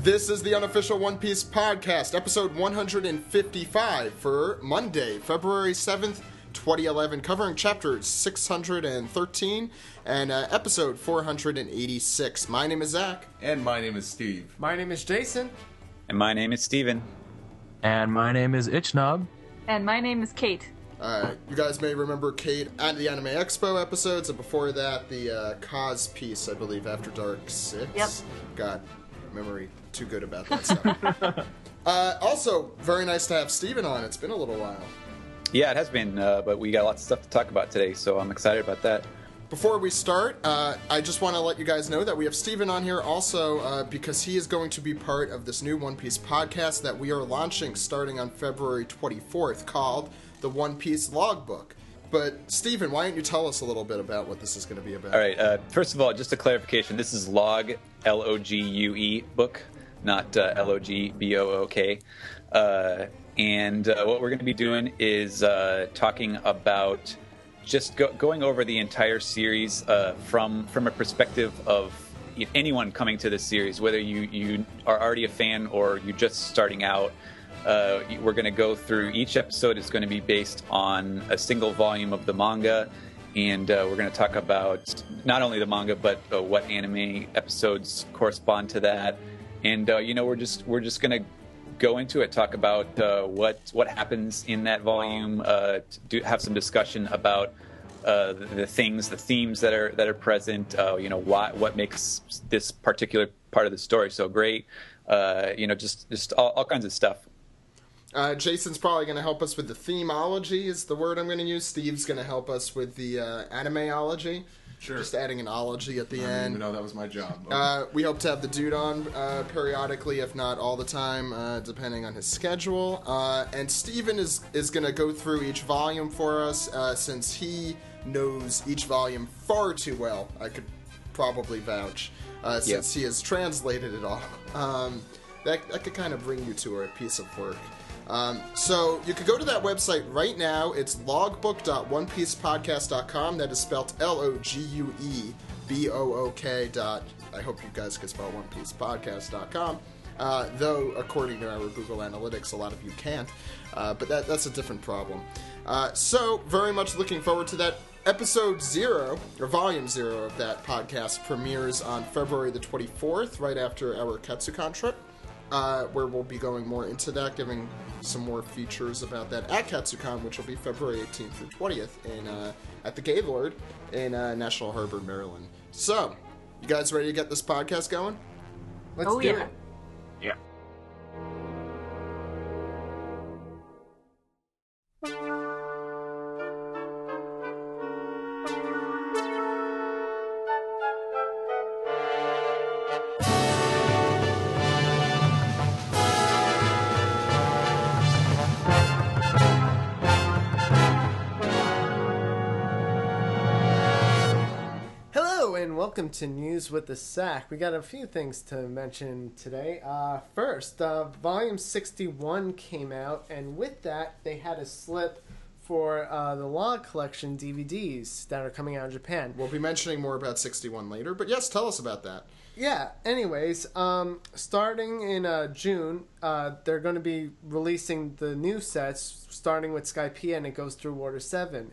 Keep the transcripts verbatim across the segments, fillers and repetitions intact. This is the Unofficial One Piece Podcast, episode one hundred fifty-five for Monday, February seventh, twenty eleven, covering chapters six hundred thirteen and uh, episode four hundred eighty-six. My name is Zach. And my name is Steve. My name is Jason. And my name is Steven. And my name is Ichnob. And my name is Kate. Uh, you guys may remember Kate at the Anime Expo episodes, and before that, the uh, Cause piece, I believe, After Dark six. Yep. Got memory too good about that stuff. uh, also, very nice to have Steven on. It's been a little while. Yeah, it has been, uh, but we got lots of stuff to talk about today, so I'm excited about that. Before we start, uh, I just want to let you guys know that we have Steven on here also uh, because he is going to be part of this new One Piece podcast that we are launching starting on February twenty-fourth called The One Piece Logbook. But, Steven, why don't you tell us a little bit about what this is going to be about? All right. Uh, first of all, just a clarification. This is Log, L O G U E, book, not uh, L O G B O O K. Uh, and uh, what we're going to be doing is uh, talking about just go- going over the entire series uh, from from a perspective of anyone coming to this series, whether you, you are already a fan or you're just starting out. Uh, we're going to go through each episode. It's going to be based on a single volume of the manga, and uh, we're going to talk about not only the manga but uh, what anime episodes correspond to that. And uh, you know, we're just we're just going to go into it, talk about uh, what what happens in that volume, uh, do, have some discussion about uh, the, the things, the themes that are that are present. Uh, you know, why, what makes this particular part of the story so great. Uh, you know, just just all, all kinds of stuff. Uh, Jason's probably going to help us with the themology is the word I'm going to use. Steve's going to help us with the uh, animeology. Sure. Just adding an ology at the I end. I didn't even know that was my job. Okay. Uh, we hope to have the dude on uh, periodically, if not all the time, uh, depending on his schedule. Uh, and Steven is, is going to go through each volume for us uh, since he knows each volume far too well. I could probably vouch uh, since yep. he has translated it all. Um, that, that could kind of bring you to a piece of work. Um, so you could go to that website right now. It's logbook dot one piece podcast dot com. That is spelled L O G U E B O O K dot. I hope you guys can spell one piece podcast dot com. Uh, though, according to our Google Analytics, a lot of you can't. Uh, but that, that's a different problem. Uh, so very much looking forward to that. Episode zero, or volume zero of that podcast premieres on February the twenty-fourth, right after our Katsucon trip. Uh, where we'll be going more into that, giving some more features about that at Katsucon, which will be February eighteenth through twentieth in, uh, at the Gaylord in uh, National Harbor, Maryland. So, you guys ready to get this podcast going? Let's oh, do yeah. it. Yeah. Welcome to News with the Sack. We got a few things to mention today. Uh, first, uh, Volume sixty-one came out, and with that, they had a slip for uh, the Log Collection D V Ds that are coming out in Japan. We'll be mentioning more about sixty-one later, but yes, tell us about that. yeah, anyways, um, starting in uh, June, uh, they're going to be releasing the new sets, starting with Skypiea, and it goes through Water seven.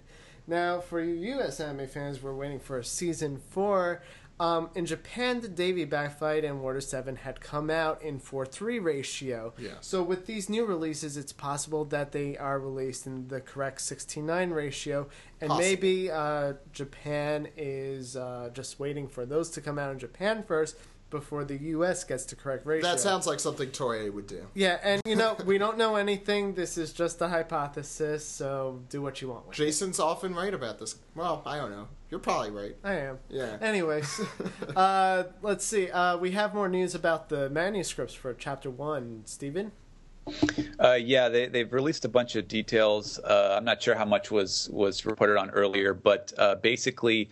Now, for you U S anime fans, we're waiting for Season four. Um, in Japan, the Davy Backfight and Water seven had come out in four three ratio. Yeah. So with these new releases, it's possible that they are released in the correct sixteen nine ratio. And possible. maybe uh, Japan is uh, just waiting for those to come out in Japan first before the U S gets the correct ratio. That sounds like something Toei would do. Yeah, and you know, we don't know anything. This is just a hypothesis, so do what you want with Jason's it. Often right about this. Well, I don't know. You're probably right. I am. Yeah. Anyways, uh, let's see. Uh, we have more news about the manuscripts for Chapter one. Stephen? Uh, yeah, they, they've released a bunch of details. Uh, I'm not sure how much was, was reported on earlier, but uh, basically...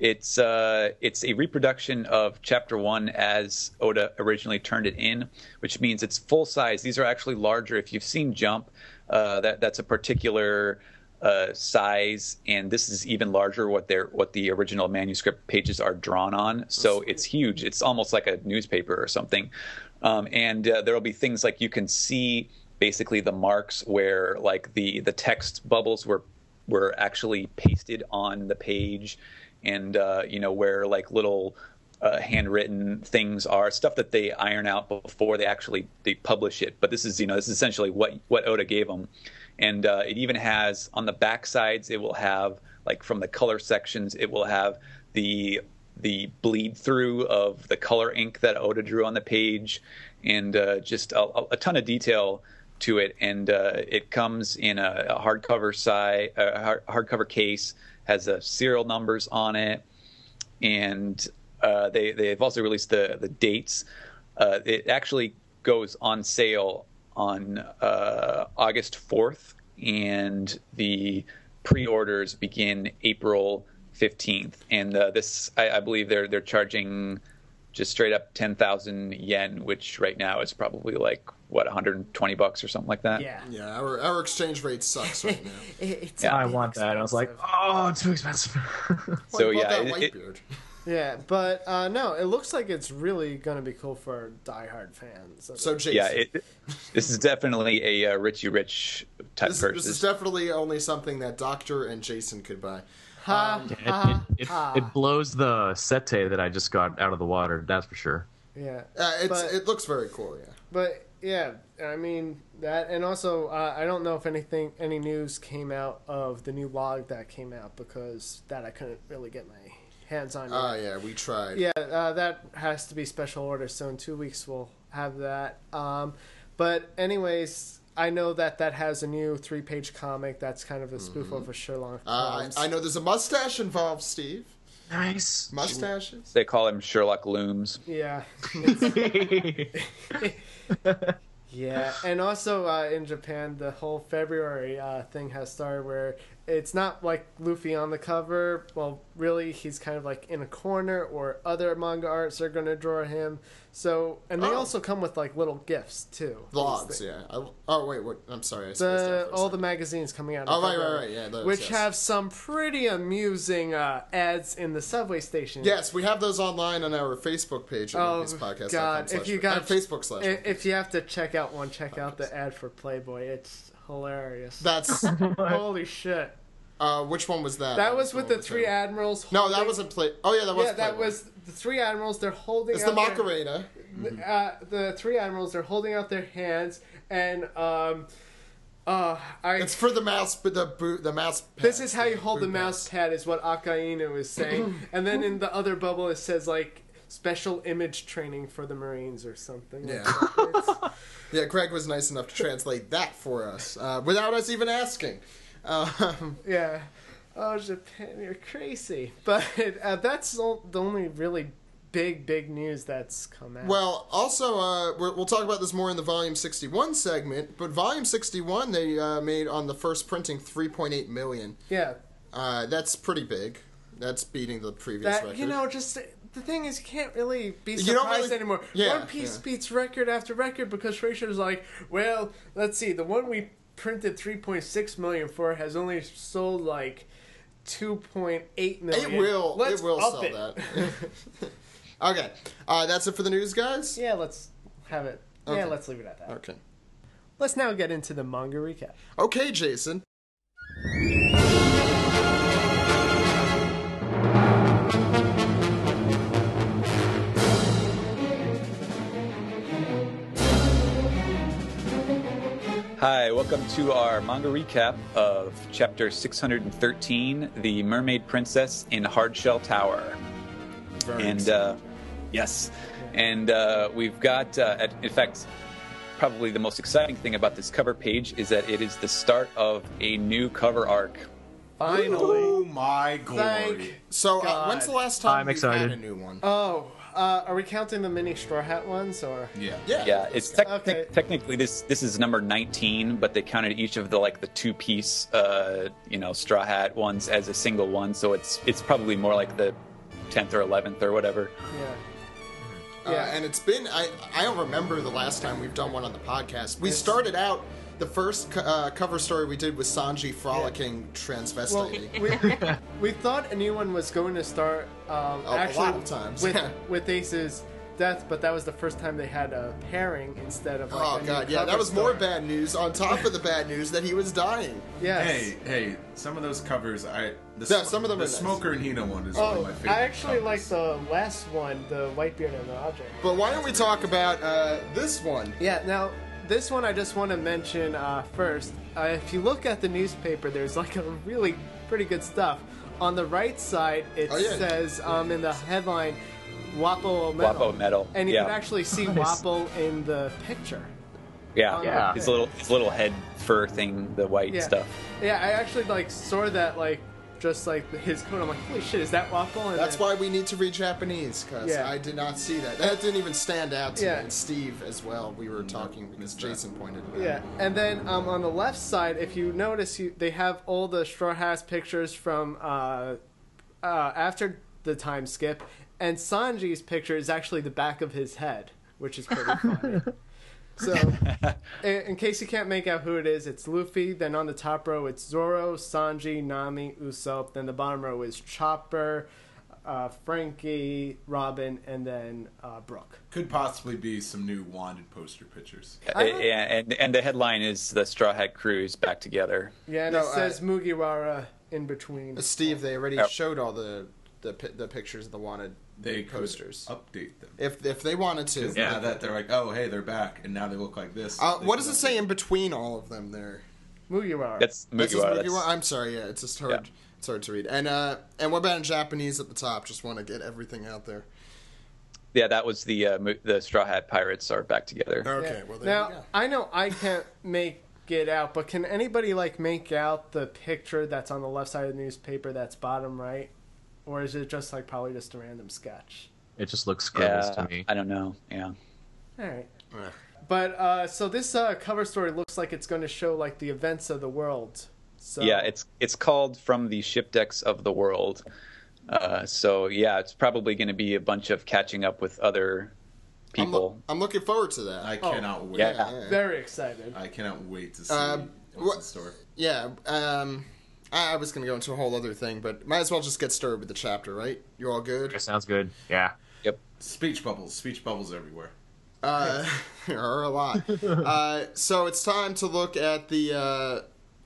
It's uh, it's a reproduction of Chapter one as Oda originally turned it in, which means it's full size. These are actually larger. If you've seen Jump, uh, that that's a particular uh, size, and this is even larger. What their what the original manuscript pages are drawn on, so it's huge. It's almost like a newspaper or something. Um, and uh, there will be things like you can see basically the marks where like the the text bubbles were were actually pasted on the page. And, uh, you know, where, like, little uh, handwritten things are, stuff that they iron out before they actually they publish it. But this is, you know, this is essentially what, what Oda gave them. And uh, it even has, on the back sides, it will have, like, from the color sections, it will have the the bleed through of the color ink that Oda drew on the page. And uh, just a, a ton of detail to it. And uh, it comes in a, a hardcover si- a hardcover case. Has a serial numbers on it, and uh, they they've also released the the dates. Uh, it actually goes on sale on uh, August fourth, and the pre-orders begin April fifteenth. And uh, this, I, I believe, they're they're charging just straight up ten thousand yen, which right now is probably like. What, one hundred twenty bucks or something like that? Yeah, yeah. Our our exchange rate sucks right now. it's yeah, I want expensive. that. I was like, oh, it's too expensive. so yeah, that it, Whitebeard. It, yeah, but uh, no, it looks like it's really gonna be cool for diehard fans. So Jason, yeah, it, this is definitely a uh, Richie Rich type this, purchase. This is definitely only something that Doctor and Jason could buy. Ha, um, ha, it, it, ha. It, it blows the sete that I just got out of the water. That's for sure. Yeah, uh, it's but, it looks very cool. Yeah, but. Yeah, I mean that, and also uh, I don't know if anything, any news came out of the new log that came out because that I couldn't really get my hands on. Oh uh, yeah, we tried. Yeah, uh, that has to be special order, so in two weeks we'll have that. Um, but anyways, I know that that has a new three-page comic that's kind of a spoof mm-hmm. of a Sherlock Holmes. Uh, I, I know there's a mustache involved, Steve. Nice mustaches. They call him Sherlock Looms. Yeah. yeah, and also uh, in Japan, the whole February uh, thing has started where it's not like Luffy on the cover. Well, really, he's kind of like in a corner, or other manga arts are going to draw him. So, and they oh. also come with like little gifts too. Vlogs, yeah. I, oh wait, what? I'm sorry. I the, all the magazines coming out. Oh right, right, right. Yeah, those, which yes. have some pretty amusing uh, ads in the subway station. Yes, we have those online on our Facebook page. Oh this podcast God! If you got Facebook slash, if, if you have to check out one, check podcast. out the ad for Playboy. It's hilarious. That's holy shit. Uh, which one was that? That was with the three admirals. Holding... No, that wasn't play. Oh yeah, that was. Yeah, that was the three admirals. They're holding. It's the Macarena. Their... Uh, the three admirals. They're holding out their hands, and um, uh, I. It's for the mouse, but the bo- the mouse. Pad. This is how you hold the mouse pad, is what Akainu is saying, and then in the other bubble it says like special image training for the Marines or something. Yeah. Like yeah, Greg was nice enough to translate that for us uh, without us even asking. Um, yeah, oh Japan, you're crazy. But uh, that's all, the only really big, big news that's come out. Well, also, uh, we're, we'll talk about this more in the Volume sixty-one segment. But Volume sixty-one, they uh, made on the first printing three point eight million. Yeah, uh, that's pretty big. That's beating the previous that, record. You know, just. The thing is, you can't really be surprised really, anymore. Yeah, One Piece yeah. beats record after record because Shueisha's like, well, let's see, the one we printed three point six million for has only sold like two point eight million. It will, Let's it will sell it. that. Okay. Uh, that's it for the news, guys? Yeah, let's have it. Okay. Yeah, let's leave it at that. Okay. Let's now get into the manga recap. Okay, Jason. Hi, welcome to our manga recap of chapter six hundred thirteen, The Mermaid Princess in Hardshell Tower. Very and, uh, yes. And uh, we've got, uh, at, in fact, probably the most exciting thing about this cover page is that it is the start of a new cover arc. Finally. Oh, my glory. So, uh, when's the last time I'm we excited. had a new one? Oh. Uh, are we counting the mini Straw Hat ones, or yeah, yeah? yeah it's te okay. te technically this this is number nineteen, but they counted each of the like the two piece, uh, you know, Straw Hat ones as a single one, so it's it's probably more like the tenth or eleventh or whatever. Yeah, yeah. Uh, and it's been I I don't remember the last time we've done one on the podcast. We it's... started out. The first co uh, cover story we did was Sanji frolicking yeah. transvestite. Well, we, we thought a new one was going to start um, oh, actually a lot of times. with, with Ace's death, but that was the first time they had a pairing instead of like, oh a god, new yeah, that was story. More bad news on top of the bad news that he was dying. Yes. Hey, hey, some of those covers, I the, no, some of them the Smoker nice. and Hina one is oh, one of my favorite. I actually covers. like the last one, the Whitebeard and the Object. But why don't we talk about uh, this one? Yeah, now. This one I just want to mention uh, first. Uh, if you look at the newspaper, there's like a really pretty good stuff. On the right side, it oh, yeah. says um, in the headline, Wapo Metal. Wapo Metal. And you yeah. can actually see nice. Wapo in the picture. Yeah, yeah. His little his little head fur thing, the white yeah. stuff. Yeah, I actually like saw that like just like his coat. I'm like, holy shit, is that Wapo? And That's then, why we need to read Japanese, because yeah. I did not see that. That didn't even stand out to yeah. me. And Steve as well, we were talking because Jason pointed it out. Yeah, and then um, on the left side, if you notice, you, they have all the Straw Hats pictures from uh, uh, after the time skip, and Sanji's picture is actually the back of his head, which is pretty funny. So, in case you can't make out who it is, it's Luffy. Then on the top row, it's Zoro, Sanji, Nami, Usopp. Then the bottom row is Chopper, uh, Frankie, Robin, and then uh, Brooke. Could possibly be some new wanted poster pictures. And, and, and the headline is The Straw Hat Crew is Back Together. Yeah, and no, it says uh, Mugiwara in between. Steve, they already oh. showed all the, the, the pictures of the wanted They posters update them if if they wanted to. Yeah, that they're like, oh hey, they're back, and now they look like this. Uh, what does it say in between all of them there? Mugiwara. That's Mugiwara. That's... I'm sorry, yeah, it's just hard. Yeah. It's hard to read. And uh, and what about in Japanese at the top? Just want to get everything out there. Yeah, that was the uh, the Straw Hat Pirates are back together. Okay, yeah. well there now you go. I know I can't make it out, but can anybody like make out the picture that's on the left side of the newspaper? That's bottom right. Or is it just like probably just a random sketch? It just looks gross yeah, to me. I don't know. Yeah. All right. Ugh. But uh, so this uh, cover story looks like it's going to show like the events of the world. So... Yeah, it's it's called From the Ship Decks of the World. Uh, so yeah, it's probably going to be a bunch of catching up with other people. I'm, I'm looking forward to that. I oh, cannot wait. Yeah. Yeah, yeah. Very excited. I cannot wait to see um, what's in store. Yeah. Um... I was going to go into a whole other thing, but might as well just get started with the chapter, right? You all good? That sounds good. Yeah. Yep. Speech bubbles. Speech bubbles everywhere. Uh, there are a lot. uh, so it's time to look at the, uh,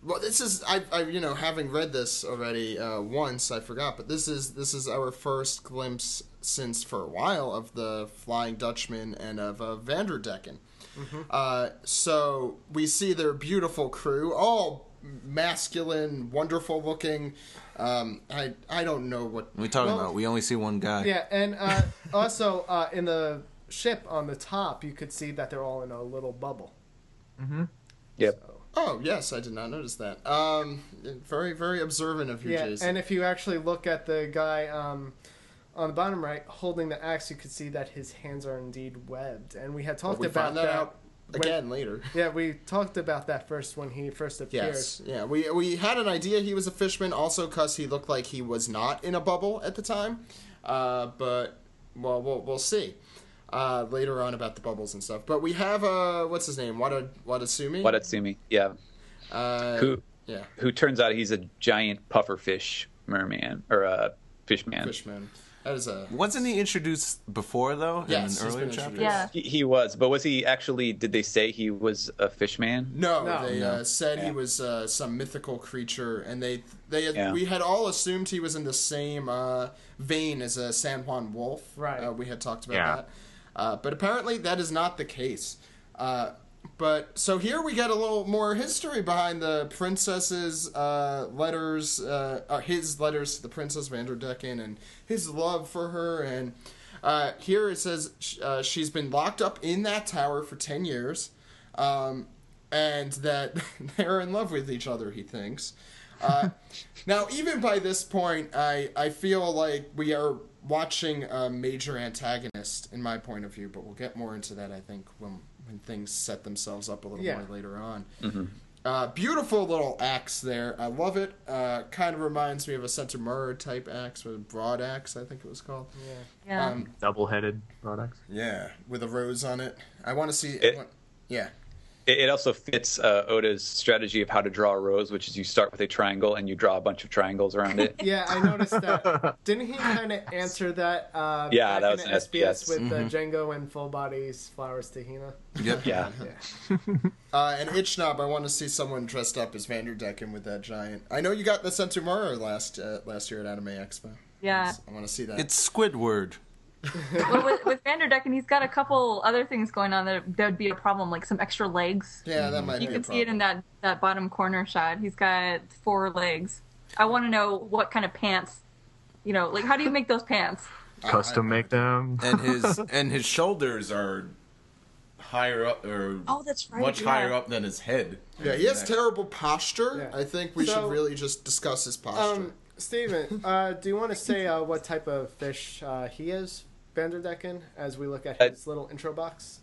well, this is, I, I, you know, having read this already uh, once, I forgot, but this is, this is our first glimpse since for a while of the Flying Dutchman and of uh, Vanderdecken. Mm-hmm. uh, so we see their beautiful crew, all masculine, wonderful looking. Um, I I don't know what we're talking well, about. We only see one guy. Yeah, and uh, also uh, in the ship on the top, you could see that they're all in a little bubble. Mm-hmm. Yep. So. Oh yes, I did not notice that. Um, very very observant of you, yeah, Jason. And if you actually look at the guy um, on the bottom right holding the axe, you could see that his hands are indeed webbed, and we had talked well, we about that. that out Again, when, later. Yeah, we talked about that first when he first appeared. Yes, yeah. We, we had an idea he was a fishman, also because he looked like he was not in a bubble at the time. Uh, but, well, we'll, we'll see uh, later on about the bubbles and stuff. But we have, uh, what's his name? Wada, Wadatsumi? Wadatsumi, yeah. Uh, who, yeah. Who turns out he's a giant pufferfish merman, or a uh, fishman. Fishman. That is a... Wasn't he introduced before, though, yes, in an earlier chapter? Yeah. He, he was, but was he actually, did they say he was a fish man? No, no. they no. Uh, said yeah. he was uh, some mythical creature, and they they had, yeah. we had all assumed he was in the same uh, vein as a San Juan wolf. Right. Uh, we had talked about yeah. that. Uh, but apparently that is not the case. Uh, but so here we get a little more history behind the princess's uh, letters, uh, uh, his letters to the princess Vanderdecken and his love for her. And uh, here it says sh- uh, she's been locked up in that tower for ten years um, and that they're in love with each other, he thinks. Uh, now, even by this point, I, I feel like we are... watching a major antagonist, in my point of view, but we'll get more into that, I think, when when things set themselves up a little yeah. more later on. Mm-hmm. Uh, beautiful little axe there. I love it. Uh, kind of reminds me of a Sentomura-type axe, with a broad axe, I think it was called. Yeah. yeah. Um, double-headed broad axe. Yeah, with a rose on it. I want to see... It, want, yeah. It also fits uh, Oda's strategy of how to draw a rose, which is you start with a triangle and you draw a bunch of triangles around it. yeah, I noticed that. Didn't he kind of answer that? Uh, yeah, that was an S B S. S B S with mm-hmm. uh, Django and Full Bodies, Flowers to Hina. Yep. Yeah. yeah. uh, and Ichnob, I want to see someone dressed up as Vanderdecken with that giant. I know you got the Sentomura last uh, last year at Anime Expo. Yeah. I want to see that. It's Squidward. well, with, with Vanderdecken, he's got a couple other things going on that that would be a problem, like some extra legs. Yeah, that might. You be can a see it in that, that bottom corner shot. He's got four legs. I want to know what kind of pants. You know, like how do you make those pants? Custom make them. And his and his shoulders are higher up, or oh, that's right, much yeah. higher up than his head. Yeah, he has terrible posture. Yeah. I think we so, should really just discuss his posture. Um, Steven, uh, do you want to say uh, what type of fish uh, he is? Vanderdecken, as we look at his uh, little intro box?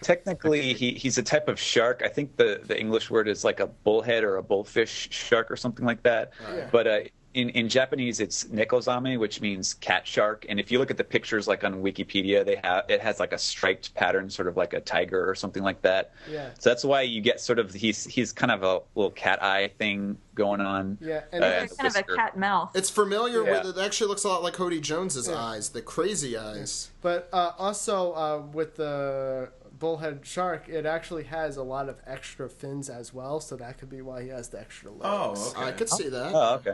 Technically, he, he's a type of shark. I think the, the English word is like a bullhead or a bullfish shark or something like that. Oh, yeah. But uh, in, in Japanese, it's nekozame, which means cat shark. And if you look at the pictures like on Wikipedia, they have it has like a striped pattern, sort of like a tiger or something like that. Yeah. So that's why you get sort of, he's he's kind of a little cat eye thing going on. Yeah, and uh, it's kind of a cat mouth. It's familiar yeah. with it. Actually looks a lot like Hody Jones's yeah. eyes, the crazy eyes. But uh, also uh, with the bullhead shark, it actually has a lot of extra fins as well, so that could be why he has the extra legs. Oh, okay. I could see that. Oh, okay.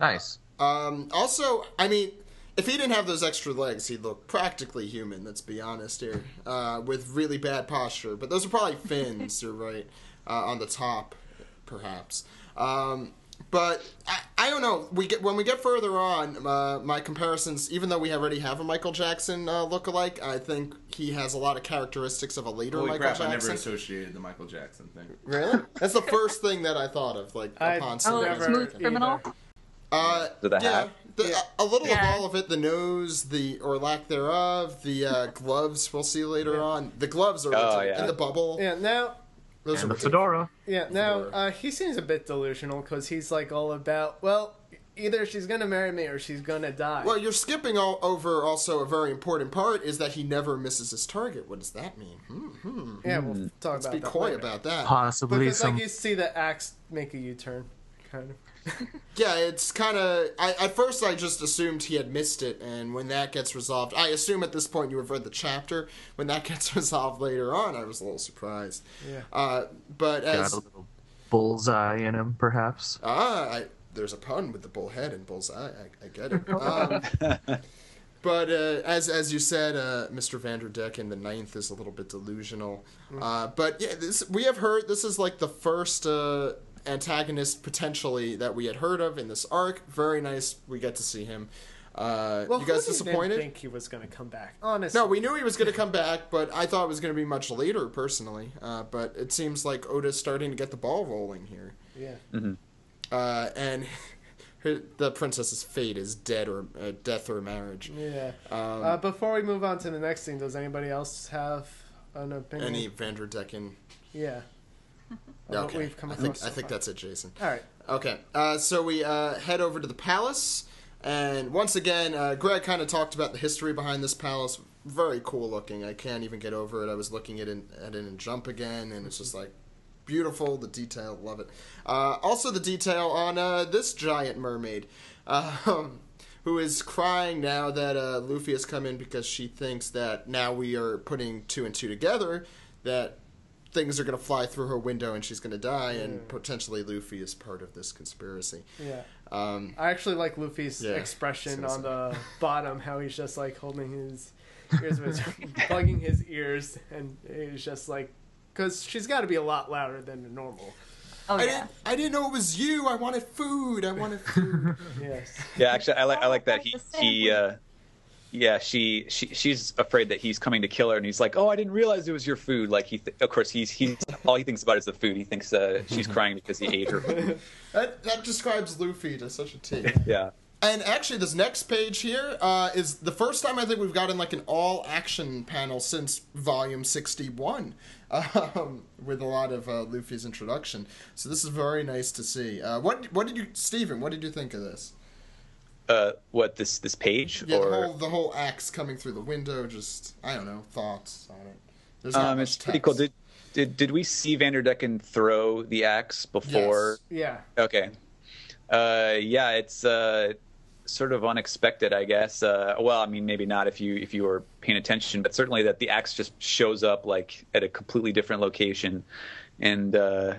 Nice. Um, also, I mean, if he didn't have those extra legs, he'd look practically human, let's be honest here, uh, with really bad posture. But those are probably fins, you're right, uh, on the top, perhaps. Um, but I, I don't know. We get when we get further on, uh, my comparisons, even though we already have a Michael Jackson uh, lookalike, I think he has a lot of characteristics of a later Holy Michael crap, Jackson. I never associated the Michael Jackson thing. Really? That's the first thing that I thought of. Like I, upon seeing Smooth Criminal. Uh, Did I yeah, the, yeah, a little yeah. of all of it. The nose, the or lack thereof. The uh, gloves. We'll see later yeah. on. The gloves are oh, yeah. in the bubble. Yeah. Now. Those and the fedora. Yeah, now, uh, he seems a bit delusional because he's, like, all about, well, either she's going to marry me or she's going to die. Well, you're skipping all over also a very important part is that he never misses his target. What does that mean? Mm-hmm. Yeah, we'll talk Let's about that Let's be coy later. About that. Possibly because, some... like, you see the axe make a U-turn, kind of. yeah, it's kind of... At first, I just assumed he had missed it, and when that gets resolved... I assume at this point you have read the chapter. When that gets resolved later on, I was a little surprised. Yeah. Uh, but Got as... Got a little bullseye in him, perhaps. Ah, I, there's a pun with the bullhead and bullseye. I, I get it. Um, but uh, as as you said, uh, Mister Vanderdecken, the ninth is a little bit delusional. Mm. Uh, but yeah, this, we have heard... This is like the first... Uh, antagonist potentially that we had heard of in this arc. Very nice. We get to see him. Uh, well, you guys disappointed? Didn't think he was going to come back. Honestly, no, we knew he was going to come back, but I thought it was going to be much later personally. Uh, but it seems like Oda's starting to get the ball rolling here. Yeah. Mm-hmm. Uh, and her, the princess's fate is dead or uh, death or marriage. Yeah. Um, uh, before we move on to the next thing, does anybody else have an opinion? Any Vanderdecken? Yeah. Okay. We've come I think, so I think that's it, Jason. All right. Okay. Uh, so we uh, head over to the palace, and once again, uh, Greg kind of talked about the history behind this palace. Very cool looking. I can't even get over it. I was looking at it, at it in Jump again, and it's just like beautiful. The detail, love it. Uh, also, the detail on uh, this giant mermaid. Uh, who is crying now that uh, Luffy has come in, because she thinks that now we are putting two and two together, that things are going to fly through her window and she's going to die, mm. and potentially Luffy is part of this conspiracy. Yeah. Um, I actually like Luffy's yeah, expression on the bottom, how he's just like holding his ears, plugging his ears, and he's just like, because she's got to be a lot louder than normal. Oh, I, yeah. didn't, I didn't know it was you. I wanted food. I wanted food. Yes. Yeah, actually, I like I like that he he uh, yeah, she she she's afraid that he's coming to kill her, and he's like, "Oh, I didn't realize it was your food." Like he, th- of course, he's he's all he thinks about is the food. He thinks uh, she's crying because he ate her food. that that describes Luffy to such a T. Yeah. And actually, this next page here uh, is the first time I think we've gotten like an all-action panel since volume sixty-one, um, with a lot of uh, Luffy's introduction. So this is very nice to see. Uh, what what did you, Stephen? What did you think of this? Uh, what this this page? Yeah, or... the whole the whole axe coming through the window. Just I don't know, thoughts on it. There's not um, much it's text. Pretty cool. Did did did we see Vanderdecken throw the axe before? Yes. Yeah. Okay. Uh, yeah, it's uh. sort of unexpected, I guess. Uh, well, I mean, maybe not if you if you were paying attention, but certainly that the axe just shows up like at a completely different location, and uh,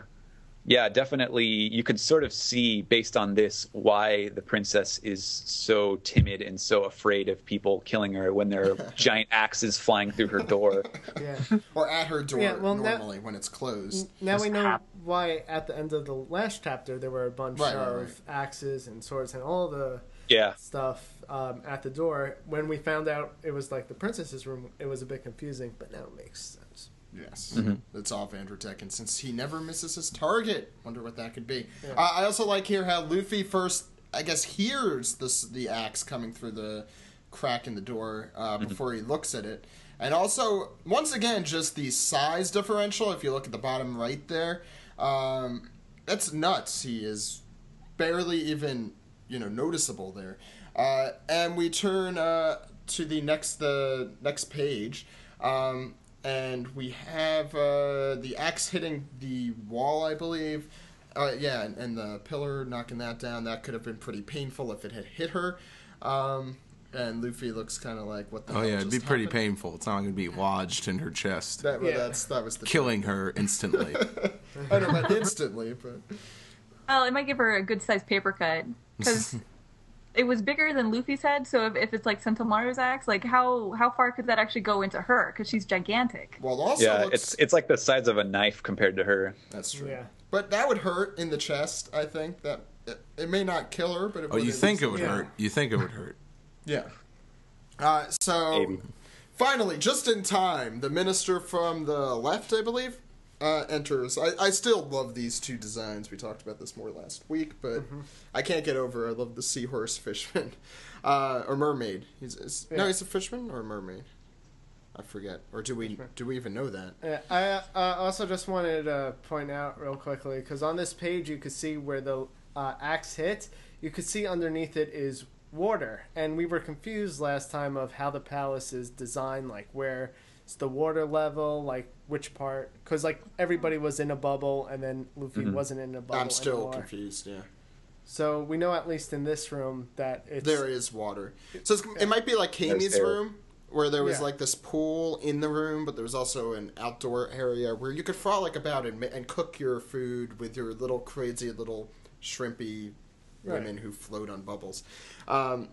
yeah, definitely you can sort of see based on this why the princess is so timid and so afraid of people killing her when there are giant axes flying through her door, yeah, or at her door yeah, well, normally now, when it's closed. Now it's we know hap- why at the end of the last chapter there were a bunch right, of right, right. axes and swords and all the. Yeah. Stuff um, at the door. When we found out it was like the princess's room, it was a bit confusing, but now it makes sense. Yes. Mm-hmm. That's all Vanderdecken, since he never misses his target. Wonder what that could be. Yeah. Uh, I also like here how Luffy first, I guess, hears this, the axe coming through the crack in the door uh, before mm-hmm. he looks at it. And also, once again, just the size differential. If you look at the bottom right there, um, that's nuts. He is barely even... you know, noticeable there. Uh, and we turn uh, to the next the next page, um, and we have uh, the axe hitting the wall, I believe. Uh, yeah, and, and the pillar, knocking that down. That could have been pretty painful if it had hit her. Um, and Luffy looks kind of like, what the hell? Oh, yeah, it'd be pretty happened? Painful. It's not going to be lodged in her chest. That, well, yeah. that's, that was the Killing thing. Her instantly. I don't know about instantly, but... Well, it might give her a good-sized paper cut. Because it was bigger than Luffy's head, so if, if it's like Sentomaru's axe, like how, how far could that actually go into her? Because she's gigantic. Well, also yeah, looks... it's it's like the size of a knife compared to her. That's true. Yeah. But that would hurt in the chest. I think that it, it may not kill her, but it oh, would you think least... it would yeah. hurt? You think it would hurt? Yeah. Uh, so Maybe. Finally, just in time, the minister from the left, I believe. Uh, enters. I, I still love these two designs. We talked about this more last week, but mm-hmm. I can't get over. I love the seahorse fishman, uh, or mermaid. He's, he's yeah. no, he's a fishman or a mermaid. I forget. Or do we do we even know that? Yeah, I uh, also just wanted to point out real quickly because on this page you could see where the uh, axe hit. You could see underneath it is water, and we were confused last time of how the palace is designed, like where. The water level, like which part, because like everybody was in a bubble and then Luffy mm-hmm. wasn't in a bubble I'm still anymore. confused, yeah. So we know at least in this room that it's... There is water. So it's, it might be like Kami's room, where there was yeah. like this pool in the room, but there was also an outdoor area where you could frolic about and, and cook your food with your little crazy little shrimpy right. women who float on bubbles. Um,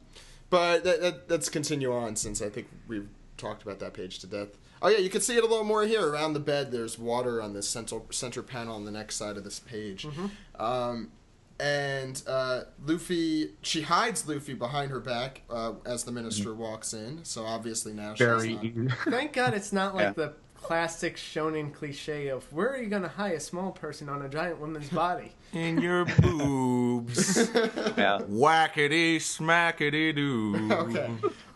but that, that, let's continue on since I think we've talked about that page to death. Oh, yeah, you can see it a little more here. Around the bed, there's water on this central, center panel on the next side of this page. Mm-hmm. Um, and uh, Luffy, she hides Luffy behind her back uh, as the minister mm-hmm. walks in. So obviously now Very she's not... Thank God it's not like yeah. the classic shonen cliche of, where are you going to hide a small person on a giant woman's body? In your boobs. yeah. Whackity, smackity, doo. Okay.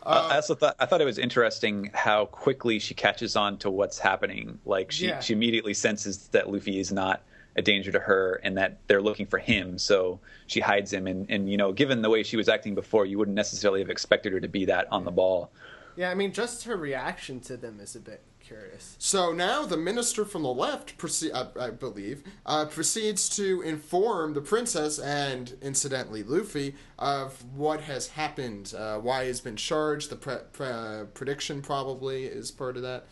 Uh, I also thought I thought it was interesting how quickly she catches on to what's happening. Like she, yeah. she immediately senses that Luffy is not a danger to her and that they're looking for him. So she hides him. And, and you know, given the way she was acting before, you wouldn't necessarily have expected her to be that on the ball. Yeah, I mean, just her reaction to them is a bit curious. So now the minister from the left, proce- I, I believe, uh, proceeds to inform the princess and, incidentally, Luffy of what has happened, uh, why he's been charged. The pre- pre- prediction probably is part of that.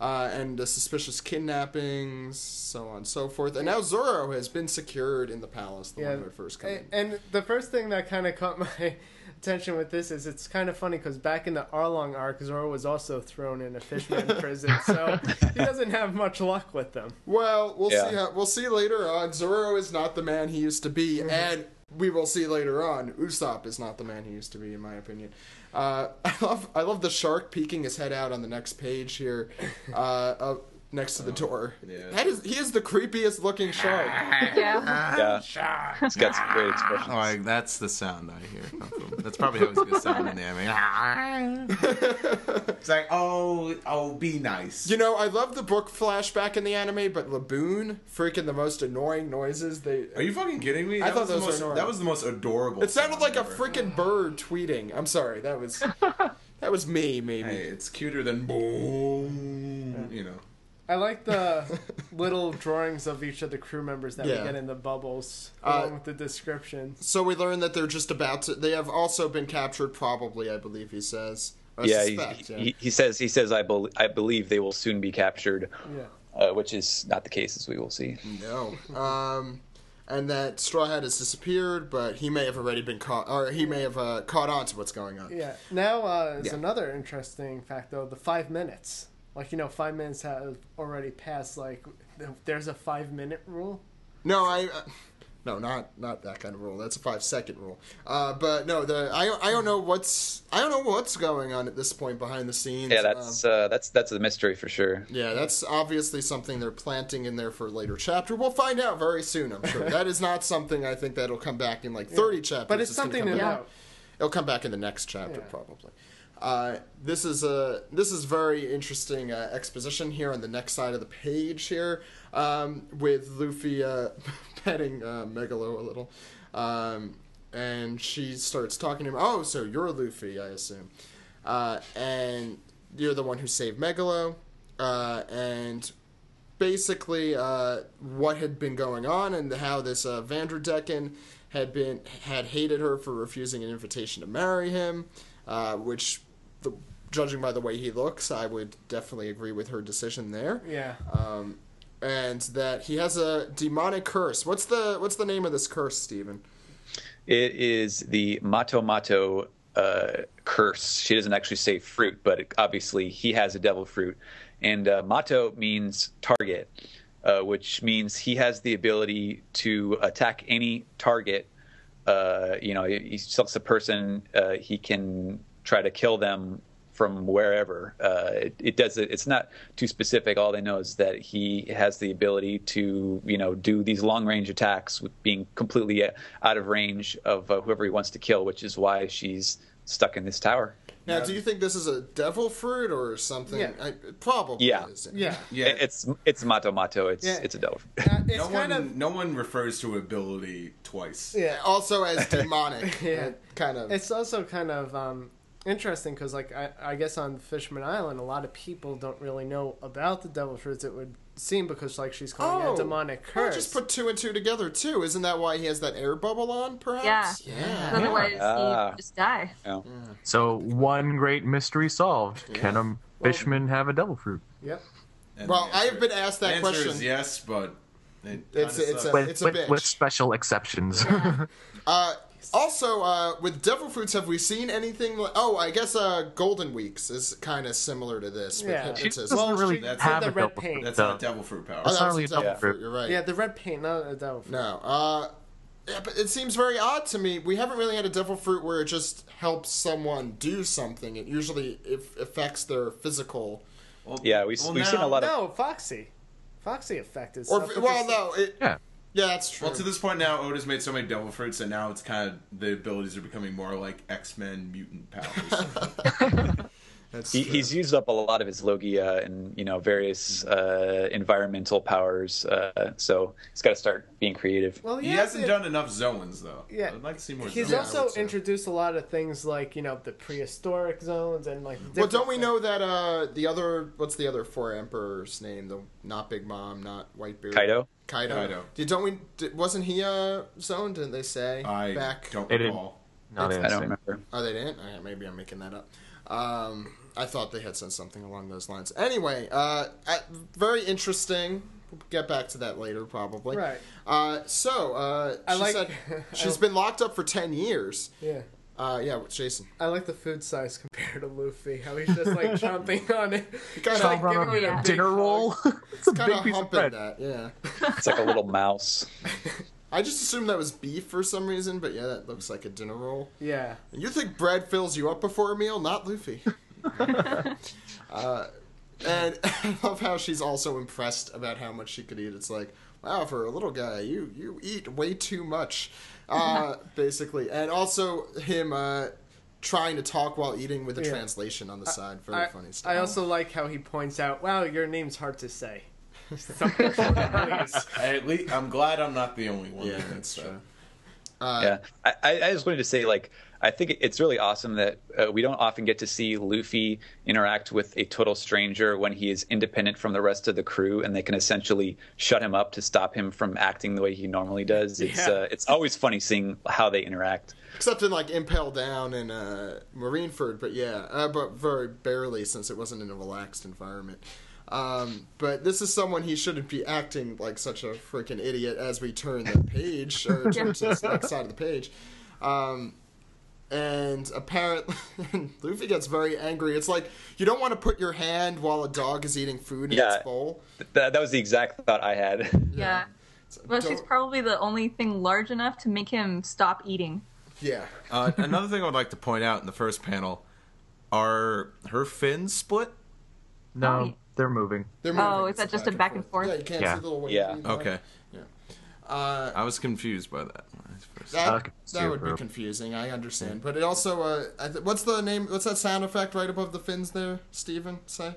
Uh, and the suspicious kidnappings, so on and so forth. And now Zoro has been secured in the palace, the yeah, one who had first come and, in. And the first thing that kind of caught my attention with this is it's kind of funny because back in the Arlong Arc, Zoro was also thrown in a fishman prison, so he doesn't have much luck with them. Well, we'll yeah. see. How, we'll see later on. Zoro is not the man he used to be, mm-hmm. and we will see later on. Usopp is not the man he used to be, in my opinion. Uh, I love I love the shark peeking his head out on the next page here, uh, uh, next to the door. Oh, yeah. That is, he is the creepiest looking shark. Yeah. yeah. It's got some great expressions. Oh, I, that's the sound I hear come from. That's probably how it's going to sound in the anime. It's like, oh, oh, be nice. You know, I love the book flashback in the anime, but Laboon, freaking the most annoying noises. They Are you fucking kidding me? I that thought those most, were That was the most adorable. It sounded like ever. a freaking bird tweeting. I'm sorry, that was that was me, maybe. Hey, it's cuter than boom, you know. I like the little drawings of each of the crew members that yeah. we get in the bubbles, along uh, with the description. So we learn that they're just about to... They have also been captured, probably, I believe he says. Or yeah, suspect, he, yeah. He, he says, he says I, be- I believe they will soon be captured, yeah. uh, which is not the case, as we will see. No. Um, and that Straw Hat has disappeared, but he may have already been caught... Or he may have uh, caught on to what's going on. Yeah. Now uh, is yeah. another interesting fact, though, the five minutes... Like, you know, five minutes have already passed. Like, there's a five-minute rule. No, I, uh, no, not not that kind of rule. That's a five-second rule. Uh, but no, the I I don't know what's I don't know what's going on at this point behind the scenes. Yeah, that's um, uh, that's that's a mystery for sure. Yeah, that's obviously something they're planting in there for a later chapter. We'll find out very soon, I'm sure. That is not something I think that'll come back in like thirty yeah. chapters. But it's, it's something to know. It'll come back in the next chapter yeah. probably. Uh, this is a this is very interesting uh, exposition here on the next side of the page here, um, with Luffy uh, petting uh, Megalo a little, um, and she starts talking to him. Oh, so you're Luffy, I assume, uh, and you're the one who saved Megalo, uh, and basically uh, what had been going on and how this uh, Vanderdecken had been had hated her for refusing an invitation to marry him, uh, which. The, judging by the way he looks, I would definitely agree with her decision there. Yeah. Um, and that he has a demonic curse. What's the what's the name of this curse, Stephen? It is the Mato Mato uh, curse. She doesn't actually say fruit, but it, obviously he has a devil fruit. And uh, Mato means target, uh, which means he has the ability to attack any target. Uh, you know, he, he selects a person, uh, he can... try to kill them from wherever. Uh, it, it does. It's not too specific. All they know is that he has the ability to, you know, do these long-range attacks with being completely out of range of uh, whoever he wants to kill, which is why she's stuck in this tower. Now, do you think this is a devil fruit or something? Yeah. I, it probably yeah. is. Yeah. yeah. It's it's Mato Mato. It's yeah. it's a devil fruit. Uh, it's no, kind one, of... no one refers to ability twice. Yeah. Also as demonic. yeah. Kind of. It's also kind of... Um, interesting, because like I, I guess on Fishman Island, a lot of people don't really know about the devil fruits. It would seem because like she's calling oh, it a demonic curse. I just put two and two together too. Isn't that why he has that air bubble on? Perhaps. Yeah. yeah. yeah. Otherwise, uh, he'd just die. Yeah. Yeah. So one great mystery solved: yeah. Can a well, fishman have a devil fruit? Yep. And well, I have been asked that the question. Is yes, but it it's a, it's a, with, it's a with, bitch. With special exceptions. Yeah. uh. Also, uh, with devil fruits, have we seen anything? Like, oh, I guess uh, Golden Weeks is kind of similar to this. With yeah, she doesn't well, really she, that's have the a red paint. Fruit, that's though. Not devil fruit power. Oh, that's not really devil yeah. fruit. You're right. Yeah, the red paint, not a devil fruit. No, uh, yeah, but it seems very odd to me. We haven't really had a devil fruit where it just helps someone do something. It usually if, affects their physical. Well, yeah, we, well, we've now, seen a lot of no Foxy, Foxy effect is. Or well, no, it, yeah. Yeah, that's true. Well, to this point now, Oda's made so many devil fruits that now it's kind of the abilities are becoming more like X-Men mutant powers. That's he, he's used up a lot of his logia and, you know, various uh, environmental powers. Uh, so he's got to start being creative. Well, he, he has hasn't it, done enough zones, though. Yeah, I'd like to see more. He's zones. also introduced a lot of things like, you know, the prehistoric zones and like. Well, don't we things. know that uh, the other what's the other four emperors' name? The not Big Mom, not Whitebeard. Kaido. Kaido. Kaido. Did, don't we? Did, wasn't he uh, zoned? Didn't they say? I back? don't recall. No, they I don't remember. Oh, they didn't? All right, maybe I'm making that up. Um, I thought they had said something along those lines. Anyway, uh, very interesting. We'll get back to that later, probably. Right. Uh, so, uh, I she like, said she's I, been locked up for ten years. Yeah. Uh, yeah, Jason. I like the food size compared to Luffy. How he's just, like, chomping on it. Kind of like giving it a dinner roll. It's a big piece of bread. That, yeah. It's like a little mouse. I just assumed that was beef for some reason, but yeah, that looks like a dinner roll. Yeah. You think bread fills you up before a meal? Not Luffy. uh, and I love how she's also impressed about how much she could eat. It's like, wow, for a little guy, you, you eat way too much, uh, basically. And also him uh, trying to talk while eating with a yeah. translation on the I, side. Very I, funny stuff. I also like how he points out, wow, your name's hard to say. At least, I'm glad I'm not the only one. Yeah, that's true. Uh, yeah, I, I just wanted to say, like, I think it's really awesome that uh, we don't often get to see Luffy interact with a total stranger when he is independent from the rest of the crew, and they can essentially shut him up to stop him from acting the way he normally does. It's yeah. uh, it's always funny seeing how they interact. Except in, like, Impel Down and uh, Marineford, but yeah, uh, but very barely, since it wasn't in a relaxed environment. Um, but this is someone he shouldn't be acting like such a freaking idiot as we turn the page, or turn to the next side of the page. Um, and apparently, Luffy gets very angry. It's like, you don't want to put your hand while a dog is eating food in yeah, its bowl. Th- that was the exact thought I had. Yeah. yeah. So well, don't... she's probably the only thing large enough to make him stop eating. Yeah. uh, another thing I would like to point out in the first panel, are her fins split? No. no. They're moving. They're moving. Oh, is that just a back and forth? Yeah, you can't yeah. see the little wings. Yeah. Okay. Yeah. Uh, I was confused by that. That, that would be confusing. I understand, but it also uh, I th- what's the name? What's that sound effect right above the fins there, Steven? Say.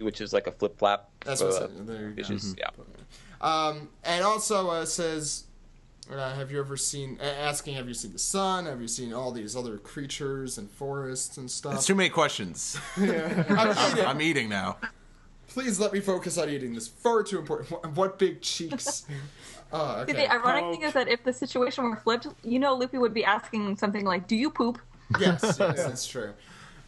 Which is like a flip flap. That's what uh, there you go. Mm-hmm. Yeah. Um, and also uh, says, uh, "Have you ever seen?" Uh, asking, "Have you seen the sun? Have you seen all these other creatures and forests and stuff?" That's too many questions. Yeah. I'm, eating. I'm eating now. Please let me focus on eating. This far too important. What big cheeks? Oh, okay. See, the ironic oh. thing is that if the situation were flipped, you know, Luffy would be asking something like, "Do you poop?" Yes, yes, that's true.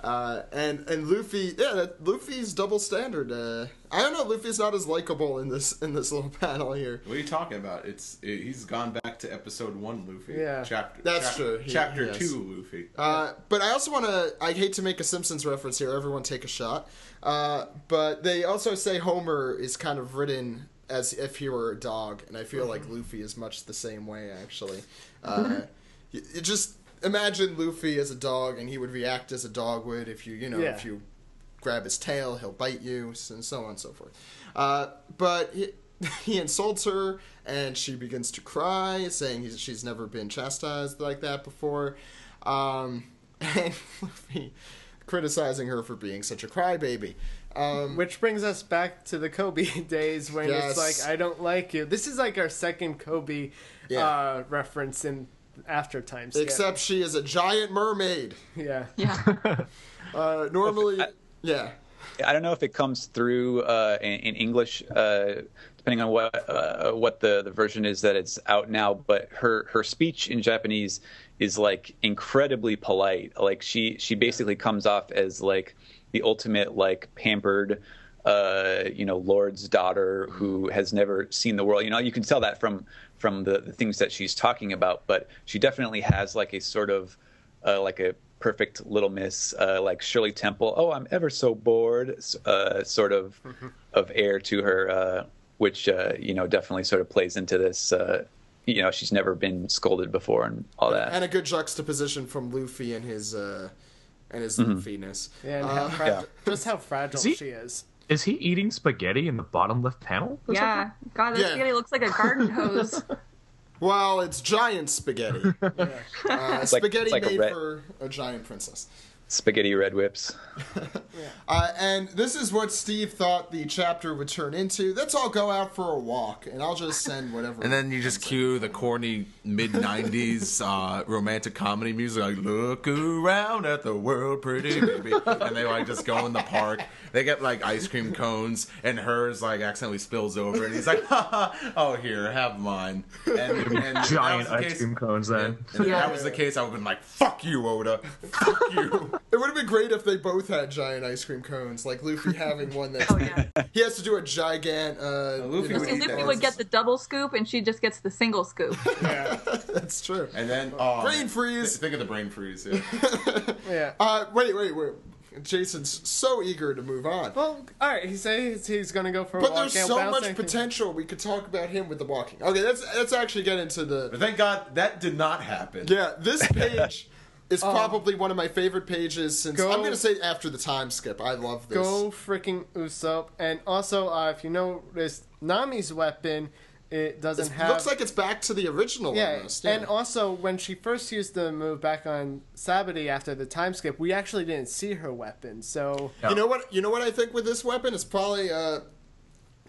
Uh, and and Luffy, yeah, that, Luffy's double standard. Uh, I don't know. Luffy's not as likable in this in this little panel here. What are you talking about? It's it, he's gone back to episode one, Luffy. Yeah, chapter. That's chap- true. He, chapter yes. two, Luffy. Uh, but I also want to. I hate to make a Simpsons reference here. Everyone take a shot. Uh, but they also say Homer is kind of written as if he were a dog, and I feel mm-hmm. like Luffy is much the same way. Actually, uh, it, it just. Imagine Luffy as a dog, and he would react as a dog would if you, you know, yeah. if you grab his tail, he'll bite you, and so on and so forth. Uh, but he, he insults her, and she begins to cry, saying he's, she's never been chastised like that before. Um, and Luffy criticizing her for being such a crybaby. Um, Which brings us back to the Kobe days when yes. it's like, I don't like you. This is like our second Kobe yeah. uh, reference in after time skip. Except she is a giant mermaid. Yeah. Yeah. uh, normally, I, yeah. I don't know if it comes through uh, in, in English, uh, depending on what uh, what the, the version is that it's out now. But her, her speech in Japanese is like incredibly polite. Like she she basically comes off as like the ultimate like pampered. Uh, you know, lord's daughter who has never seen the world. You know, you can tell that from from the, the things that she's talking about. But she definitely has like a sort of uh, like a perfect Little Miss, uh, like Shirley Temple. Oh, I'm ever so bored. Uh, sort of of air to her, uh, which uh, you know definitely sort of plays into this. Uh, you know, she's never been scolded before and all that. And a good juxtaposition from Luffy and his uh, and his mm-hmm. Luffy-ness. Yeah, and how uh, fragile, yeah. just how fragile See? she is. Is he eating spaghetti in the bottom left panel? Yeah. Something? God, that yeah. spaghetti looks like a garden hose. Well, it's giant spaghetti. Yeah. Uh, it's spaghetti like, it's like made a red... for a giant princess. Spaghetti Red Whips. Yeah. Uh, and this is what Steve thought the chapter would turn into. Let's all go out for a walk, and I'll just send whatever. And then you just cue the corny mid nineties uh, romantic comedy music, like, look around at the world, pretty baby. And they, like, just go in the park. They get, like, ice cream cones, and hers, like, accidentally spills over. And he's like, ha, oh, here, have mine. And, and giant ice case, cream cones, then. And, and yeah. If that was the case, I would have been like, fuck you, Oda. Fuck you. It would have been great if they both had giant ice cream cones, like Luffy having one that oh, yeah. he has to do a gigant. Uh, no, Luffy, you know, would, Luffy would get the double scoop, and she just gets the single scoop. Yeah, that's true. And then oh, brain freeze. Think of the brain freeze. Yeah. Yeah. Uh, wait, wait, wait. Jason's so eager to move on. Well, all right. He says he's going to go for a walk. But there's so much potential. We could talk about him with the walking. Okay, let's let's actually get into the. But thank God that did not happen. Yeah, this page. It's uh, probably one of my favorite pages since... Go, I'm going to say after the time skip. I love this. Go freaking Usopp. And also, uh, if you notice, Nami's weapon, it doesn't it's, have... It looks like it's back to the original. Yeah, almost. Yeah. And also, when she first used the move back on Sabaody after the time skip, we actually didn't see her weapon, so... No. You know what You know what I think with this weapon? It's probably uh,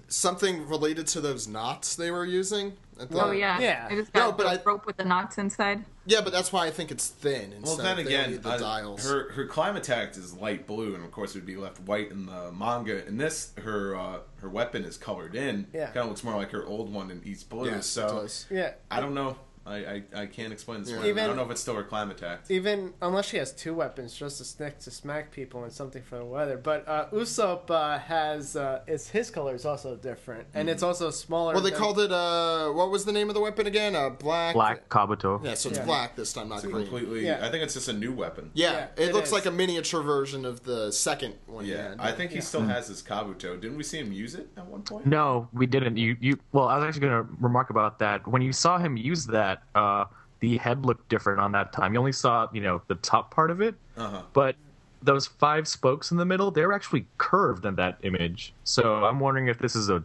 something related to those knots they were using. Oh, yeah. yeah. It just got no, but a I, rope with the knots inside. Yeah, but that's why I think it's thin. Well, then again, the uh, dials. Her, her climb attack is light blue, and of course it would be left white in the manga. And this, her uh, her weapon is colored in. Yeah. Kind of looks more like her old one in East Blue. Yeah, so yeah. I don't know. I, I, I can't explain this yeah. one. Even, I don't know if it's still her climb attack. Even, unless she has two weapons, just a stick to smack people and something for the weather. But uh, Usopp uh, has, uh, it's, his color is also different. And mm. it's also smaller. Well, they than, called it, uh, what was the name of the weapon again? Uh, black. Black Kabuto. Yeah, so it's yeah. black this time, not it's green. Completely, yeah. I think it's just a new weapon. Yeah, yeah it, it looks is. like a miniature version of the second one. Yeah, again. I think he yeah. still mm. has his Kabuto. Didn't we see him use it at one point? No, we didn't. You, you. Well, I was actually going to remark about that. When you saw him use that, Uh, the head looked different on that time. You only saw, you know, the top part of it, uh-huh. but those five spokes in the middle, they're actually curved in that image. So I'm wondering if this is a,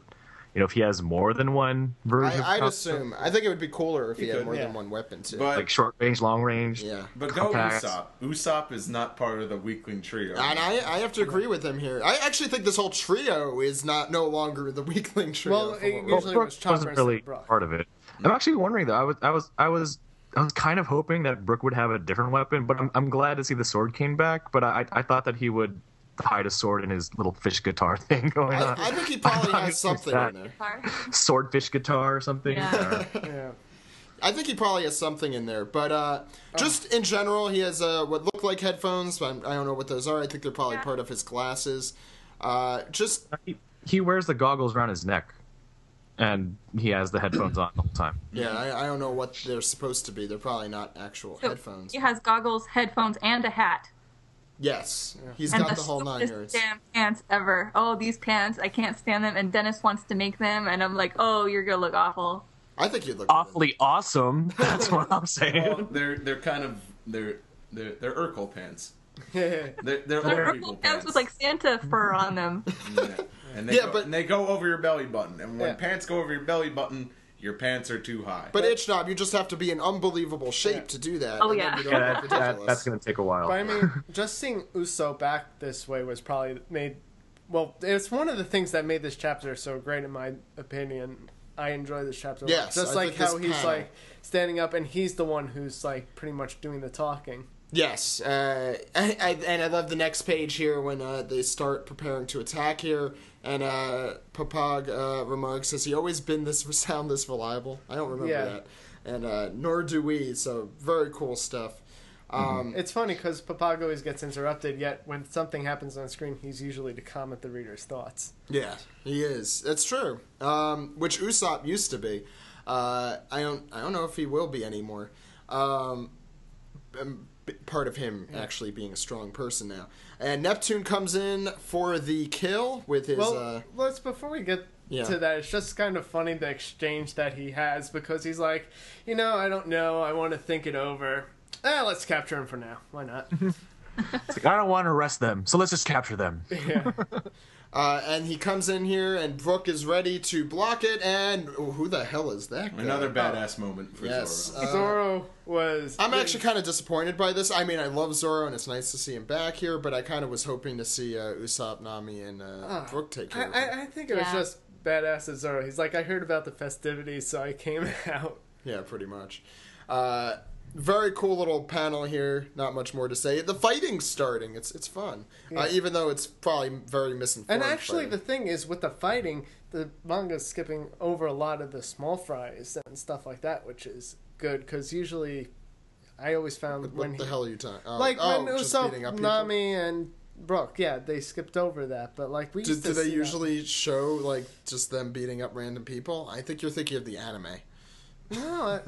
you know, if he has more than one version. I, I'd assume. I think it would be cooler if he, he had could, more yeah. than one weapon too, but, like short range, long range. Yeah, but compacts. Go Usopp. Usopp is not part of the weakling trio, and I, I have to agree with him here. I actually think this whole trio is not no longer the weakling trio. Well, it usually well, Brooke was wasn't really part of it. I'm actually wondering though. I was, I was, I was, I was kind of hoping that Brook would have a different weapon, but I'm, I'm glad to see the sword came back. But I, I thought that he would hide a sword in his little fish guitar thing going I, on. I think he probably has something in there. Swordfish guitar or something. Yeah. Or... yeah. I think he probably has something in there, but uh, just oh. in general, he has uh, what look like headphones. But I'm, I don't know what those are. I think they're probably yeah. part of his glasses. Uh, just he, he wears the goggles around his neck. And he has the headphones on the whole time. Yeah, I, I don't know what they're supposed to be. They're probably not actual so headphones. He has goggles, headphones, and a hat. Yes, yeah. he's and got the, the whole nine yards. Damn pants ever. Oh, these pants, I can't stand them. And Dennis wants to make them, and I'm like, oh, you're gonna look awful. I think you'd look awfully good. Awesome. That's what I'm saying. Well, they're they're kind of they're they're they're Urkel pants. they're they're, they're Urkel people pants, pants with like Santa fur on them. Yeah. And they, yeah, go, but, and they go over your belly button. And when yeah. pants go over your belly button, your pants are too high. But Ichnob, you just have to be in unbelievable shape yeah. to do that. Oh, yeah. yeah that, that, that's going to take a while. But I mean, just seeing Usopp back this way was probably made... Well, it's one of the things that made this chapter so great, in my opinion. I enjoy this chapter. Yes, just I like how he's panel. like standing up, and he's the one who's like pretty much doing the talking. Yes, uh, I, I, and I love the next page here when uh, they start preparing to attack here, and uh, Papag uh, remarks, has he always been this sound this reliable? I don't remember yeah. that. And uh, nor do we, so very cool stuff. Um, it's funny because Papag always gets interrupted, yet when something happens on screen, he's usually to comment the reader's thoughts. Yeah, he is. That's true, um, which Usopp used to be. Uh, I don't I don't know if he will be anymore. Um, um part of him yeah. actually being a strong person now. And Neptune comes in for the kill with his... Well, uh, let's, before we get yeah. to that, it's just kind of funny the exchange that he has, because he's like, you know, I don't know, I want to think it over. Eh, let's capture him for now. Why not? It's like, I don't want to arrest them, so let's just capture them. Yeah. Uh, and he comes in here, and Brook is ready to block it, and oh, who the hell is that guy? Another badass oh. moment for yes. Zoro. Uh, Zoro was... I'm really... actually kind of disappointed by this. I mean, I love Zoro, and it's nice to see him back here, but I kind of was hoping to see uh, Usopp, Nami, and uh, uh, Brook take care I, of him. I, I think it yeah. was just badass as Zoro. He's like, I heard about the festivities, so I came out. Yeah, pretty much. Uh, very cool little panel here. Not much more to say. The fighting's starting. It's it's fun, yeah. uh, even though it's probably very misinformed. And actually, fighting. The thing is, with the fighting, the manga's skipping over a lot of the small fries and stuff like that, which is good because usually, I always found what, when what the he, hell are you talking? Uh, like oh, when Usopp, Nami, and Brook, yeah, they skipped over that. But like, we used do, to do they usually that. show like just them beating up random people? I think you're thinking of the anime. No, I,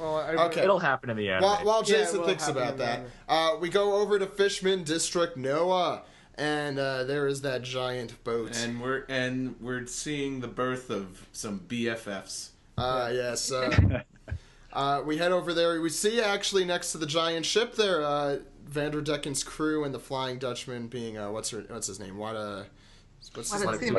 well, I, okay. It'll happen in the anime. While, while Jason yeah, thinks about that, uh, we go over to Fishman District Noah, and uh, there is that giant boat, and we're and we're seeing the birth of some B F Fs. Ah, uh, yes. Uh, uh, we head over there. We see actually next to the giant ship there, uh, Vanderdecken's crew and the Flying Dutchman being uh, what's her what's his name? Wada. What's his Wadatsumi.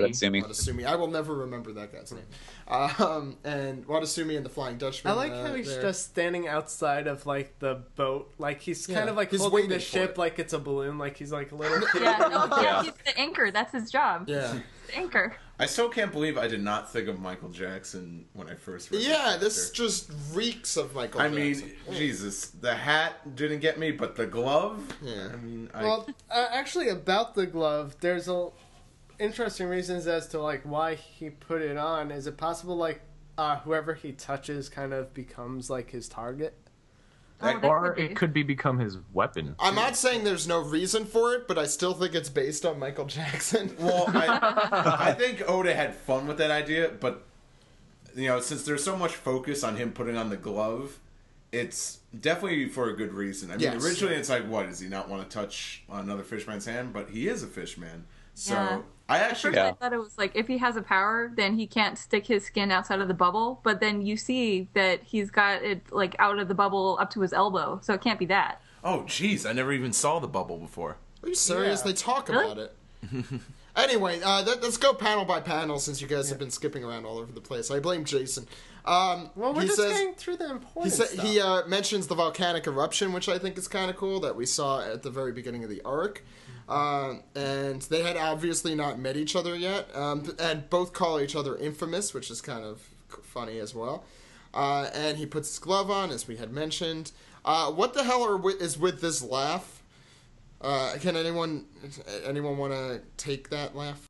Wadatsumi. Wadatsumi. I will never remember that guy's name. Um, and Wadatsumi and the Flying Dutchman. I like how uh, he's there. just standing outside of like the boat, like he's yeah. kind of like he's holding the ship it. like it's a balloon, like he's like a little. yeah, no, yeah. He's the anchor. That's his job. Yeah, the anchor. I still can't believe I did not think of Michael Jackson when I first read Yeah, this just reeks of Michael I Jackson. I mean, Jesus, the hat didn't get me, but the glove. Yeah, I mean, I... well, uh, actually, about the glove, there's a. interesting reasons as to like why he put it on. Is it possible like uh, whoever he touches kind of becomes like his target? Oh, or it could be become his weapon. I'm not saying there's no reason for it, but I still think it's based on Michael Jackson. Well, I, I think Oda had fun with that idea, but you know, since there's so much focus on him putting on the glove, it's definitely for a good reason. I mean, yes. originally it's like, what, does he not want to touch another fishman's hand? But he is a fishman. So yeah. I actually At first yeah. I thought it was like if he has a power, then he can't stick his skin outside of the bubble. But then you see that he's got it like out of the bubble up to his elbow, so it can't be that. Oh, jeez, I never even saw the bubble before. Are you serious? Yeah. They talk really? about it. Anyway, uh, th- let's go panel by panel since you guys yeah. have been skipping around all over the place. I blame Jason. Um, well, we're he just says, getting through the important he sa- stuff. He uh, mentions the volcanic eruption, which I think is kind of cool, that we saw at the very beginning of the arc. Um, and they had obviously not met each other yet, um, and both call each other infamous, which is kind of funny as well. Uh, and he puts his glove on, as we had mentioned. Uh, what the hell are wi- is with this laugh? Uh, can anyone anyone want to take that laugh?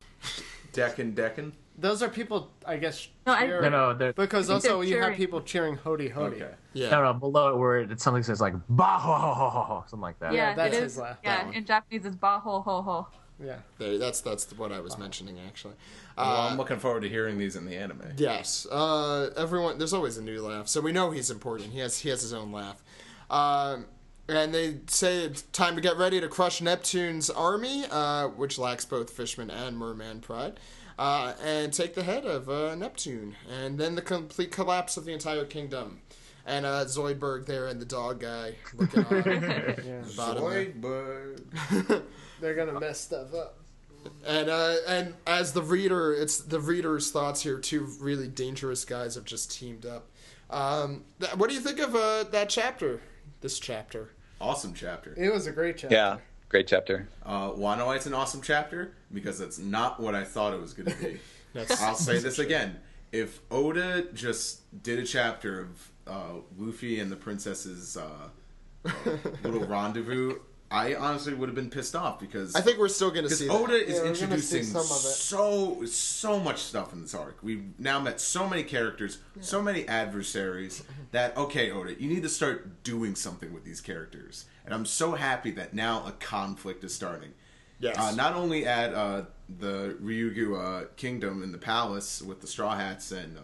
Decken, Decken. Those are people, I guess. No, I, no, no because also you have people cheering Hody Hody. Okay. Yeah. No, no, below it where it, something says like bah ho ho ho ho, something like that. Yeah, yeah that's his laugh. Yeah, in Japanese it's bah ho ho ho. Yeah, there, that's that's what I was mentioning actually. Well, uh, I'm looking forward to hearing these in the anime. Yes, uh, everyone. There's always a new laugh, so we know he's important. He has he has his own laugh. Um, And they say it's time to get ready to crush Neptune's army, uh, which lacks both Fishman and Merman pride, uh, and take the head of uh, Neptune. And then the complete collapse of the entire kingdom. And uh, Zoidberg there and the dog guy looking on. yeah. Zoidberg. They're going to mess stuff up. And uh, and as the reader, it's the reader's thoughts here. Two really dangerous guys have just teamed up. Um, th- what do you think of uh, that chapter? This chapter. Awesome chapter. It was a great chapter. Yeah, great chapter. Uh, Wano, it's an awesome chapter because that's not what I thought it was going to be. I'll say this again. If Oda just did a chapter of uh, Luffy and the princess's uh, uh, little rendezvous, I honestly would have been pissed off because... I think we're still going to see Oda that. is yeah, introducing so so much stuff in this arc. We've now met so many characters, yeah. so many adversaries that, okay, Oda, you need to start doing something with these characters. And I'm so happy that now a conflict is starting. Yes. Uh, not only at uh, the Ryugu uh, Kingdom in the palace with the Straw Hats and uh,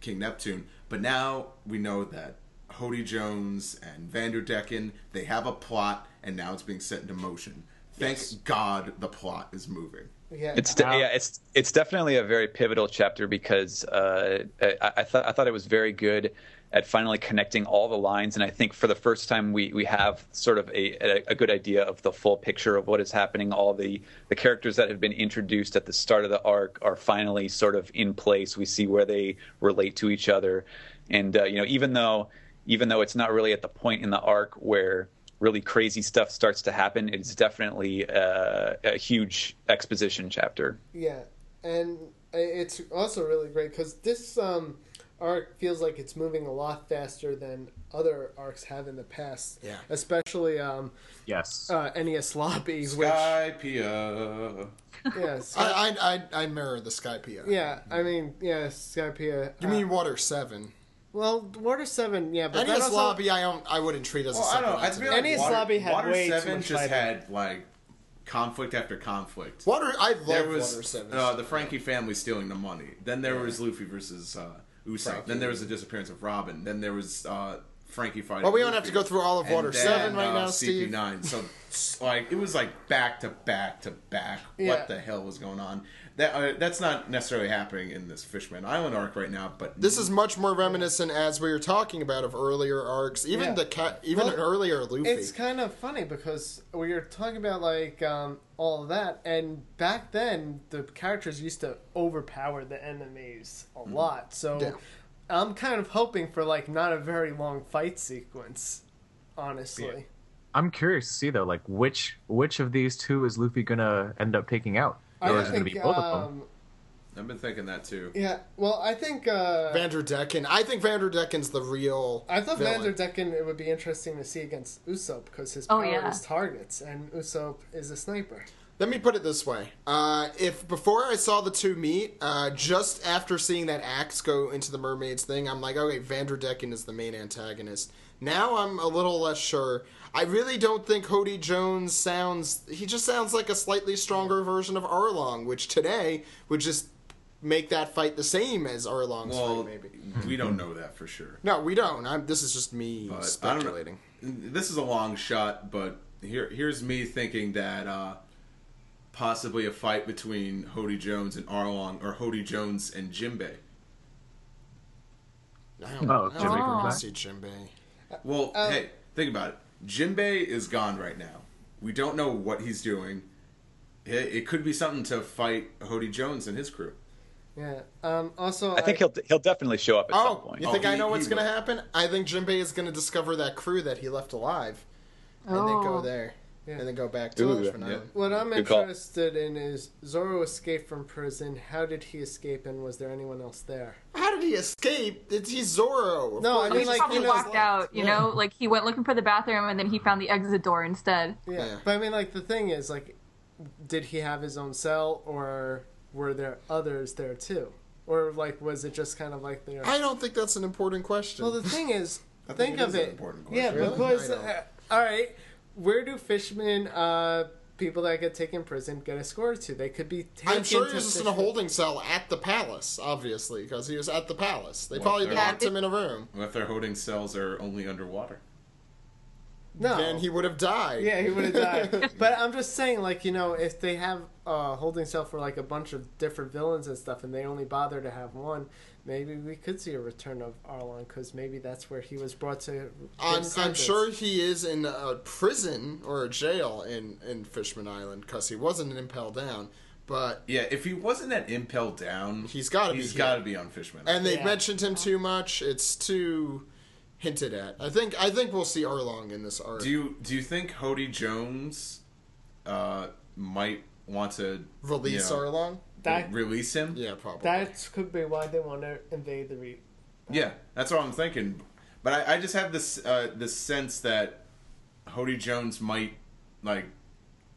King Neptune, but now we know that Hody Jones and Vanderdecken, they have a plot, and now it's being set into motion. Thank yes. God the plot is moving. Yeah, it's de- wow. yeah, it's it's definitely a very pivotal chapter because uh, I, I thought I thought it was very good at finally connecting all the lines. And I think for the first time, we we have sort of a, a good idea of the full picture of what is happening. All the, the characters that have been introduced at the start of the arc are finally sort of in place. We see where they relate to each other. And, uh, you know, even though even though it's not really at the point in the arc where really crazy stuff starts to happen, it's definitely uh, a huge exposition chapter. Yeah, and it's also really great because this um, arc feels like it's moving a lot faster than other arcs have in the past. Yeah, especially um, yes, uh, Enies Lobby, Skypiea. Yes, yeah, I, I I mirror the Skypiea. Yeah, I mean, yeah, Skypiea. You uh, mean Water seven? Well, Water seven, yeah, but Enies Lobby, I don't, I wouldn't treat as a separate. Well, I don't. I feel like Enies Lobby had Water way seven too much just fighting. Had like conflict after conflict. Water, I love Water seven. Uh, the Frankie family stealing the money. Then there yeah. was Luffy versus uh, Usopp. Frankie. Then there was the disappearance of Robin. Then there was uh, Frankie fighting. Well, we don't Luffy. Have to go through all of Water seven right uh, now, Steve. C P nine. So, like, it was like back to back to back. Yeah. What the hell was going on? That uh, that's not necessarily happening in this Fishman Island arc right now, but this is much more reminiscent, as we were talking about, of earlier arcs, even yeah. the cat, even well, earlier Luffy. It's kind of funny because we were talking about like um, all of that, and back then the characters used to overpower the enemies a mm-hmm. lot. So yeah. I'm kind of hoping for like not a very long fight sequence, honestly. Yeah. I'm curious to see though, like which which of these two is Luffy gonna end up taking out? Or I think, be both of them. Um, I've been thinking that too. Yeah, well, I think uh, Vanderdecken. I think Vanderdecken's the real. I thought villain. Vanderdecken. It would be interesting to see against Usopp because his power oh, yeah. is targets, and Usopp is a sniper. Let me put it this way: uh, if before I saw the two meet, uh, just after seeing that axe go into the mermaid's thing, I'm like, okay, Vanderdecken is the main antagonist. Now I'm a little less sure. I really don't think Hody Jones sounds... He just sounds like a slightly stronger version of Arlong, which today would just make that fight the same as Arlong's well, fight, maybe. We don't know that for sure. No, we don't. I'm, this is just me but speculating. This is a long shot, but here, here's me thinking that uh, possibly a fight between Hody Jones and Arlong, or Hody Jones and Jinbei. I don't, oh, I don't Jinbei know. I see Jinbei. Well, uh, hey, think about it. Jinbei is gone right now. We don't know what he's doing. It, it could be something to fight Hody Jones and his crew. Yeah. Um, also, I, I think he'll he'll definitely show up at oh, some point. You think oh, he, I know what's going to happen? I think Jinbei is going to discover that crew that he left alive, oh. and then go there, yeah. and then go back to Dutchman Island. Yeah. What I'm Good interested call. in is Zoro escaped from prison. How did he escape, and was there anyone else there? How did he escape? It's, he's Zoro. No, I mean, he's like, probably he walked out, you yeah. know? Like, he went looking for the bathroom, and then he found the exit door instead. Yeah. yeah, but I mean, like, the thing is, like, did he have his own cell, or were there others there, too? Or, like, was it just kind of like there? I don't think that's an important question. Well, the thing is, I think, think it of is it. An important question. Yeah, really? because, uh, all right, where do fishmen, uh, people that get taken prison get escorted to? They could be taken I'm sure he was just in a holding cell at the palace, obviously, because he was at the palace. They what probably locked him in a room. What if their holding cells are only underwater? No. Then he would have died. Yeah, he would have died. But I'm just saying, like, you know, if they have a holding cell for, like, a bunch of different villains and stuff, and they only bother to have one, maybe we could see a return of Arlong, because maybe that's where he was brought to... I'm, I'm sure he is in a prison or a jail in, in Fishman Island, because he wasn't in Impel Down, but... Yeah, if he wasn't at Impel Down, he's got to be He's got to be on Fishman Island. And they yeah. mentioned him too much. It's too... hinted at. I think I think we'll see Arlong in this arc. Do you do you think Hody Jones uh, might want to release you know, Arlong? That, release him? Yeah, probably. That could be why they want to invade the reef. Yeah, that's what I'm thinking. But I, I just have this uh, this sense that Hody Jones might like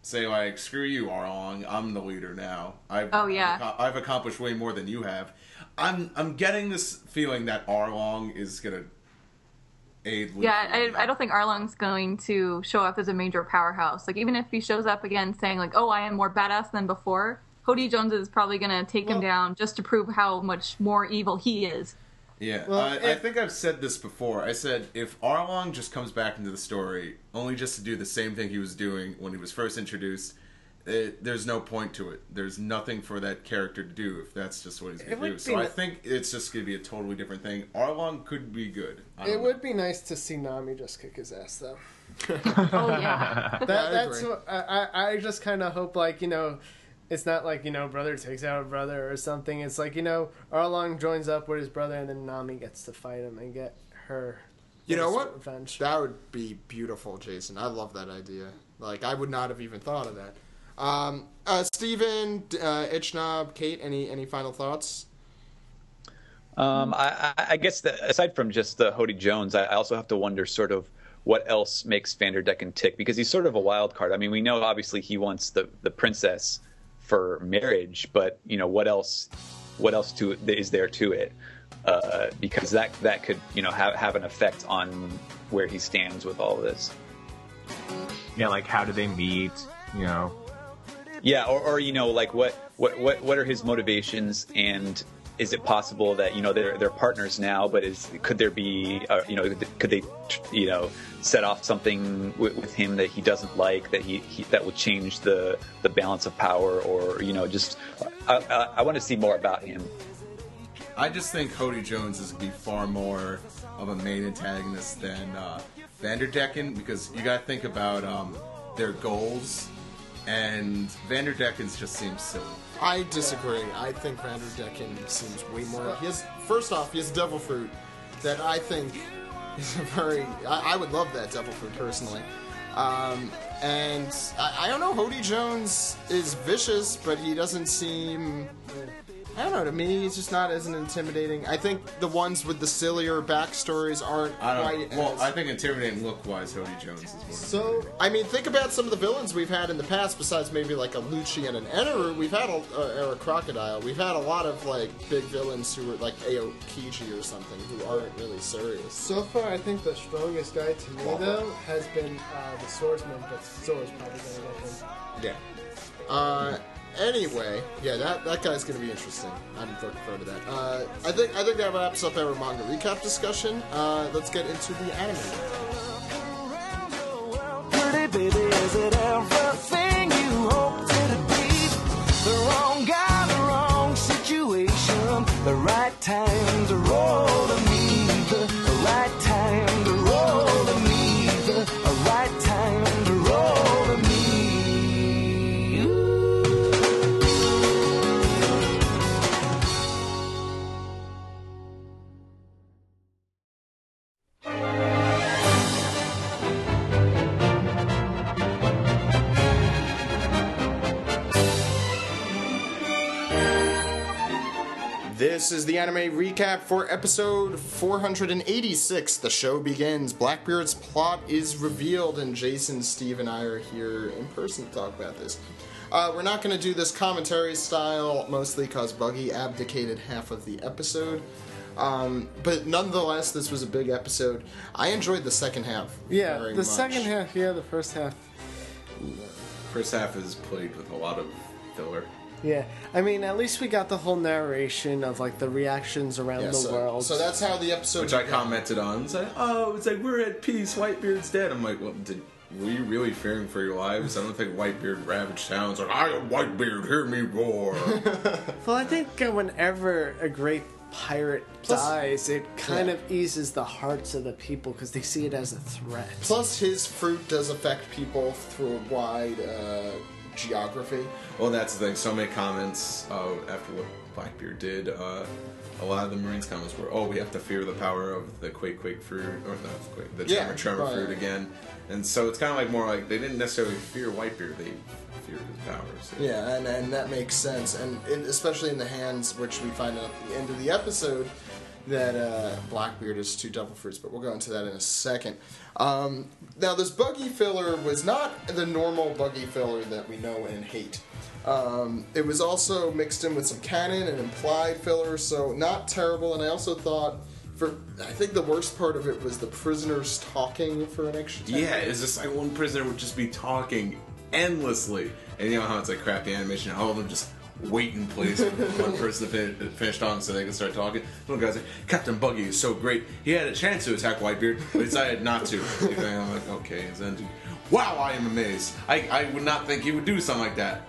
say like screw you, Arlong. I'm the leader now. I've, oh yeah. I've, I've accomplished way more than you have. I'm I'm getting this feeling that Arlong is gonna. Yeah, I, I don't think Arlong's going to show up as a major powerhouse. Like, even if he shows up again saying, like, oh, I am more badass than before, Hody Jones is probably going to take well, him down just to prove how much more evil he is. Yeah, well, I, if, I think I've said this before. I said, if Arlong just comes back into the story only just to do the same thing he was doing when he was first introduced, It, there's no point to it. There's nothing for that character to do if that's just what he's going to do. So I think it's just going to be a totally different thing. Arlong could be good. It would be nice to see Nami just kick his ass, though. Oh, yeah. that, that's what, I, I just kind of hope, like, you know, it's not like, you know, brother takes out a brother or something. It's like, you know, Arlong joins up with his brother and then Nami gets to fight him and get her. You know what? Revenge. That would be beautiful, Jason. I love that idea. Like, I would not have even thought of that. Um, uh, Steven, uh, Ichnob, Kate, any, any final thoughts? Um, I, I guess that aside from just the Hody Jones, I, I also have to wonder sort of what else makes Vanderdecken tick, because he's sort of a wild card. I mean, we know obviously he wants the, the princess for marriage, but you know, what else, what else to, is there to it? Uh, because that, that could, you know, have, have an effect on where he stands with all this. Yeah. Like, how do they meet? You know? Yeah, or, or you know, like what, what, what, what are his motivations, and is it possible that you know they're they're partners now? But is could there be uh, you know could they you know set off something with, with him that he doesn't like, that he, he that will change the the balance of power, or you know just I I, I want to see more about him. I just think Hody Jones is going to be far more of a main antagonist than uh, Vanderdecken, because you got to think about um, their goals. And Vanderdecken's just seems silly. I disagree. I think Vanderdecken seems way more... He has, first off, he has devil fruit that I think is a very... I, I would love that devil fruit, personally. Um, and I, I don't know, Hody Jones is vicious, but he doesn't seem... I don't know, to me, he's just not as intimidating. I think the ones with the sillier backstories aren't quite as... Well, I think intimidating look-wise, Hody Jones is more So, I mean, think about some of the villains we've had in the past, besides maybe like a Lucci and an Eneru, we've had a, uh, or a Crocodile, we've had a lot of, like, big villains who were, like, Aokiji or something, who aren't really serious. So far, I think the strongest guy to me, though, has been uh, the Swordsman, but Sword's probably going to get him. Yeah. Uh... Anyway, yeah, that, that guy's going to be interesting. I'm looking forward to that. Uh, I think I think that wraps up our manga recap discussion. Uh, let's get into the anime. This is the anime recap for episode four hundred eighty-six. The show begins. Blackbeard's plot is revealed, and Jason, Steve, and I are here in person to talk about this. Uh, we're not going to do this commentary style, mostly because Buggy abdicated half of the episode. Um, but nonetheless, this was a big episode. I enjoyed the second half. Yeah, very the much. second half, yeah, the first half. First half is played with a lot of filler. Yeah, I mean, at least we got the whole narration of, like, the reactions around yeah, the so, world. So that's how the episode... Which I commented on. It's like, oh, it's like, we're at peace, Whitebeard's dead. I'm like, well, did, were you really fearing for your lives? I don't think Whitebeard ravaged towns. Like, I am Whitebeard, hear me roar. Well, I think whenever a great pirate plus, dies, it kind yeah. of eases the hearts of the people, because they see it as a threat. Plus, his fruit does affect people through a wide... Uh, geography. Well, that's the thing. So many comments uh, after what Blackbeard did. Uh, a lot of the Marines' comments were, "Oh, we have to fear the power of the quake, quake fruit, or the quake, the yeah, tremor, tremor right. fruit again." And so it's kind of like more like they didn't necessarily fear Whitebeard; they feared his powers. So. Yeah, and, and that makes sense, and in, especially in the hands, which we find out at the end of the episode that uh, Blackbeard is two devil fruits. But we'll go into that in a second. Um, now, this buggy filler was not the normal buggy filler that we know and hate. Um, it was also mixed in with some canon and implied filler, so not terrible. And I also thought, for I think the worst part of it was the prisoners talking for an extra time. Yeah, it's just like one prisoner would just be talking endlessly. And you know how it's like crappy animation, all of them just... wait in place for one person to finish, finish on so they can start talking. One guy's like, Captain Buggy is so great. He had a chance to attack Whitebeard, but decided not to. And I'm like, okay. And then Wow, I am amazed. I, I would not think he would do something like that.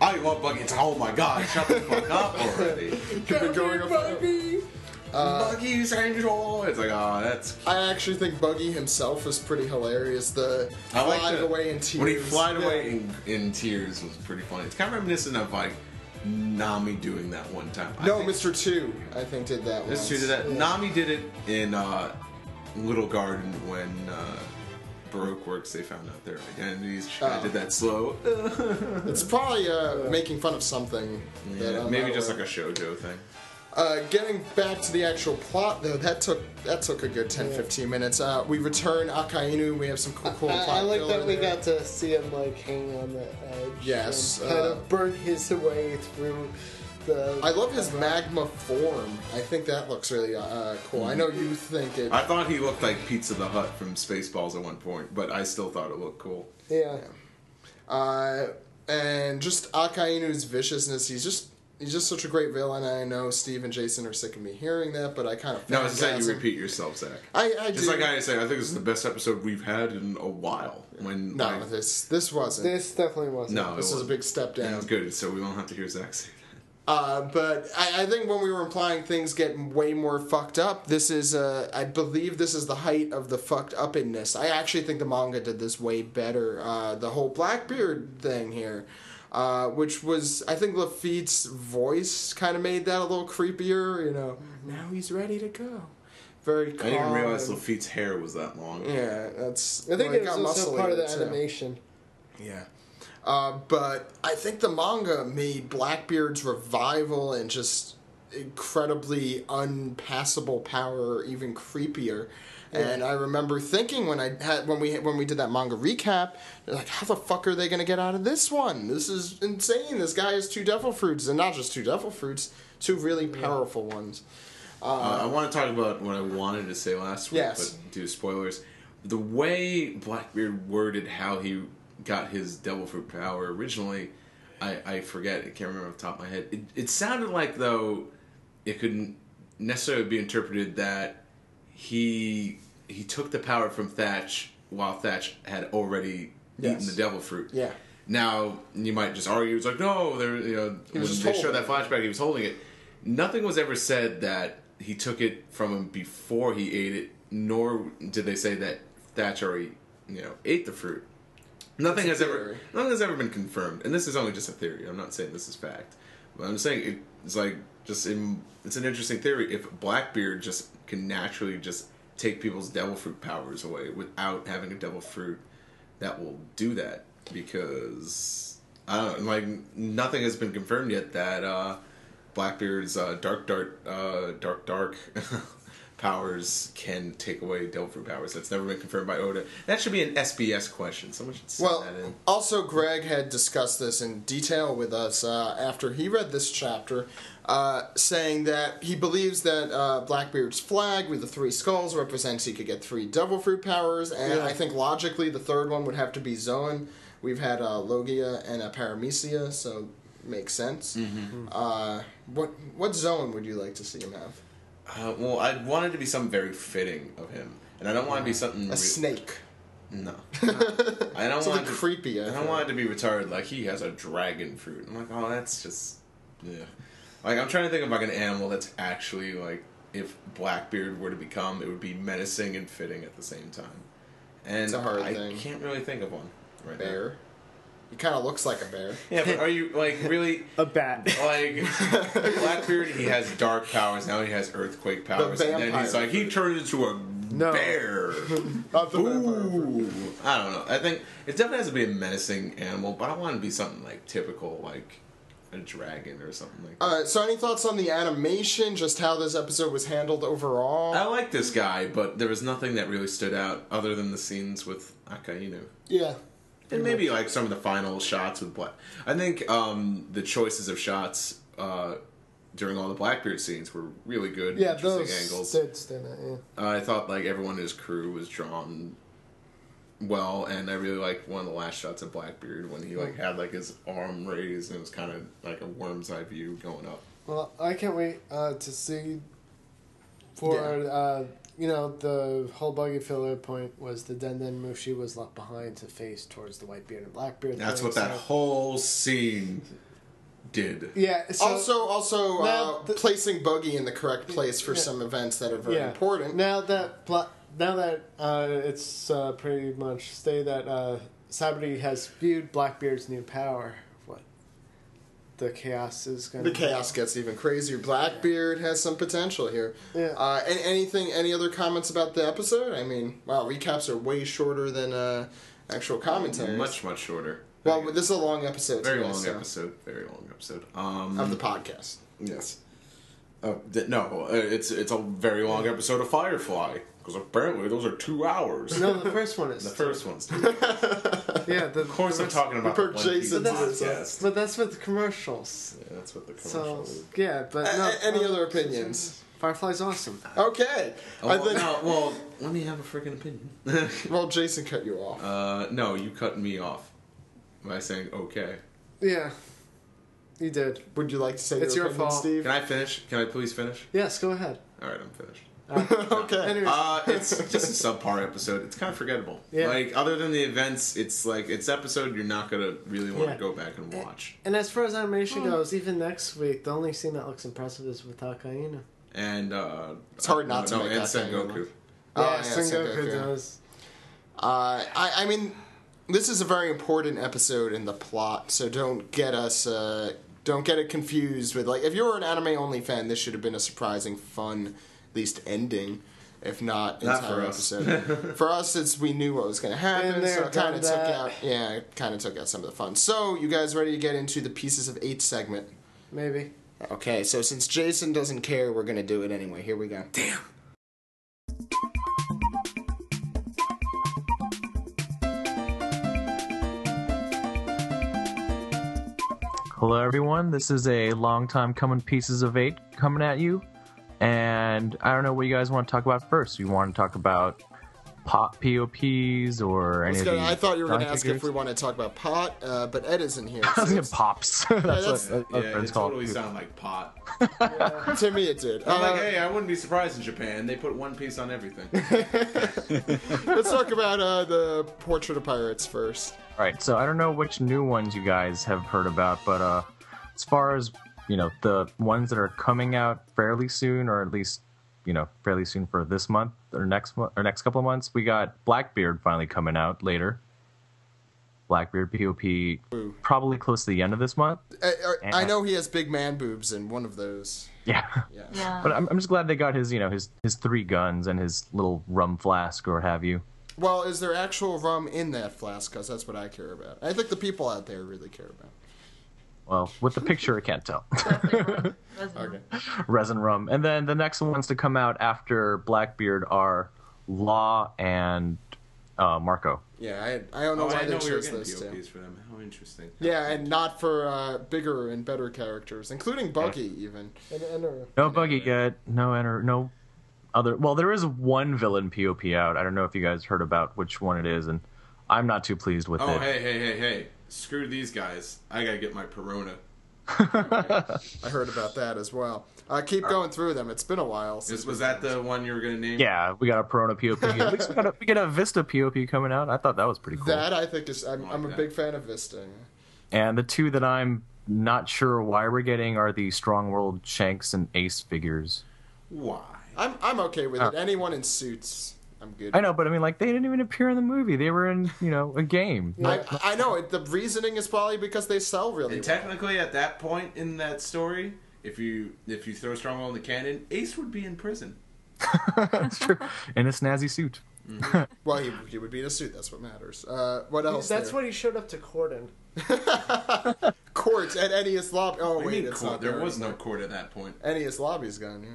I love Buggy. Oh my god, shut the fuck up already. You've been going up Buggy! Uh, Buggy's Angel! It's like, oh, that's cute. I actually think Buggy himself is pretty hilarious. The I like flying the, away in tears. When he flied yeah. away in, in tears was pretty funny. It's kind of reminiscent of, like, Nami doing that one time. I no, think, Mister Two, I think, did that once. Mister Two did that. Yeah. Nami did it in uh, Little Garden when... Uh, Baroque Works, they found out their identities. She kind of did that slow. It's probably uh, making fun of something. Yeah, that maybe just aware. like a shoujo thing. Uh, getting back to the actual plot, though, that took that took a good ten to fifteen yeah. minutes. Uh, we return Akainu, we have some cool, cool I, plot. I like that we there. got to see him like hanging on the edge. Yes. And uh, kind of burn his way through. The, I love his magma form. I think that looks really uh, cool. I know you think it... I thought he looked like Pizza the Hut from Spaceballs at one point, but I still thought it looked cool. Yeah. yeah. Uh, and just Akainu's viciousness, he's just he's just such a great villain. I know Steve and Jason are sick of me hearing that, but I kind of... No, it's that you repeat yourself, Zach. I, I just do. Just like I say, I think this is the best episode we've had in a while. When No, I, this this wasn't. This definitely wasn't. No, This was a big step down. Yeah, it was good, so we won't have to hear Zach say that. Uh, but I, I think when we were implying things get way more fucked up, this is, uh, I believe this is the height of the fucked up-inness. I actually think the manga did this way better. Uh, the whole Blackbeard thing here, uh, which was, I think Lafitte's voice kind of made that a little creepier, you know. Now he's ready to go. Very calm. I didn't realize Lafitte's hair was that long. Yeah, that's... I think well, it, it was also part of the animation. Too. Yeah. Uh, but I think the manga made Blackbeard's revival and just incredibly unpassable power even creepier. Yeah. And I remember thinking when I had when we when we did that manga recap, like, how the fuck are they going to get out of this one? This is insane. This guy has two devil fruits, and not just two devil fruits, two really powerful yeah. ones. Uh, uh, I want to talk about what I wanted to say last week, yes. but do spoilers. The way Blackbeard worded how he got his devil fruit power originally, I, I forget, I can't remember off the top of my head. It, it sounded like, though, it couldn't necessarily be interpreted that he he took the power from Thatch while Thatch had already yes. eaten the devil fruit. Yeah. Now, you might just argue, it's like, no, there, you know, when they show that flashback, he was holding it. Nothing was ever said that he took it from him before he ate it, nor did they say that Thatch already, you know, ate the fruit. Nothing has ever nothing has ever been confirmed, and this is only just a theory. I'm not saying this is fact, but I'm saying it, it's like just in, it's an interesting theory. If Blackbeard just can naturally just take people's devil fruit powers away without having a devil fruit, that will do that, because I don't know, like nothing has been confirmed yet that uh, Blackbeard's uh, dark dark uh, dark dark. powers can take away devil fruit powers. That's never been confirmed by Oda. That should be an S B S question. Someone should send well, that in. Also, Greg had discussed this in detail with us uh, after he read this chapter, uh, saying that he believes that uh, Blackbeard's flag with the three skulls represents he could get three devil fruit powers, and yeah. I think logically the third one would have to be Zoan. We've had uh, Logia and uh, Paramecia, so makes sense. Mm-hmm. uh, what, what Zoan would you like to see him have? Uh, well, I wanted to be something very fitting of him, and I don't want to be something a re- snake. No, I don't something want to, creepy. I, I don't want it to be retarded. Like he has a dragon fruit. I'm like, oh, that's just yeah. Like I'm trying to think of like an animal that's actually like if Blackbeard were to become, it would be menacing and fitting at the same time. And it's a hard I thing. can't really think of one right now. Bear. He kind of looks like a bear. Yeah, but are you, like, really... a bat. Like, Blackbeard, he has dark powers, now he has earthquake powers, the and then he's like, he turned into a no. bear. Not the Ooh. I don't know. I think it definitely has to be a menacing animal, but I want it to be something, like, typical, like, a dragon or something like that. Uh, so any thoughts on the animation, just how this episode was handled overall? I like this guy, but there was nothing that really stood out other than the scenes with Akainu. Yeah. And maybe, like, some of the final shots with Black... I think um, the choices of shots uh, during all the Blackbeard scenes were really good. Yeah, interesting those angles. Stood, stood out, yeah. Uh, I thought, like, everyone in his crew was drawn well, and I really liked one of the last shots of Blackbeard when he, like, had, like, his arm raised and it was kind of like a worm's eye view going up. Well, I can't wait uh, to see for... Yeah. Uh, you know, the whole buggy filler point was the Denden Mushi was left behind to face towards the Whitebeard and Blackbeard. That's what that whole scene did. Yeah. So also, also uh, the, placing buggy in the correct place for yeah. some events that are very yeah. important. Now that now that uh, it's uh, pretty much stated that uh, Sabaody has viewed Blackbeard's new power. The chaos is going to... The chaos be. gets even crazier. Blackbeard yeah. has some potential here. Yeah. Uh, and anything, any other comments about the episode? I mean, wow, recaps are way shorter than uh, actual commentaries. Much, much shorter. Well, Very this is a long episode. Very today, long so. episode. Very long episode. Um, of the podcast. Yes. Oh, th- no, it's it's a very long episode of Firefly, because apparently those are two hours. No, the first one is. The two. first one's two hours. Yeah, the, of course the I'm talking about the Jason's podcast. But that's with the commercials. Yeah, that's with the commercials. So, yeah, but no, a- any um, other opinions? Firefly's awesome. Okay. Oh, I think, no, well, let me have a freaking opinion. Well, Jason cut you off. Uh, no, you cut me off by saying okay. Yeah. You did. Would you like to say it's your, your opinion, fault, Steve? Can I finish? Can I please finish? Yes, go ahead. All right, I'm finished. Right. Okay. Anyways. Uh, it's just a subpar episode. It's kind of forgettable. Yeah. Like, other than the events, it's like, it's episode you're not going to really want yeah. to go back and watch. And, and as far as animation mm. goes, even next week, the only scene that looks impressive is with Akainu. And, uh... It's hard not no, to no, make Akainu. No, and Sengoku. Oh, yeah, yeah, Sengoku, Sengoku does. Uh, I, I mean, this is a very important episode in the plot, so don't get us, uh... Don't get it confused with, like, if you were an anime-only fan, this should have been a surprising, fun, at least ending, if not entire not episode. Us. For us, it's we knew what was going to happen, there, so it kind of took out, yeah, it kind of took out some of the fun. So, you guys ready to get into the Pieces of Eight segment? Maybe. Okay, so since Jason doesn't care, we're going to do it anyway. Here we go. Damn. Hello everyone, this is a long time coming Pieces of Eight coming at you, and I don't know what you guys want to talk about first. You want to talk about pot P O Ps or anything? Gonna, I thought you were going to ask if we want to talk about pot, uh, but Ed isn't here. So Pops. Yeah, that's that's, what, that's yeah, what it's it called. Totally sound like pot. Yeah. To me it did. I'm uh, like, hey, I wouldn't be surprised in Japan. They put One Piece on everything. Let's talk about uh, the Portrait of Pirates first. Alright, so I don't know which new ones you guys have heard about, but uh, as far as, you know, the ones that are coming out fairly soon, or at least, you know, fairly soon for this month or next mo- or next couple of months, we got Blackbeard finally coming out later. Blackbeard P O P Ooh. Probably close to the end of this month. I, I, I know he has big man boobs in one of those. Yeah. Yeah. Yeah. But I'm, I'm just glad they got his, you know, his, his three guns and his little rum flask or what have you. Well, is there actual rum in that flask? Because that's what I care about. I think the people out there really care about. Well, with the picture, I can't tell. Resin rum. Resin rum. And then the next ones to come out after Blackbeard are Law and uh, Marco. Yeah, I I don't know oh, why I they know chose we those two. For them. How interesting. How yeah, and not for uh, bigger and better characters, including Buggy, yeah. even. And, and, or, no and Buggy Enter. yet. No Enter. No. Other, well, there is one villain P O P out. I don't know if you guys heard about which one it is, and I'm not too pleased with oh, it. Oh, hey, hey, hey, hey. Screw these guys. I gotta get my Perona. I heard about that as well. Uh, keep All going right. through them. It's been a while. Since was that the one you were going to name? Yeah, we got a Perona P O P. At least we got a, we got a Vista P O P coming out. I thought that was pretty cool. That, I think, is... I'm, like I'm a that. big fan of Vista. And the two that I'm not sure why we're getting are the Strong World Shanks and Ace figures. Why? I'm I'm okay with uh, it. Anyone in suits, I'm good. I know, but I mean, like, they didn't even appear in the movie. They were in, you know, a game. I, I know. The reasoning is probably because they sell really and well. Technically, at that point in that story, if you if you throw Stronghold in the canon, Ace would be in prison. That's true. In a snazzy suit. Mm-hmm. Well, he, he would be in a suit. That's what matters. Uh, what else? That's there? What he showed up to court in. Court at Enies Lobby. Oh, what wait. It's court? Not there, there was anymore. No court at that point. Enies Lobby's gone, yeah.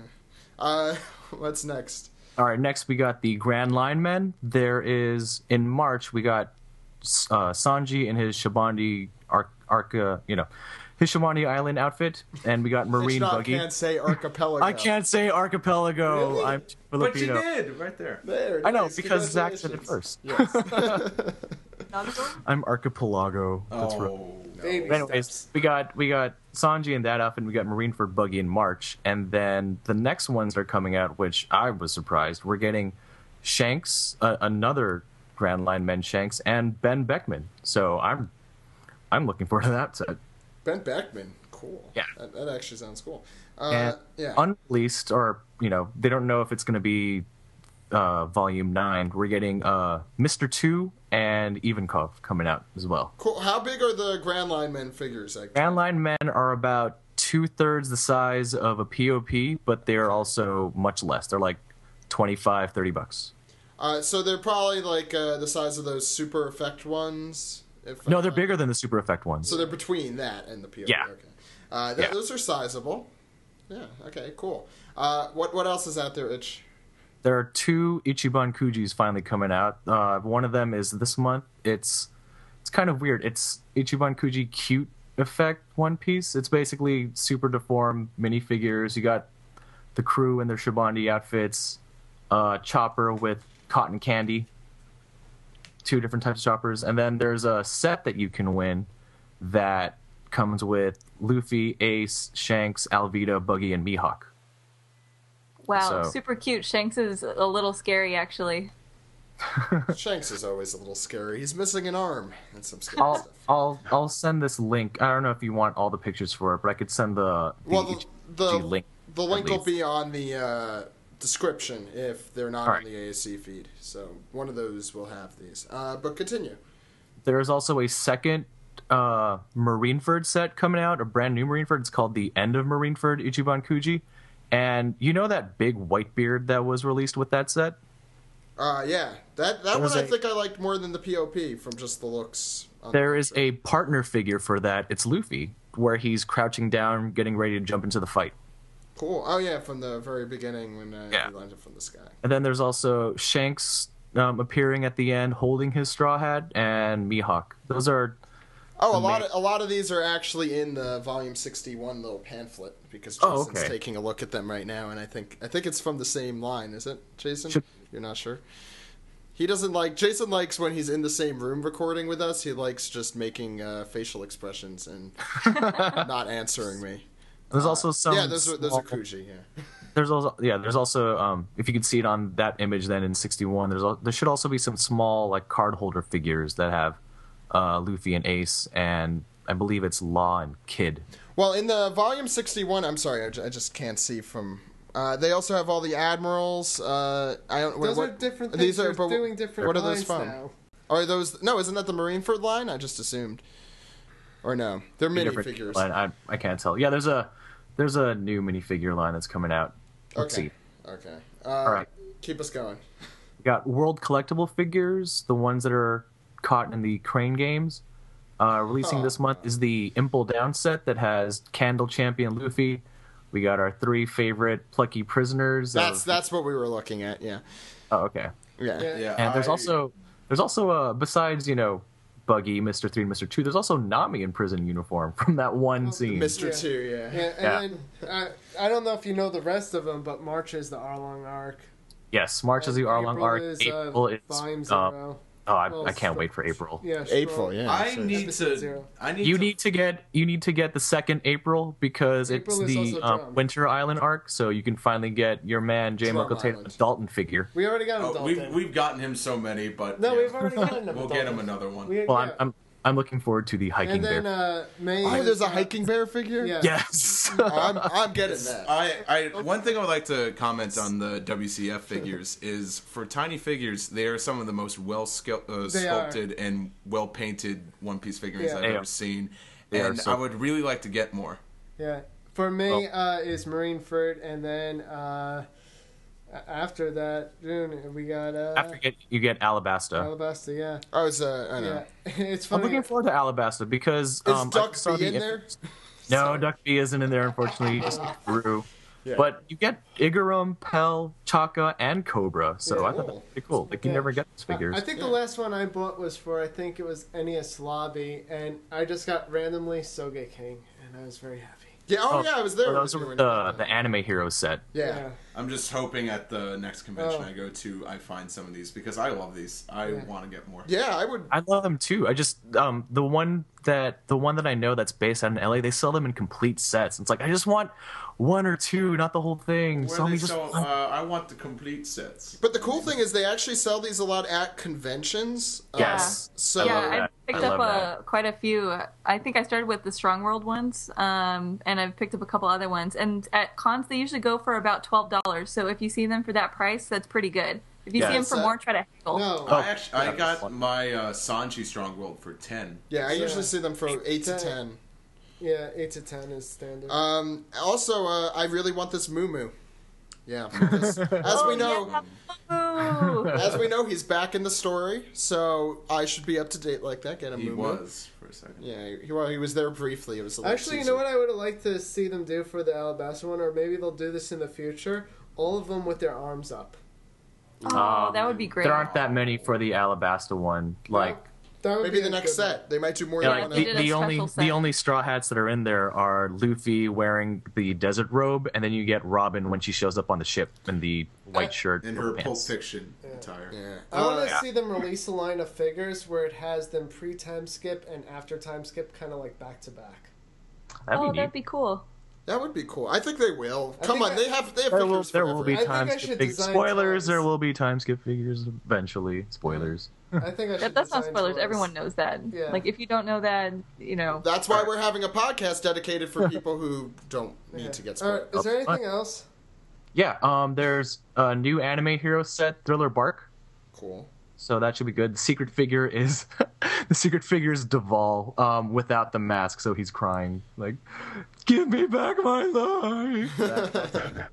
Uh, what's next? All right, next we got the Grand Line Men. There is, in March, we got uh, Sanji and his Sabaody Arc, Arc uh, you know, his Sabaody Island outfit, and we got Marine Buggy. I can't say Archipelago. I can't say Archipelago. Really? I'm Filipino. But you did, right there. There. I know, nice. Because Zach said it first. Yes. I'm Archipelago. That's oh. right. Baby but anyways, steps. we got we got Sanji and that up, and we got Marineford Buggy in March, and then the next ones are coming out, which I was surprised. We're getting Shanks, uh, another Grand Line Men Shanks, and Ben Beckman. So I'm I'm looking forward to that set. Ben Beckman, cool. Yeah, that, that actually sounds cool. Uh, and yeah, unreleased, or you know, they don't know if it's going to be uh, Volume Nine. We're getting uh, Mister Two and Ivankov coming out as well. Cool. How big are the Grand Line Men figures? Actually? Grand Line Men are about two thirds the size of a P O P, but they are also much less. They're like twenty-five, thirty bucks. Uh, so they're probably like uh, the size of those Super Effect ones. If no, I'm they're right. bigger than the Super Effect ones. So they're between that and the P O P. Yeah. Okay. Uh, th- yeah. Those are sizable. Yeah. Okay. Cool. Uh, what what else is out there, Itch? There are two Ichiban Kujis finally coming out. Uh, one of them is this month. It's it's kind of weird. It's Ichiban Kuji Cute Effect One Piece. It's basically super deformed minifigures. You got the crew in their Shibandi outfits, uh, Chopper with cotton candy, two different types of Choppers. And then there's a set that you can win that comes with Luffy, Ace, Shanks, Alvida, Buggy, and Mihawk. Wow, so super cute. Shanks is a little scary, actually. Shanks is always a little scary. He's missing an arm and some scary I'll, stuff. I'll I'll send this link. I don't know if you want all the pictures for it, but I could send the, the, well, the, the link. The link will be on the uh, description if they're not all on right. the A S C feed. So one of those will have these. Uh, but continue. There is also a second uh, Marineford set coming out, a brand new Marineford. It's called The End of Marineford Ichiban Kuji. And you know that big Whitebeard that was released with that set? Uh, yeah. That that one I think I liked more than the P O P from just the looks. There is a partner figure for that. It's Luffy, where he's crouching down, getting ready to jump into the fight. Cool. Oh, yeah, from the very beginning when uh, yeah. he landed from the sky. And then there's also Shanks um, appearing at the end, holding his straw hat, and Mihawk. Those are... Oh, a lot of a lot of these are actually in the Volume sixty-one little pamphlet because Jason's oh, okay. taking a look at them right now, and I think I think it's from the same line, is it, Jason? Should... You're not sure? He doesn't like Jason likes when he's in the same room recording with us. He likes just making uh, facial expressions and not answering me. There's uh, also some. Yeah, those are those small... are Kuji. Yeah. There's also yeah. There's also um, if you could see it on that image, then in sixty-one, there's there should also be some small like card holder figures that have. Uh, Luffy and Ace, and I believe it's Law and Kid. Well, in the Volume sixty-one, I'm sorry, I, j- I just can't see from... Uh, they also have all the Admirals. Uh, I don't, those what, are different things. These are but, doing different What are those from? Now. Are those... No, isn't that the Marineford line? I just assumed. Or no. They're minifigures. I, I can't tell. Yeah, there's a there's a new minifigure line that's coming out. Let's okay. see. Okay. Uh, all right. Keep us going. We got World Collectible figures, the ones that are... caught in the crane games. Uh, releasing oh. this month is the Impel Down set that has Candle Champion Luffy. We got our three favorite plucky prisoners. That's of... that's what we were looking at, yeah. Oh, okay. Yeah, yeah. yeah and there's I... also there's also uh, besides, you know, Buggy, Mister Three, and Mister Two, there's also Nami in prison uniform from that one oh, scene. Mister Yeah. Two, yeah. yeah and yeah. then I, I don't know if you know the rest of them, but March is the Arlong Arc. Yes, March and is the Arlong Arc. Is, April uh, is Volume Zero. Um, Oh, I, well, I can't wait for April. Yeah, sure. April, yeah. I sure. need to. I need you to, need to get. You need to get the second April because April it's the um, Winter Island arc, so you can finally get your man J. Michael Tatum's Dalton figure. We already got him. Oh, Dalton. We've, we've gotten him so many, but no, yeah. we've already gotten him. We'll get him another one. We, well, yeah. I'm, I'm I'm looking forward to the hiking and then, bear. Uh, May oh, there's a hiking bear figure. Yeah. Yes, I'm, I'm getting that. I, I one thing I would like to comment on the W C F figures is for tiny figures, they are some of the most well sculpt, uh, sculpted are. and well painted One Piece figurines yeah. I've they ever are. seen, they and so I would really like to get more. Yeah, for me oh. uh, is Marineford, and then uh, after that, June we got. Uh, after you get, you get Alabasta. Alabasta, yeah. Oh, it's uh, I know. Yeah. It's funny. I'm looking forward to Alabasta because is um, Duck B in there? No, Duck B isn't in there. Unfortunately, he just grew. Yeah. But you get Igurum, Pell, Chaka, and Cobra. So yeah, I cool. thought that was pretty cool. Like you yeah. never get these figures. I think yeah. the last one I bought was for I think it was Enies Lobby, and I just got randomly Soge King, and I was very happy. Yeah, oh, oh yeah, I was there. Those were the, the anime hero set. Yeah. yeah. I'm just hoping at the next convention oh. I go to, I find some of these because I love these. I yeah. want to get more. Yeah, I would. I love them too. I just um the one that the one that I know that's based out in L A, they sell them in complete sets. It's like I just want one or two, not the whole thing. Where so they just, sell, uh, I want the complete sets. But the cool thing is they actually sell these a lot at conventions. Yes. Um, so yeah, I picked I up a, quite a few. I think I started with the Strong World ones, um, and I've picked up a couple other ones. And at cons, they usually go for about twelve dollars. So if you see them for that price, that's pretty good. If you yeah, see him for that, more, try to haggle. No, oh, I actually I got fun. my uh, Sanji Strong World for ten. Yeah, I so, usually see them for eight to ten. Yeah, eight to ten is standard. Um, also, uh, I really want this Moo Moo. Yeah, as oh, we know, yeah. as we know, he's back in the story, so I should be up to date like that. Get a Moo Moo. He was for a second. Yeah, he, well, he was there briefly. It was a actually, season. You know what I would have liked to see them do for the Alabasta one, or maybe they'll do this in the future. All of them with their arms up. Oh, um, that would be great. There aren't that many for the Alabasta one. Like yeah, maybe the next set. One. They might do more yeah, than like, one. The, the only set. the only straw hats that are in there are Luffy wearing the desert robe, and then you get Robin when she shows up on the ship in the white shirt and her pants. Pulp Fiction yeah. attire. Yeah. I want to yeah. see them release a line of figures where it has them pre-time skip and after time skip, kind of like back to back. That'd oh, be that'd be cool. That would be cool. I think they will. I Come on, I, they have they have there figures. Will, there will be time skip figures. Spoilers. Times. There will be time skip figures eventually. Spoilers. I think I should. That, that's not spoilers. Toys. Everyone knows that. Yeah. Like if you don't know that, you know. That's why we're having a podcast dedicated for people who don't need yeah. to get spoiled. Right, is there anything else? Yeah. Um. There's a new anime hero set, Thriller Bark. Cool. So that should be good. The secret figure is the secret figure is Duvall, um, without the mask, so he's crying like, "Give me back my life." That,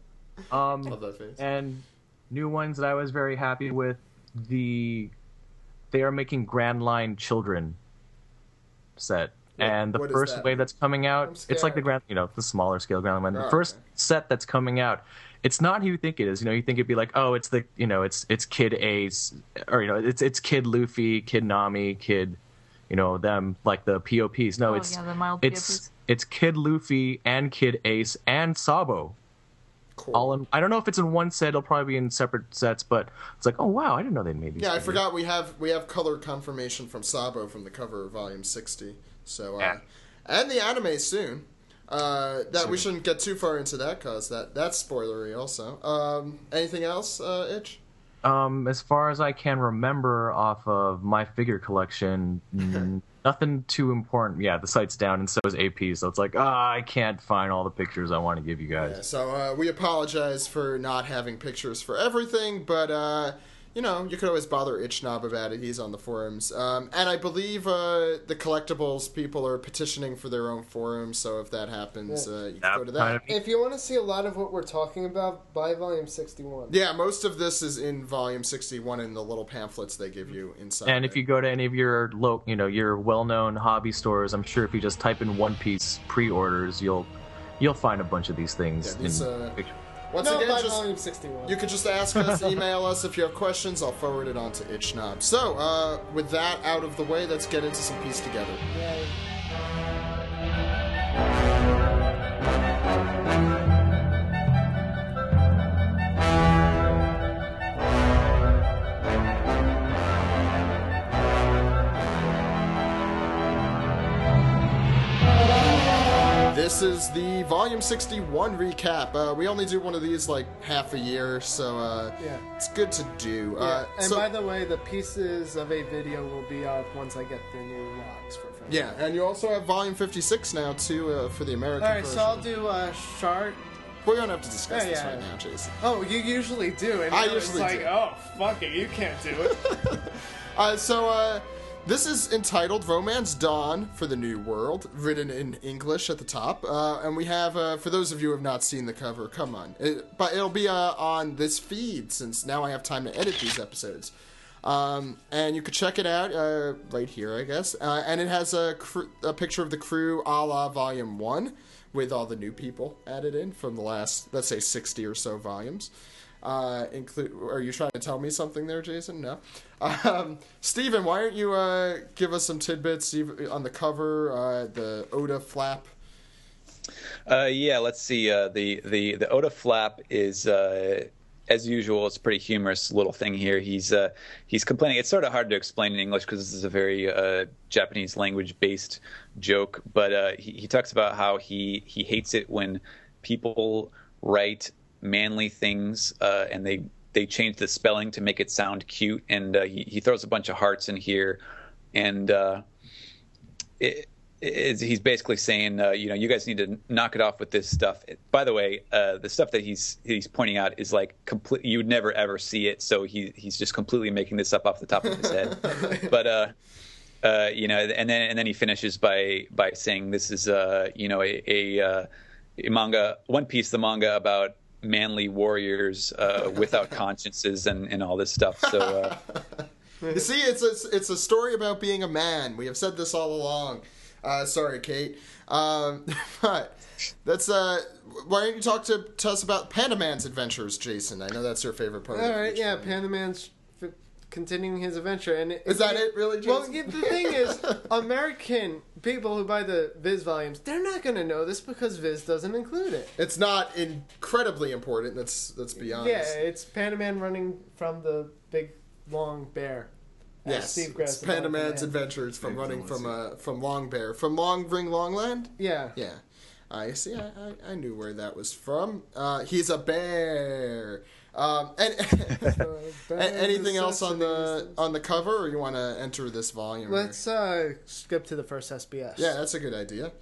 um, love that face. And new ones that I was very happy with, the they are making Grand Line Children set, what, and the first that? wave that's coming out, it's like the grand, you know, the smaller scale Grand Line. Oh, the first okay. set that's coming out. It's not who you think it is. You know, you think it'd be like, oh, it's the, you know, it's it's Kid Ace, or, you know, it's it's Kid Luffy, Kid Nami, Kid, you know, them, like the P O Ps. No, oh, it's yeah, it's it's Kid Luffy and Kid Ace and Sabo. Cool. All in, I don't know if it's in one set. It'll probably be in separate sets, but it's like, oh wow, I didn't know they made these. Yeah, things. I forgot we have we have color confirmation from Sabo from the cover of Volume sixty. So, uh, yeah. and the anime soon. Uh, that we shouldn't get too far into that because that that's spoilery also. Um, anything else, uh, Itch? Um, as far as I can remember off of my figure collection, nothing too important. Yeah, the site's down and so is A P, so it's like, ah, I can't find all the pictures I want to give you guys. Yeah, so uh, we apologize for not having pictures for everything, but uh, you know, you could always bother Itch Knob about it. He's on the forums. Um, and I believe uh, the collectibles people are petitioning for their own forums, so if that happens, yeah. uh, you yep. can go to that. If you want to see a lot of what we're talking about, buy Volume sixty-one. Yeah, most of this is in Volume sixty-one in the little pamphlets they give you inside. And if you go to any of your, lo you know, your well-known hobby stores, I'm sure if you just type in One Piece pre-orders, you'll you'll find a bunch of these things yeah, these, in uh... pictures. Once no, again, just, sixty-one. You could just ask us, email us if you have questions. I'll forward it on to Itch Knob. So, uh, with that out of the way, let's get into some Piece Together. Yay. This is the Volume sixty-one recap. Uh, we only do one of these like half a year, so uh, yeah. it's good to do. Yeah. Uh, and so, by the way, the pieces of a video will be up once I get the new logs for fun. Yeah, and you also have Volume fifty-six now, too, uh, for the American version. All right, version. So I'll do uh, Shark. We're going to have to discuss oh, yeah. this right now, Jason. Oh, you usually do. And I usually like, do. It's like, oh, fuck it, you can't do it. uh, so, uh... This is entitled Romance Dawn for the New World, written in English at the top. Uh, and we have, uh, for those of you who have not seen the cover, come on. It, but it'll be uh, on this feed since now I have time to edit these episodes. Um, and you could check it out uh, right here, I guess. Uh, and it has a, cr a picture of the crew a la Volume one with all the new people added in from the last, let's say, sixty or so volumes. Uh, include, are you trying to tell me something there, Jason? No. Um, Steven, why don't you uh, give us some tidbits on the cover, uh, the Oda flap? Uh, yeah, let's see. Uh, the, the, the Oda flap is, uh, as usual, it's a pretty humorous little thing here. He's uh, he's complaining. It's sort of hard to explain in English because this is a very uh, Japanese language-based joke. But uh, he, he talks about how he, he hates it when people write manly things uh, and they, they change the spelling to make it sound cute. And uh, he, he throws a bunch of hearts in here. And uh, it... Is he's basically saying, uh, you know, you guys need to knock it off with this stuff. By the way, uh, the stuff that he's he's pointing out is like complete. You would never ever see it. So he he's just completely making this up off the top of his head. But uh, uh, you know, and then and then he finishes by by saying, this is uh, you know, a a, uh, a manga, One Piece, the manga about manly warriors uh, without consciences and and all this stuff. So. Uh, you see, it's a, it's a story about being a man. We have said this all along. Uh, sorry, Kate. Um, but that's uh, why don't you talk to, to us about Pandaman's adventures, Jason? I know that's your favorite part. All right, yeah, Pandaman's f- continuing his adventure, and it, is it, that it really? Jason? Well, the thing is, American people who buy the Viz volumes, they're not going to know this because Viz doesn't include it. It's not incredibly important. Let's let's be honest. Yeah, it's Pandaman running from the big long bear. Yes, it's Pandaman's adventures from running from uh, from Long Bear. From Long Ring Longland? Yeah. Yeah. I uh, see, I, I, I knew where that was from. Uh, he's a bear. Um, and, anything else on the on the cover, or you want to enter this volume? Let's uh, skip to the first S B S. Yeah, that's a good idea.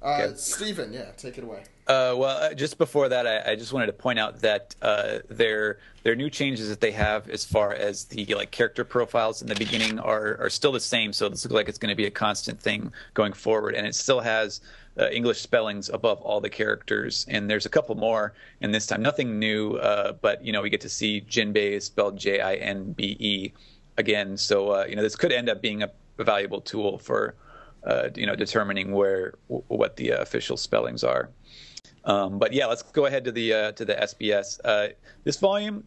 Uh, Stephen, yeah, take it away. Uh, well, uh, just before that, I, I just wanted to point out that uh, their their new changes that they have as far as the like character profiles in the beginning are are still the same. So this looks like it's going to be a constant thing going forward, and it still has uh, English spellings above all the characters. And there's a couple more, and this time nothing new, uh, but you know we get to see Jinbei is spelled J I N B E again. So uh, you know this could end up being a, a valuable tool for. Uh, you know, determining where w- what the uh, official spellings are. Um, but yeah, let's go ahead to the uh, to the S B S. Uh, this volume,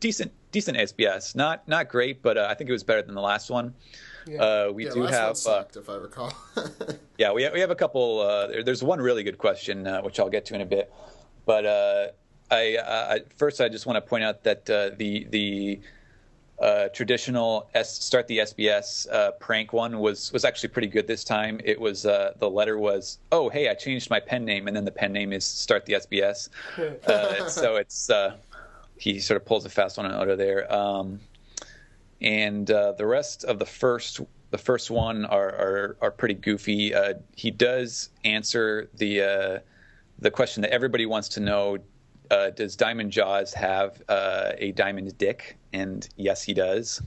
decent decent S B S, not not great, but uh, I think it was better than the last one. Yeah. Uh, we yeah, do last have, one sucked, uh, if I recall. yeah, we have, we have a couple. Uh, there, there's one really good question, uh, which I'll get to in a bit. But uh, I, I first, I just want to point out that uh, the the Uh, traditional S- start the S B S uh, prank one was, was actually pretty good this time. It was uh, the letter was, oh, hey, I changed my pen name, and then the pen name is start the S B S. Uh, so it's uh, he sort of pulls a fast one on Oda there. Um, and uh, the rest of the first the first one are are, are pretty goofy. Uh, he does answer the uh, the question that everybody wants to know. Uh, does Diamond Jaws have uh, a diamond dick? And yes, he does.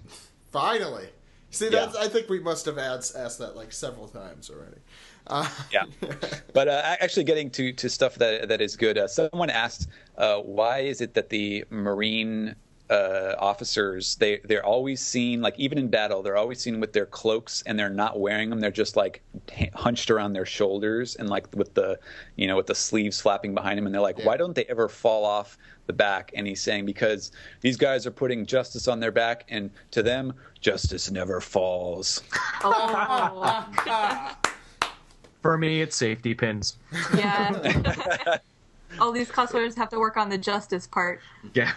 Finally. See, that's, yeah. I think we must have asked, asked that like several times already. Uh, yeah. But uh, actually getting to, to stuff that that is good. Uh, someone asked, uh, why is it that the Marine uh, officers, they, they're always seen, like even in battle, they're always seen with their cloaks and they're not wearing them. They're just like hunched around their shoulders and like with the, you know, with the sleeves flapping behind them. And they're like, yeah. Why don't they ever fall off the back? And he's saying, because these guys are putting justice on their back, and to them, justice never falls. Oh. For me, it's safety pins. Yeah. All these cosplayers have to work on the justice part. Yeah.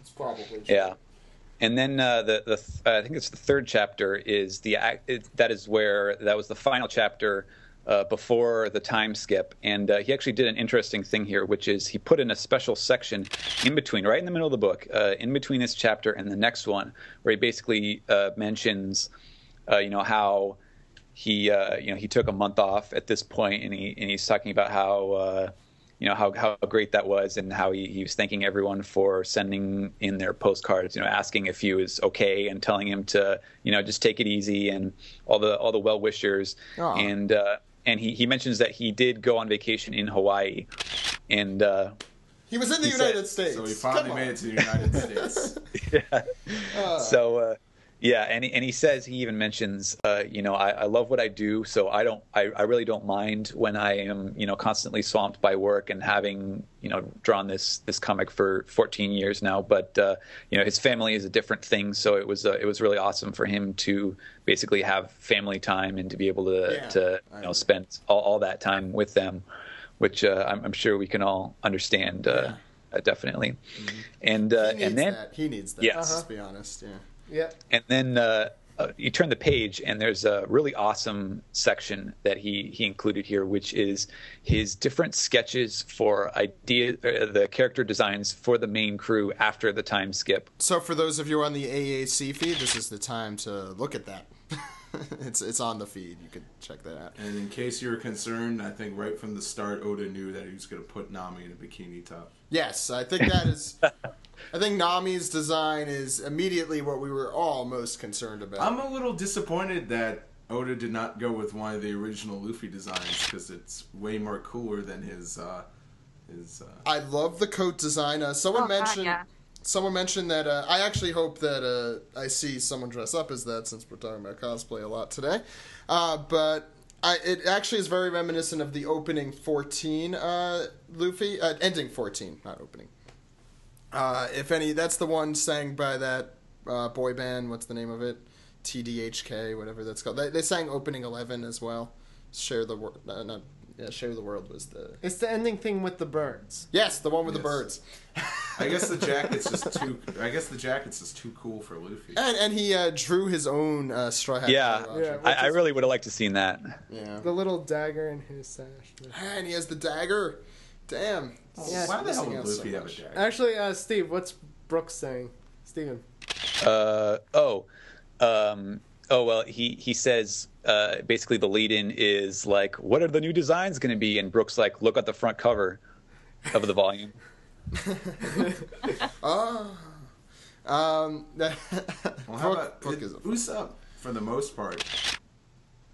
It's probably true. Yeah. And then uh, the the th- I think it's the third chapter is the it, that is where that was the final chapter. Uh, before the time skip, and uh, he actually did an interesting thing here, which is he put in a special section in between, right in the middle of the book, uh, in between this chapter and the next one, where he basically uh, mentions, uh, you know, how he, uh, you know, he took a month off at this point, and he and he's talking about how, uh, you know, how how great that was, and how he, he was thanking everyone for sending in their postcards, you know, asking if he was okay, and telling him to, you know, just take it easy, and all the all the well wishers, and. Uh, And he, he mentions that he did go on vacation in Hawaii, and uh, he was in the United States. So he finally made it to the United States. yeah. Uh. So uh, yeah, and he, and he says he even mentions, uh, you know, I, I love what I do, so I don't, I, I really don't mind when I am, you know, constantly swamped by work and having, you know, drawn this this comic for fourteen years now. But uh, you know, his family is a different thing, so it was uh, it was really awesome for him to. Basically have family time and to be able to, yeah, to you know, spend all, all that time with them. which uh, I'm, I'm sure we can all understand uh, yeah. uh, definitely. Mm-hmm. And uh, and then that. he needs that. Yes. Uh-huh. Let's be honest. Yeah. Yeah. And then uh, uh, you turn the page, and there's a really awesome section that he he included here, which is his different sketches for idea, uh, the character designs for the main crew after the time skip. So for those of you on the A A C feed, this is the time to look at that. It's it's on the feed. You can check that out. And in case you were concerned, I think right from the start, Oda knew that he was going to put Nami in a bikini top. Yes, I think that is... I think Nami's design is immediately what we were all most concerned about. I'm a little disappointed that Oda did not go with one of the original Luffy designs, because it's way more cooler than his... Uh, his. Uh... I love the coat design. Uh, someone oh, mentioned... God, yeah. Someone mentioned that uh, I actually hope that uh, I see someone dress up as that, since we're talking about cosplay a lot today. Uh, but I, it actually is very reminiscent of the opening fourteen uh, Luffy, uh, ending fourteen, not opening. Uh, if any, that's the one sang by that uh, boy band. What's the name of it? T D H K, whatever that's called. They, they sang opening eleven as well. Share the World. Uh, not yeah, Share the World was the. It's the ending thing with the birds. Yes, the one with yes. the birds. I guess the jacket's just too. I guess the jacket's just too cool for Luffy. And and he uh, drew his own uh, straw hat. Yeah, yeah I, I really would have liked to seen that. Yeah, the little dagger in his sash. And he has the dagger. Damn. Oh, yeah, why the hell would Luffy so have a dagger? Actually, uh, Steve, what's Brooks saying? Steven. Uh oh, um oh well he he says. Uh, basically, the lead-in is like, "What are the new designs going to be?" And Brooks like, "Look at the front cover of the volume." oh, um, well, how about Brooke is Usopp? For the most part,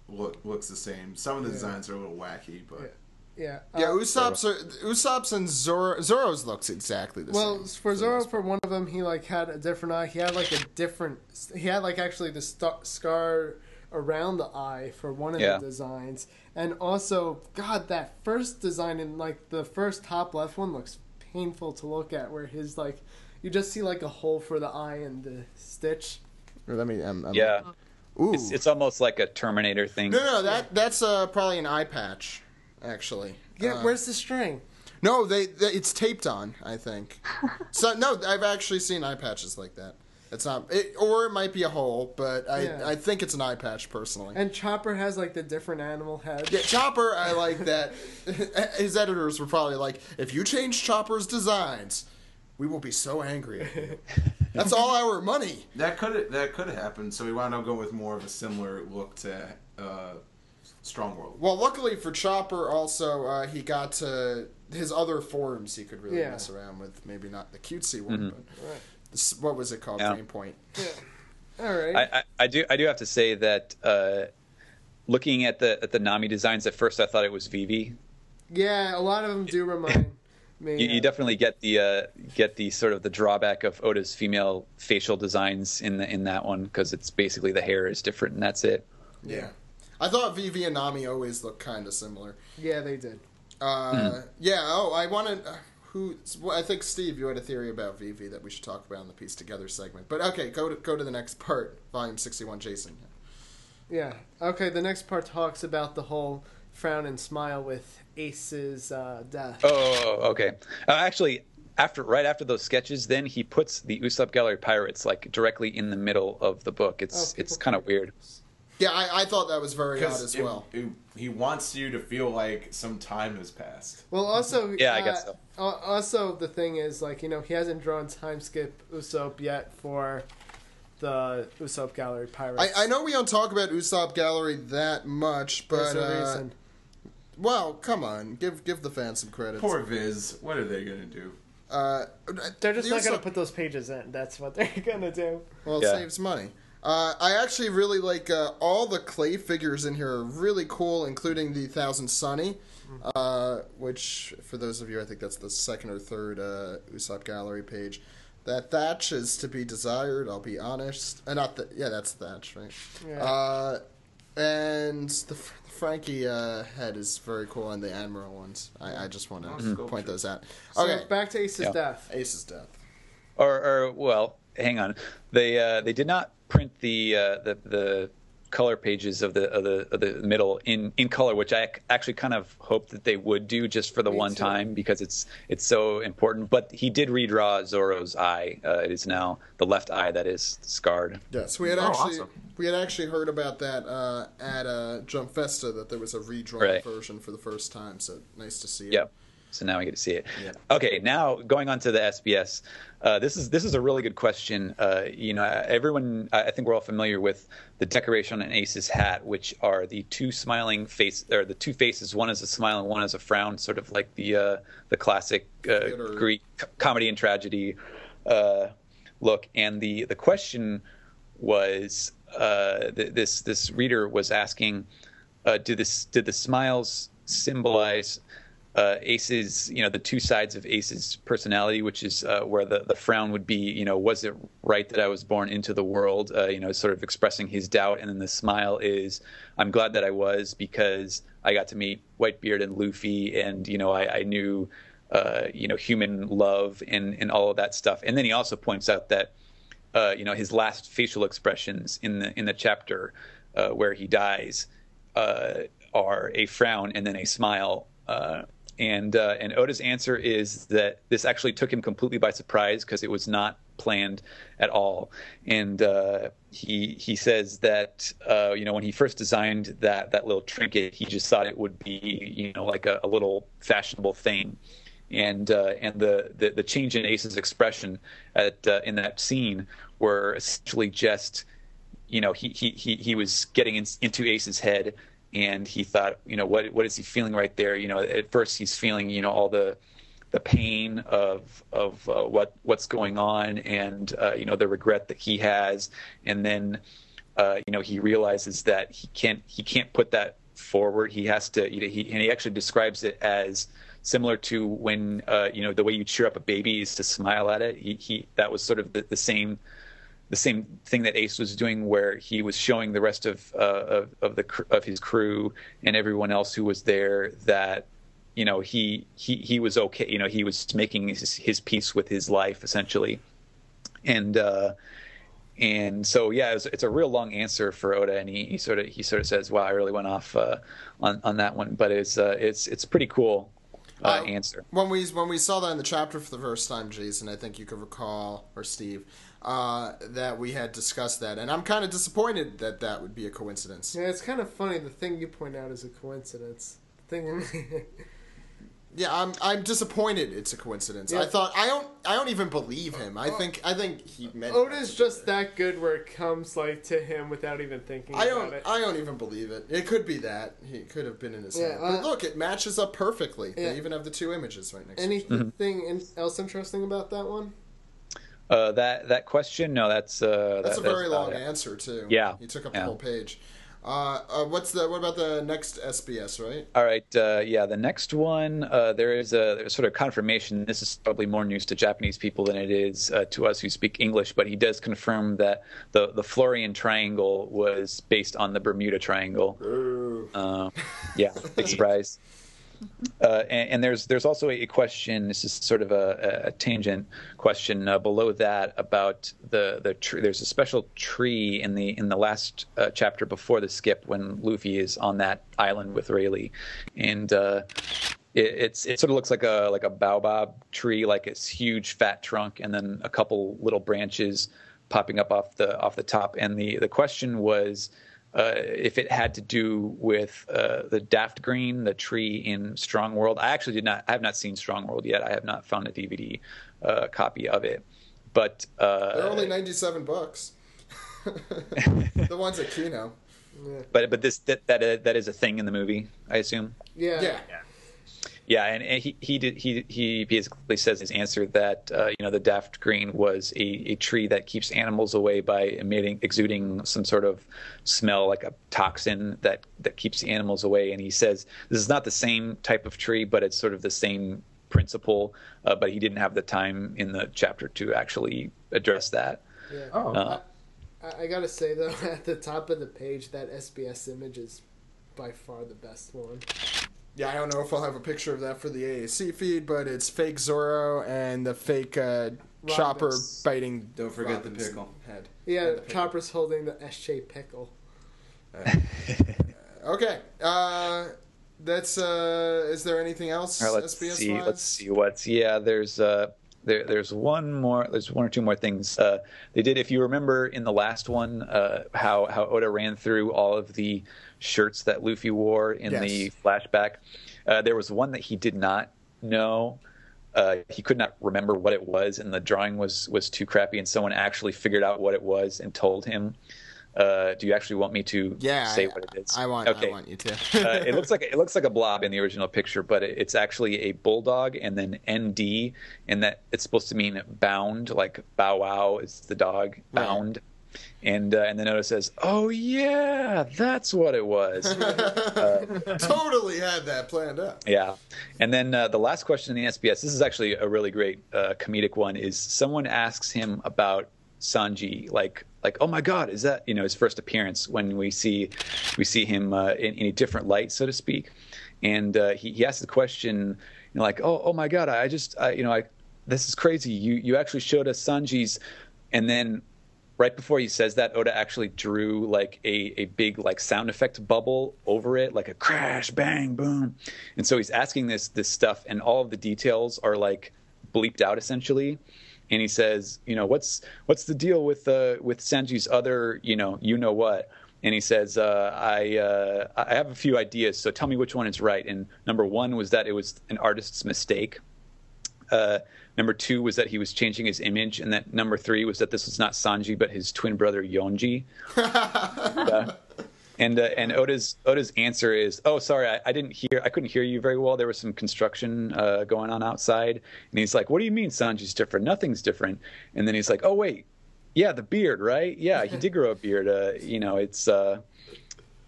look, looks the same. Some of the yeah. designs are a little wacky, but yeah, yeah. yeah Usopp's are, Usopp's and Zoro Zoro's looks exactly the well, same. Well, for, for Zoro, for one of them, he like had a different eye. He had like a different. He had like actually the st- scar. around the eye for one of yeah. the designs, and also God, that first design in like the first top left one looks painful to look at, where his like you just see like a hole for the eye and the stitch. Let me um, um, yeah ooh. It's, it's almost like a Terminator thing. No, no, that that's uh, probably an eye patch actually. Yeah, uh, where's the string? No, they, they it's taped on, I think. So no, I've actually seen eye patches like that. It's not, it, or it might be a hole, but I, yeah. I think it's an eye patch personally. And Chopper has like the different animal heads. Yeah, Chopper, I like that. His editors were probably like, "If you change Chopper's designs, we will be so angry at you. That's all our money." That could that could have happened. So we wound up going with more of a similar look to uh, Strong World. Well, luckily for Chopper, also uh, he got to his other forms. He could really yeah. mess around with, maybe not the cutesy one, mm-hmm. but. Right. What was it called? Yeah. Green Point. Yeah. All right. I, I, I do I do have to say that uh, looking at the at the Nami designs at first, I thought it was Vivi. Yeah, a lot of them do remind me. You, you definitely get the uh, get the sort of the drawback of Oda's female facial designs in the in that one, because it's basically the hair is different and that's it. Yeah, yeah. I thought Vivi and Nami always looked kind of similar. Yeah, they did. Uh, mm-hmm. Yeah. Oh, I wanted. Uh, Who? Well, I think Steve, you had a theory about Vivi that we should talk about in the Piece Together segment. But okay, go to go to the next part, Volume sixty-one, Jason. Yeah. Okay. The next part talks about the whole frown and smile with Ace's uh, death. Oh, okay. Uh, actually, after right after those sketches, then he puts the Usopp Gallery Pirates like directly in the middle of the book. It's oh, it's kind of weird. Yeah, I, I thought that was very odd as it, well. It, he wants you to feel like some time has passed. Well, also... yeah, uh, I guess so. Also, the thing is, like, you know, he hasn't drawn Time Skip Usopp yet for the Usopp Gallery Pirates. I, I know we don't talk about Usopp Gallery that much, but... There's a uh, reason. Well, come on. Give give the fans some credit. Poor Viz. What are they going to do? Uh, they're just the not Usopp... going to put those pages in. That's what they're going to do. Well, it yeah. saves money. Uh, I actually really like uh, all the clay figures in here are really cool, including the Thousand Sunny, uh, which, for those of you, I think that's the second or third uh, Usopp Gallery page. That Thatch is to be desired, I'll be honest. Uh, not that, yeah, that's Thatch, right? Yeah. Uh, and the, the Frankie uh, head is very cool, and the Admiral ones. I, I just want to mm-hmm. point those out. Okay, so back to Ace's yeah. death. Ace's death. Or, or well, hang on. They uh, they did not print the uh, the the color pages of the of the, of the middle in, in color, which I actually kind of hoped that they would do just for the Me one too. time because it's it's so important. But he did redraw Zoro's eye. Uh, it is now the left eye that is scarred. Yes, we had oh, actually awesome. we had actually heard about that uh, at uh, Jump Festa, that there was a redrawn right. version for the first time. So nice to see it. Yep. So now I get to see it. Yeah. Okay, now going on to the S B S. Uh, this is this is a really good question. Uh, you know, everyone, I think we're all familiar with the decoration on Ace's hat, which are the two smiling face or the two faces. One is a smile and one is a frown, sort of like the uh, the classic uh, Greek comedy and tragedy uh, look. And the the question was uh, th- this this reader was asking, uh, do this did the smiles symbolize Uh, Ace's, you know, the two sides of Ace's personality, which is uh, where the, the frown would be, you know, was it right that I was born into the world, uh, you know, sort of expressing his doubt. And then the smile is, I'm glad that I was, because I got to meet Whitebeard and Luffy, and, you know, I, I knew, uh, you know, human love and, and all of that stuff. And then he also points out that, uh, you know, his last facial expressions in the in the chapter uh, where he dies uh, are a frown and then a smile. Uh, And uh, and Oda's answer is that this actually took him completely by surprise because it was not planned at all. And uh, he he says that uh, you know, when he first designed that that little trinket, he just thought it would be, you know, like a, a little fashionable thing. And uh, and the, the the change in Ace's expression at uh, in that scene were essentially just, you know, he he he, he was getting in, into Ace's head. And he thought, you know, what what is he feeling right there? You know, at first he's feeling, you know, all the the pain of of uh, what what's going on, and uh, you know, the regret that he has, and then uh, you know, he realizes that he can't he can't put that forward. He has to. You know, he and he actually describes it as similar to when uh, you know, the way you cheer up a baby is to smile at it. He, he that was sort of the, the same. The same thing that Ace was doing, where he was showing the rest of, uh, of of the of his crew and everyone else who was there that, you know, he he he was okay. You know, he was making his, his peace with his life, essentially. And uh, and so yeah, it was, it's a real long answer for Oda, and he, he sort of he sort of says, "Wow, I really went off uh, on on that one," but it's uh, it's it's pretty cool. Uh, answer. Uh, when we when we saw that in the chapter for the first time, Jason, I think you could recall, or Steve, uh, that we had discussed that, and I'm kind of disappointed that that would be a coincidence. Yeah, it's kind of funny. The thing you point out is a coincidence. The thing. Yeah, I'm I'm disappointed. It's a coincidence. Yeah. I thought I don't I don't even believe him. I think I think he meant. Oda's just that good where it comes like to him without even thinking. I don't about it. I don't even believe it. It could be that he could have been in his yeah, head. But uh, look, it matches up perfectly. Yeah. They even have the two images right next. Anything to each other. else interesting about that one? Uh, that that question? No, that's uh, that's that, a very that's long answer too. Yeah, you took up yeah. the whole page. Uh, uh, what's the? What about the next S B S? Right. All right. Uh, yeah, the next one. Uh, there is a there's sort of confirmation. This is probably more news to Japanese people than it is uh, to us who speak English. But he does confirm that the the Florian Triangle was based on the Bermuda Triangle. Uh, yeah, big surprise. Uh, and, and there's there's also a question. This is sort of a, a tangent question uh, below that about the the tree. There's a special tree in the in the last uh, chapter before the skip when Luffy is on that island with Rayleigh, and uh, it, it's it sort of looks like a like a baobab tree, like its huge fat trunk, and then a couple little branches popping up off the off the top. And the the question was. Uh, if it had to do with uh, the daft green, the tree in Strong World. I actually did not. I have not seen Strong World yet. I have not found a D V D uh, copy of it. But uh, they're only ninety-seven bucks. The ones at Kino. Yeah. But but this that that, uh, that is a thing in the movie, I assume. Yeah. Yeah. Yeah. Yeah, and, and he he did, he he basically says his answer that uh, you know, the daft green was a, a tree that keeps animals away by emitting exuding some sort of smell like a toxin that that keeps the animals away. And he says this is not the same type of tree, but it's sort of the same principle. Uh, but he didn't have the time in the chapter to actually address that. Yeah. Oh, uh, I, I gotta say though, at the top of the page, that S B S image is by far the best one. Yeah, I don't know if I'll have a picture of that for the A A C feed, but it's fake Zoro and the fake uh, Chopper biting. Don't forget Robin's the pickle head. Yeah, the pickle. Chopper's holding the S J pickle. Uh, okay. Uh, that's. Uh, is there anything else? Right, let's S B S see. Wise? Let's see what's. Yeah, there's. Uh, there, there's one more. There's one or two more things uh, they did. If you remember in the last one, uh, how how Oda ran through all of the shirts that Luffy wore in yes. the flashback. Uh, there was one that he did not know. Uh, he could not remember what it was, and the drawing was, was too crappy, and someone actually figured out what it was and told him. Uh, do you actually want me to yeah, say I, what it is? I want, okay. I want you to. uh, it looks like it looks like a blob in the original picture, but it, it's actually a bulldog and then N D, and that it's supposed to mean bound, like bow wow is the dog, bound. Right. And uh, and then Oda says, "Oh yeah, that's what it was." uh, totally had that planned out. Yeah, and then uh, the last question in the S B S. This is actually a really great uh, comedic one. Is someone asks him about Sanji, like like, "Oh my God, is that you know his first appearance when we see we see him uh, in, in a different light, so to speak?" And uh, he he asks the question, you know, like, "Oh oh my God, I just I, you know I this is crazy. You you actually showed us Sanji's," and then. Right before he says that, Oda actually drew like a, a big like sound effect bubble over it, like a crash, bang, boom. And so he's asking this this stuff, and all of the details are like bleeped out essentially. And he says, you know, what's what's the deal with uh, with Sanji's other, you know, you know what? And he says, uh, I uh, I have a few ideas, so tell me which one is right. And number one was that it was an artist's mistake. Uh, number two was that he was changing his image, and that number three was that this was not Sanji but his twin brother Yonji. uh, and uh, and Oda's Oda's answer is, "Oh, sorry, I, I didn't hear. I couldn't hear you very well. There was some construction uh, going on outside." And he's like, "What do you mean Sanji's different? Nothing's different." And then he's like, "Oh wait, yeah, the beard, right? Yeah, he did grow a beard. Uh, you know, it's." Uh,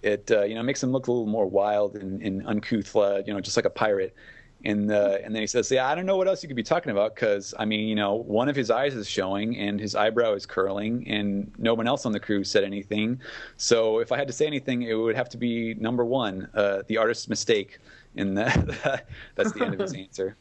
It uh, you know makes him look a little more wild and, and uncouth, uh, you know, just like a pirate. And uh, and then he says, "Yeah, I don't know what else you could be talking about, because I mean, you know, one of his eyes is showing and his eyebrow is curling, and no one else on the crew said anything. So if I had to say anything, it would have to be number one, uh, the artist's mistake." And that, that's the end of his answer.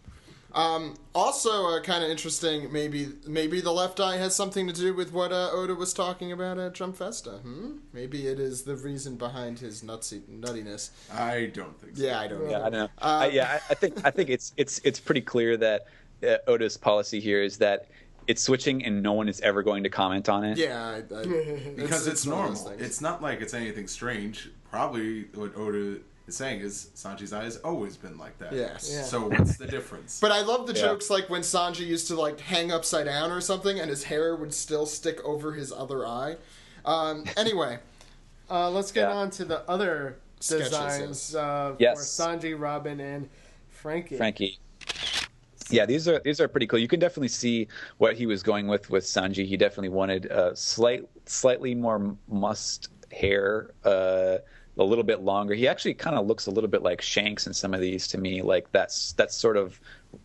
Um, also, uh, kind of interesting. Maybe maybe the left eye has something to do with what uh, Oda was talking about at Jump Festa. Hmm? Maybe it is the reason behind his nutsy nuttiness. I don't think so. Yeah, I don't. Yeah, know. I don't know. Uh, I, yeah, I think I think it's it's it's pretty clear that uh, Oda's policy here is that it's switching, and no one is ever going to comment on it. Yeah, I, I, because it's, it's normal. It's not like it's anything strange. Probably what Oda. Saying is Sanji's eye has always been like that. Yes. Yeah. So what's the difference? But I love the yeah. jokes like when Sanji used to like hang upside down or something, and his hair would still stick over his other eye. Um, anyway, uh, let's get yeah. on to the other Sketches. designs uh, yes. for Sanji, Robin, and Frankie. Frankie. Yeah, these are these are pretty cool. You can definitely see what he was going with with Sanji. He definitely wanted uh, slight, slightly more must hair. Uh, a little bit longer. He actually kind of looks a little bit like Shanks in some of these to me, like that's that's sort of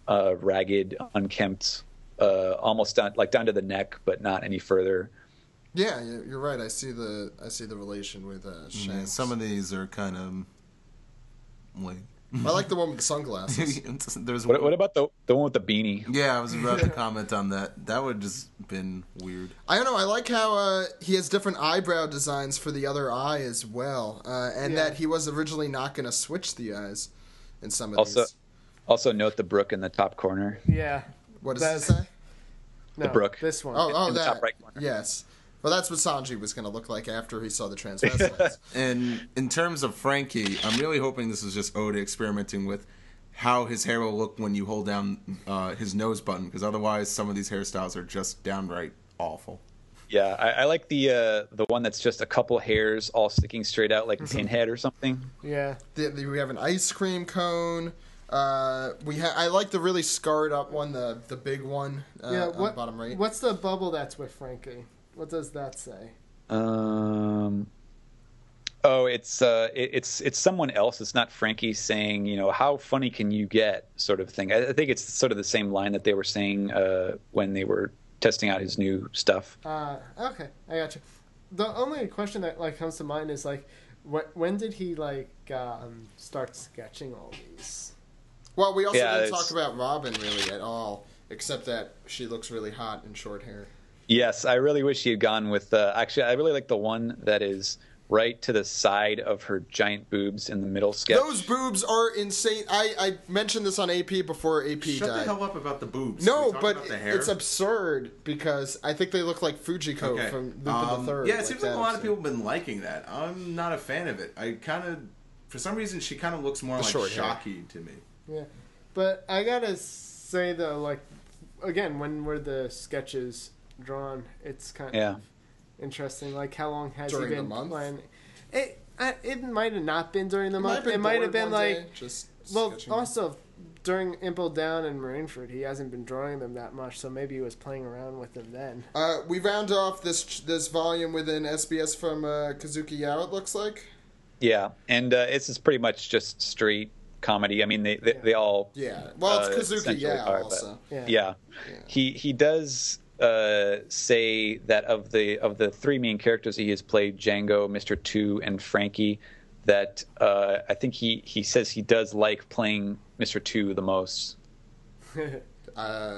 uh, ragged, unkempt, uh, almost down, like down to the neck, but not any further. Yeah, you're right. I see the I see the relation with uh, Shanks. Yeah, some of these are kind of like. I like the one with the sunglasses. There's what, what about the the one with the beanie? Yeah, I was about to comment on that. That would just been weird. I don't know. I like how uh, he has different eyebrow designs for the other eye as well, uh, and yeah. that he was originally not going to switch the eyes in some of also, these. Also, note the brook in the top corner. Yeah. What does it say? No, the brook. This one. Oh, in, oh in that. The top right corner. Yes. Well, that's what Sanji was going to look like after he saw the transvestites. And in terms of Frankie, I'm really hoping this is just Oda experimenting with how his hair will look when you hold down uh, his nose button, because otherwise some of these hairstyles are just downright awful. Yeah, I, I like the uh, the one that's just a couple hairs all sticking straight out like a pinhead or something. Yeah. The, the, we have an ice cream cone. Uh, we ha- I like the really scarred up one, the, the big one uh, yeah, what, on the bottom right. What's the bubble that's with Frankie? What does that say? Um, oh, it's uh, it, it's it's someone else. It's not Frankie saying, you know, how funny can you get, sort of thing. I, I think it's sort of the same line that they were saying uh, when they were testing out his new stuff. Uh, okay, I got you. The only question that like comes to mind is like, wh- when did he like um, start sketching all these? Well, we also yeah, didn't it's... talk about Robin really at all, except that she looks really hot in short hair. Yes, I really wish he had gone with. Uh, actually, I really like the one that is right to the side of her giant boobs in the middle sketch. Those boobs are insane. I, I mentioned this on A P before A P died. Shut the hell up about the boobs. No, but it's absurd because I think they look like Fujiko okay. from Lupin um, the Third. Yeah, it like seems like a lot so. of people have been liking that. I'm not a fan of it. I kind of, for some reason, she kind of looks more the like Shocky to me. Yeah, but I gotta say though, like, again, when were the sketches drawn? It's kind yeah. of... interesting. Like, how long has during he been planning? It I, it might have not been during the it month. It might have been like day, just well. Sketching. Also, during Impel Down and Marineford, he hasn't been drawing them that much. So maybe he was playing around with them then. Uh, we round off this this volume with an S B S from uh, Kazuki Yao. It looks like. Yeah, and uh, it's is pretty much just street comedy. I mean, they they, yeah. they all yeah. Well, uh, it's Kazuki Yao are, also. Yeah. Yeah. yeah, he he does. Uh, say that of the of the three main characters he has played, Django, Mister Two, and Frankie, that uh, I think he, he says he does like playing Mister Two the most. uh,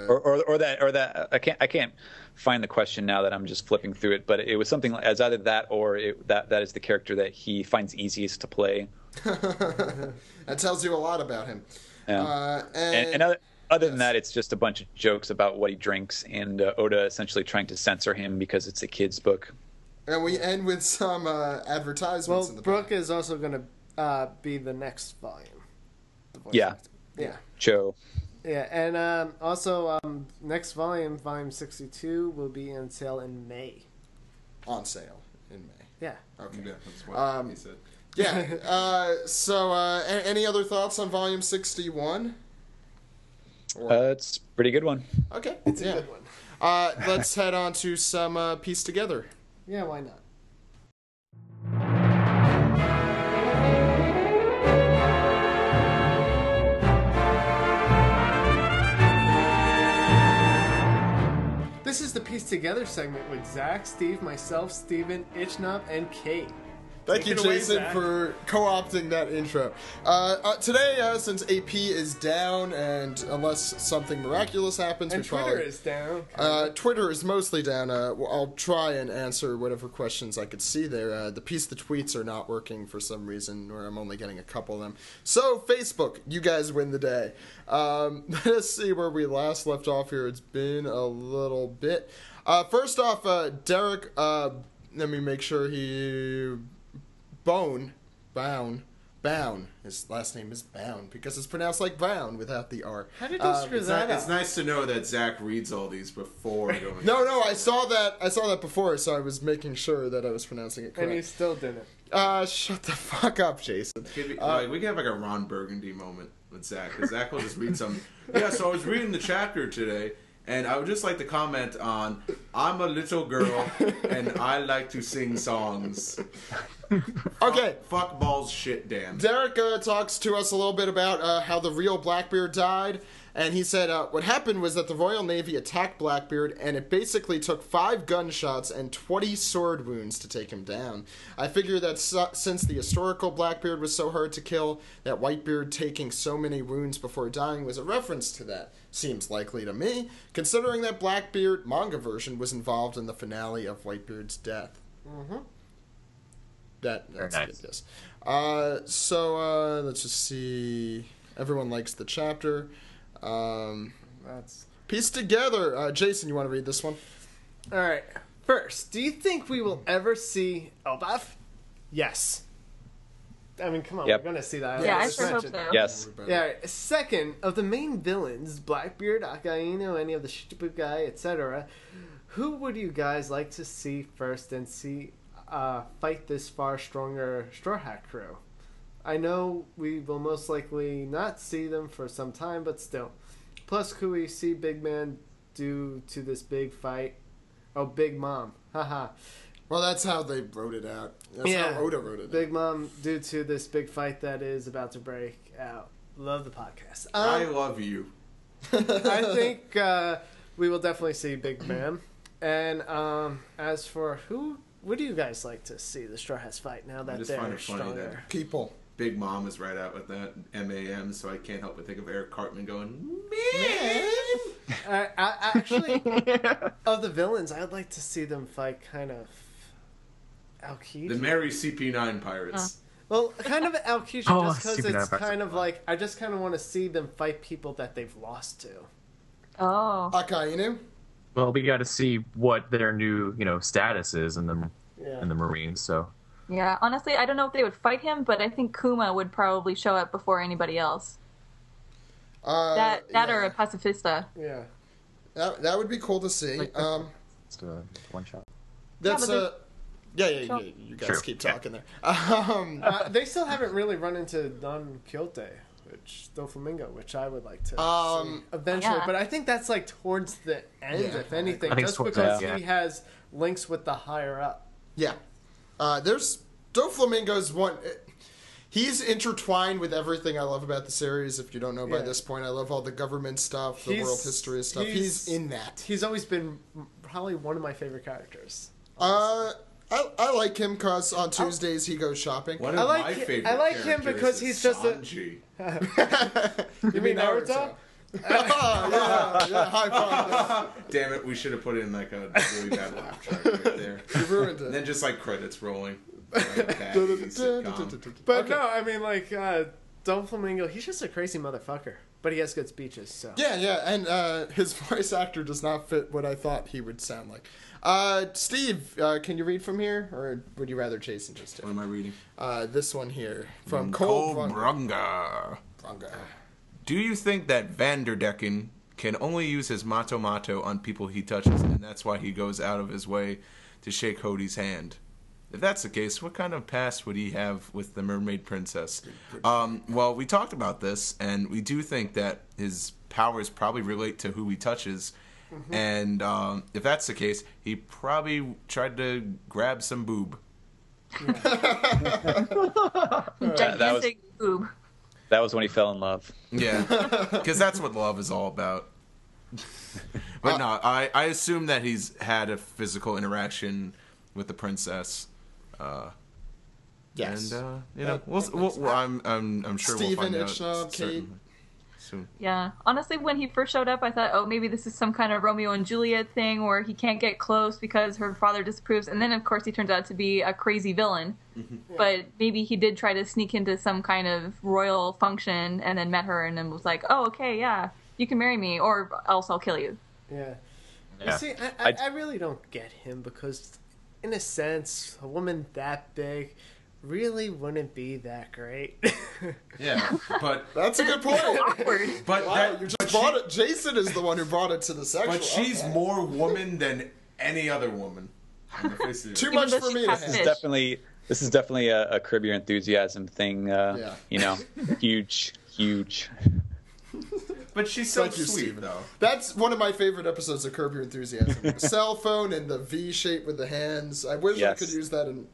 or, or or that or that I can't I can't find the question now that I'm just flipping through it, but it was something like, as either that or it, that that is the character that he finds easiest to play. That tells you a lot about him. Yeah. Uh, and, and another. Other yes. than that, it's just a bunch of jokes about what he drinks, and uh, Oda essentially trying to censor him because it's a kid's book. And we end with some uh, advertisements. Well, in the Brooke back. is also going to uh, be the next volume. The yeah. Actor. Yeah. Cho. Yeah, and um, also um, next volume, volume sixty-two, will be on sale in May. On sale in May. Yeah. Okay. Yeah, that's what um, he said. Yeah. uh, so uh, a- any other thoughts on volume sixty-one? Uh, it's a pretty good one. Okay. It's yeah. a good one. Uh, let's head on to some uh, Piece Together. Yeah, why not? This is the Piece Together segment with Zach, Steve, myself, Steven, Itchnop, and Kate. Thank Take you, Jason, away, for co-opting that intro. Uh, uh, today, uh, since A P is down, and unless something miraculous happens, and we Twitter probably, is down. Uh, Twitter is mostly down. Uh, I'll try and answer whatever questions I could see there. Uh, the piece, the tweets are not working for some reason, or I'm only getting a couple of them. So, Facebook, you guys win the day. Um, let's see where we last left off here. It's been a little bit. Uh, first off, uh, Derek, uh, let me make sure he... Bone, Bown, Bown. His last name is Bound because it's pronounced like Bound without the R. How did you um, screw that up? It's nice to know that Zach reads all these before going. no, no, I saw that. I saw that before, so I was making sure that I was pronouncing it correct. And you still didn't. Uh, shut the fuck up, Jason. Could be, uh, like, we can have like a Ron Burgundy moment with Zach. Zach will just read some. Yeah, so I was reading the chapter today. And I would just like to comment on, I'm a little girl, and I like to sing songs. Okay. Fuck, fuck balls, shit, damn. Derek uh, talks to us a little bit about uh, how the real Blackbeard died. And he said, uh, what happened was that the Royal Navy attacked Blackbeard, and it basically took five gunshots and twenty sword wounds to take him down. I figure that so- since the historical Blackbeard was so hard to kill, that Whitebeard taking so many wounds before dying was a reference to that. Seems likely to me, considering that Blackbeard manga version was involved in the finale of Whitebeard's death. Mm-hmm. That, that's Very nice. Good, yes. Uh, so, uh, let's just see. Everyone likes the chapter. Um, that's Piece Together. Uh, Jason, you want to read this one? All right. First, do you think we will ever see Elbaf? Yes. I mean, come on, yep. we're gonna see that. Yeah, I, I sure hope so. Yes. Yeah. Right. Second, of the main villains, Blackbeard, Akainu, any of the stupid guy, et cetera, who would you guys like to see first and see uh, fight this far stronger Straw Hat crew? I know we will most likely not see them for some time, but still. Plus, could we see Big Man due to this big fight? Oh, Big Mom. Haha. Well, that's how they wrote it out. That's yeah. how Oda wrote it Big out. Mom due to this big fight that is about to break out. Love the podcast. Um, I love you. I think uh, we will definitely see Big Man. And um, as for who, what do you guys like to see the Straw Hats fight now that they're stronger? People. Big Mom is right out with that M A M, so I can't help but think of Eric Cartman going, man! uh, I, actually, of the villains, I'd like to see them fight kind of Alkishi? The Merry C P nine Pirates. Uh. Well, kind of Alkishi oh, just because it's kind of like, I just kind of want to see them fight people that they've lost to. Oh. Akainu? Well, we got to see what their new, you know, status is in the, yeah. in the Marines, so. Yeah, honestly, I don't know if they would fight him, but I think Kuma would probably show up before anybody else. Uh, that that yeah. or a pacifista. Yeah. That that would be cool to see. Like, um, just a one shot. That's yeah, a... Yeah, yeah, yeah, you guys True. keep talking yeah. there. Um, uh, they still haven't really run into Don Quixote, which Doflamingo, which I would like to um, see eventually. Yeah. But I think that's like towards the end, yeah. if anything, just because yeah. he has links with the higher up. Yeah. Uh, there's Doflamingo's one. He's intertwined with everything I love about the series. If you don't know yeah. by this point, I love all the government stuff, the he's, world history stuff. He's, he's in that. He's always been probably one of my favorite characters. Honestly. Uh. I, I like him because on Tuesdays he goes shopping. One of I like my favorite I like him because he's just Sanji. a... You mean Naruto? oh, yeah, yeah, high five. Damn it, we should have put in like a really bad laugh track right there. You ruined it. And then just like credits rolling. Right but okay. no, I mean like uh, Doflamingo, he's just a crazy motherfucker. But he has good speeches, so... Yeah, yeah, and uh, his voice actor does not fit what I thought he would sound like. Uh, Steve, uh, can you read from here? Or would you rather Jason just do it? What am I reading? Uh, this one here, from Cole Brunga. Brunga. Do you think that Vanderdecken can only use his Mato Mato on people he touches, and that's why he goes out of his way to shake Hody's hand? If that's the case, what kind of past would he have with the Mermaid Princess? Um, well, we talked about this, and we do think that his powers probably relate to who he touches. Mm-hmm. And um, if that's the case, he probably tried to grab some boob. Yeah. Gigantic that was, boob. That was when he fell in love. Yeah, because that's what love is all about. But uh, no, I, I assume that he's had a physical interaction with the princess. Uh, yes, and uh, you know, we'll, we'll, we'll, I'm, I'm, I'm sure Steven we'll find out Kate. soon. Yeah, honestly, when he first showed up, I thought, oh, maybe this is some kind of Romeo and Juliet thing where he can't get close because her father disapproves, and then of course he turns out to be a crazy villain. Mm-hmm. yeah. But maybe he did try to sneak into some kind of royal function, and then met her, and then was like, oh, okay, yeah, you can marry me, or else I'll kill you. Yeah, yeah. You see, I, I, I really don't get him because. In a sense, a woman that big really wouldn't be that great. Yeah, but... That's a good point. But wow, that, you just but brought she, it. Jason is the one who brought it to the sexual. But she's okay. more woman than any other woman. Too much for me to handle. This is definitely, this is definitely a, a Curb Your Enthusiasm thing. Uh, yeah. You know, huge, huge... But she's so sweet, Steven. though. That's one of my favorite episodes of Curb Your Enthusiasm. The cell phone and the V shape with the hands. I wish yes. I could use that. In,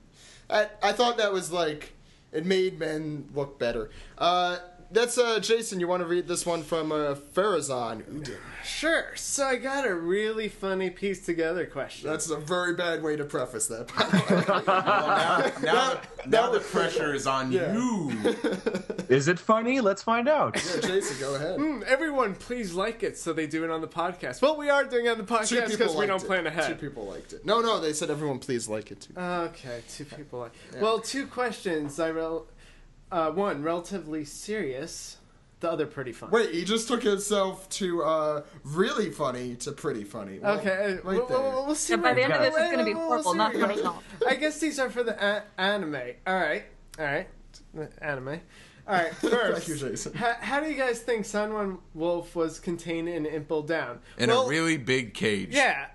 I, I thought that was like, it made men look better. Uh, that's uh, Jason. You want to read this one from uh, Farazan? Sure. So I got a really funny piece together question. That's a very bad way to preface that. By the way. Well, now, now, that, now that the pressure cool. is on yeah. you. Is it funny? Let's find out. Yeah, Jason, go ahead. Mm, everyone, please like it so they do it on the podcast. Well, we are doing it on the podcast because we don't it. plan ahead. Two people liked it. No, no, they said everyone please like it too. Okay, two people like it. Yeah. Well, two questions. I rel- uh, One, relatively serious. The other, pretty funny. Wait, he just took himself to uh, really funny to pretty funny. Well, okay, right we'll, we'll, we'll see. Yeah, by the end of this, it's going to be horrible, not funny at all. I guess these are for the a- anime. All right, all right, anime. All right, first, you, Jason. How, how do you guys think Sunwan Wolf was contained in Impel Down? In well, a really big cage. Yeah.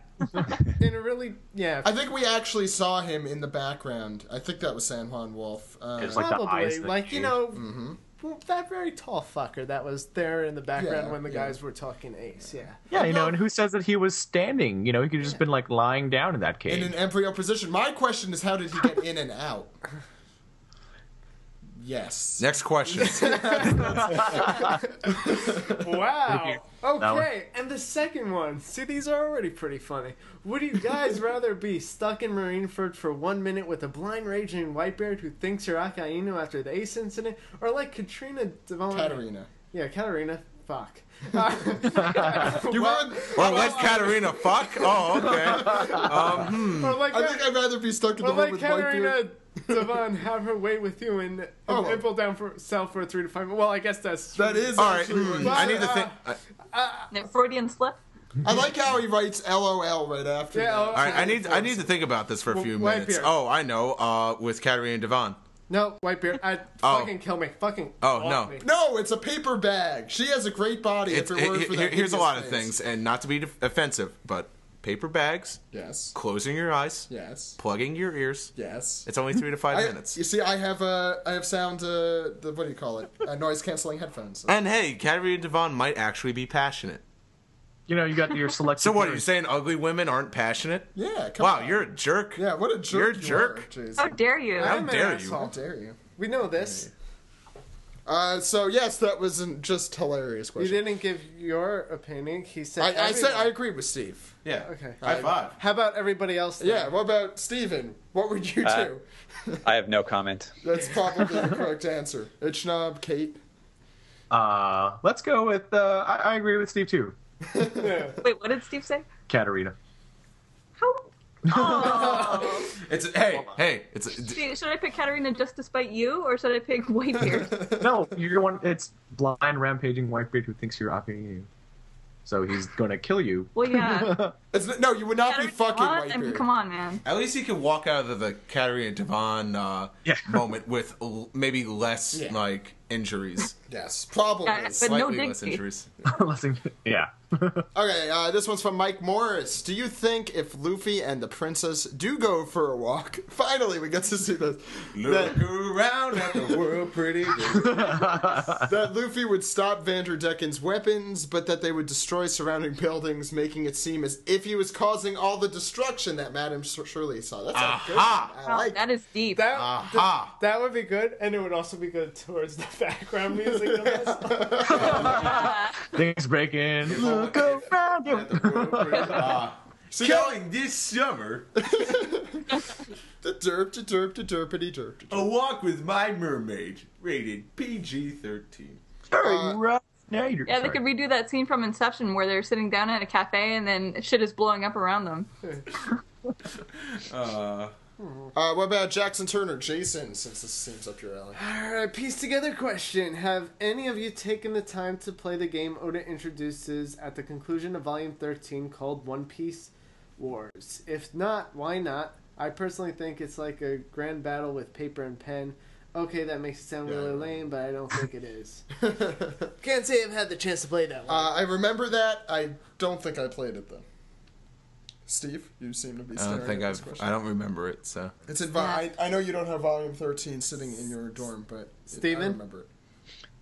In a really, yeah. I think we actually saw him in the background. I think that was Sunwan Wolf. Uh, it's like probably, the eyes like, like you know, mm-hmm. well, that very tall fucker that was there in the background yeah, when the yeah. guys were talking Ace. Yeah. Yeah, you know, and who says that he was standing? You know, he could have just yeah. been like lying down in that cage in an embryo position. My question is, how did he get in and out? Yes. Next question. Wow. Okay, and the second one. See, these are already pretty funny. Would you guys rather be stuck in Marineford for one minute with a blind raging Whitebeard who thinks you're Akainu after the Ace incident, or like Katrina Devon? Katarina. Yeah, Katarina. Fuck. Uh, you well, heard, well, well, like Katarina, fuck? Oh, okay. Um, hmm. like I think I'd rather be stuck in the home with Katarina Devon, have her way with you and, and oh. Impel Down for sell for three to five. Well, I guess that's true. That is all right. Right. But, I need to think. Uh, uh, Freudian slip. I like how he writes L O L right after. Yeah, all right, I need I need to think about this for a few minutes. Beard. Oh, I know. Uh, with Katarina Devon. No, Whitebeard. I oh. fucking kill me. Fucking. Oh no. Me. No, it's a paper bag. She has a great body. It's, if it weren't for that here's a lot of things, and not to be offensive, but paper bags. Yes. Closing your eyes. Yes. Plugging your ears. Yes. It's only three to five I, minutes. You see, I have uh, I have sound. Uh, the, what do you call it? Uh, noise canceling headphones. So. And hey, Katarina Devon might actually be passionate. You know, you got your selective. So what theory. Are you saying? Ugly women aren't passionate? Yeah. Come wow, on. You're a jerk. Yeah. What a jerk. You're a jerk. You How dare you? How dare you? How dare you? We know this. Uh, so yes, that was an just hilarious question. You didn't give your opinion. He said. I, I said I agree with Steve. Yeah. Okay. High five. How about everybody else? Then? Yeah. What about Steven? What would you uh, do? I have no comment. That's probably the correct answer. Ichnob, Kate. Uh, let's go with. Uh, I, I agree with Steve too. Yeah. Wait, what did Steve say? Katarina. How? Oh. It's a, hey, hey. It's a, d- should I pick Katarina just to spite you, or should I pick Whitebeard? No, you're one. It's blind rampaging Whitebeard who thinks you're Akainu, so he's gonna kill you. Well, yeah. It's, no, you would not Katarina be fucking Devon? Whitebeard. I mean, come on, man. At least he can walk out of the Katarina Devon uh, yeah. moment with l- maybe less yeah. like. Injuries. Yes, probably. Yeah, slightly no less injuries. Yeah. Okay, uh, this one's from Mike Morris. Do you think if Luffy and the princess do go for a walk, finally we get to see this, look that, around at the world pretty good, that Luffy would stop Vanderdecken's weapons, but that they would destroy surrounding buildings, making it seem as if he was causing all the destruction that Madame Shirley saw? That's a good one. I like. That is deep. That, Aha. Th- that would be good, and it would also be good towards the background music of this. Things break in. Look around you. uh, so killing this summer. The derp, the derp, the derpity derp. A walk with my mermaid, rated P G thirteen. Uh, right. Now you're yeah, sorry. They could redo that scene from Inception where they're sitting down at a cafe and then shit is blowing up around them. uh... Uh, what about Jackson Turner, Jason, since this seems up your alley? Alright, piece together question. Have any of you taken the time to play the game Oda introduces at the conclusion of Volume thirteen called One Piece Wars? If not, why not? I personally think it's like a grand battle with paper and pen. Okay, that makes it sound yeah. really lame, but I don't think it is. Can't say I've had the chance to play that one. Uh, I remember that. I don't think I played it, though. Steve, you seem to be staring I don't think at this I've, question. I don't remember it, so... It's advi- yeah. I, I know you don't have Volume thirteen sitting in your dorm, but Steven? It, I remember it.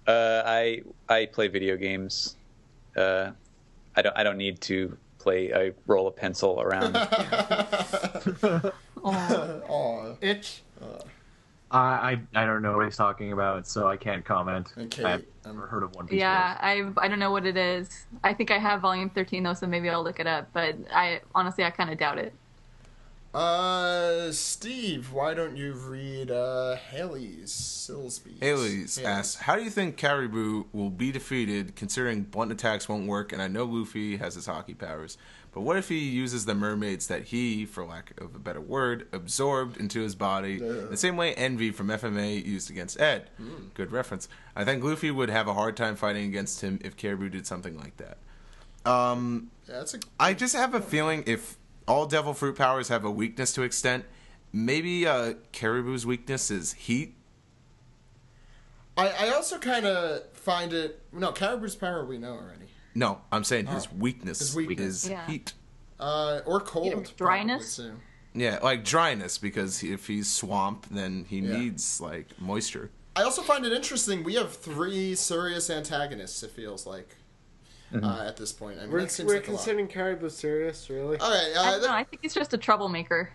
Uh, I I play video games. Uh, I don't I don't need to play... I roll a pencil around. Aww. Aww. Itch? Uh. I, I I don't know what he's talking about, so I can't comment. Okay. I've never heard of One Piece. Yeah, I I don't know what it is. I think I have Volume thirteen, though, so maybe I'll look it up. But I honestly, I kind of doubt it. Uh, Steve, why don't you read uh, Haley's Silsby? Haley's asks, how do you think Caribou will be defeated, considering blunt attacks won't work, and I know Luffy has his hockey powers, but what if he uses the mermaids that he, for lack of a better word, absorbed into his body, yeah. the same way Envy from F M A used against Ed? Mm. Good reference. I think Luffy would have a hard time fighting against him if Caribou did something like that. Um, yeah, that's a- I just have a feeling if... all devil fruit powers have a weakness to extent. Maybe uh, Caribou's weakness is heat. I, I also kind of find it... No, Caribou's power we know already. No, I'm saying oh. his weakness, his weakness. is yeah. heat. Uh, or cold. Dryness? Probably, yeah, like dryness, because if he's swamp, then he yeah. needs like moisture. I also find it interesting. We have three serious antagonists, it feels like. Mm-hmm. Uh, at this point, I mean, we're, that seems we're like considering Caribou serious, really. All right, uh, I don't know. I think he's just a troublemaker.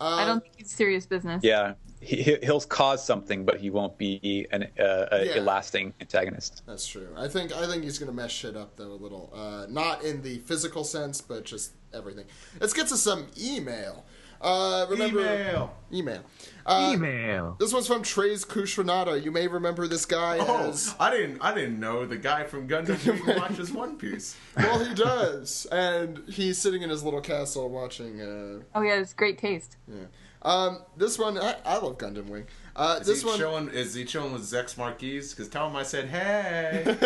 Uh, I don't think he's serious business. Yeah, he, he'll cause something, but he won't be an uh, a yeah. lasting antagonist. That's true. I think I think he's gonna mess shit up though a little, uh, not in the physical sense, but just everything. Let's get to some email. Uh, remember, email. Email. Uh, email. This one's from Trey's Kushranada. You may remember this guy oh, as... I didn't I didn't know the guy from Gundam watches One Piece. Well, he does. And he's sitting in his little castle watching... Uh... Oh, yeah, it's great taste. Yeah. Um, this one, I, I love Gundam Wing. Uh, is, this he one... chilling, is he chilling with Zex Marquise? Because tell him I said, hey!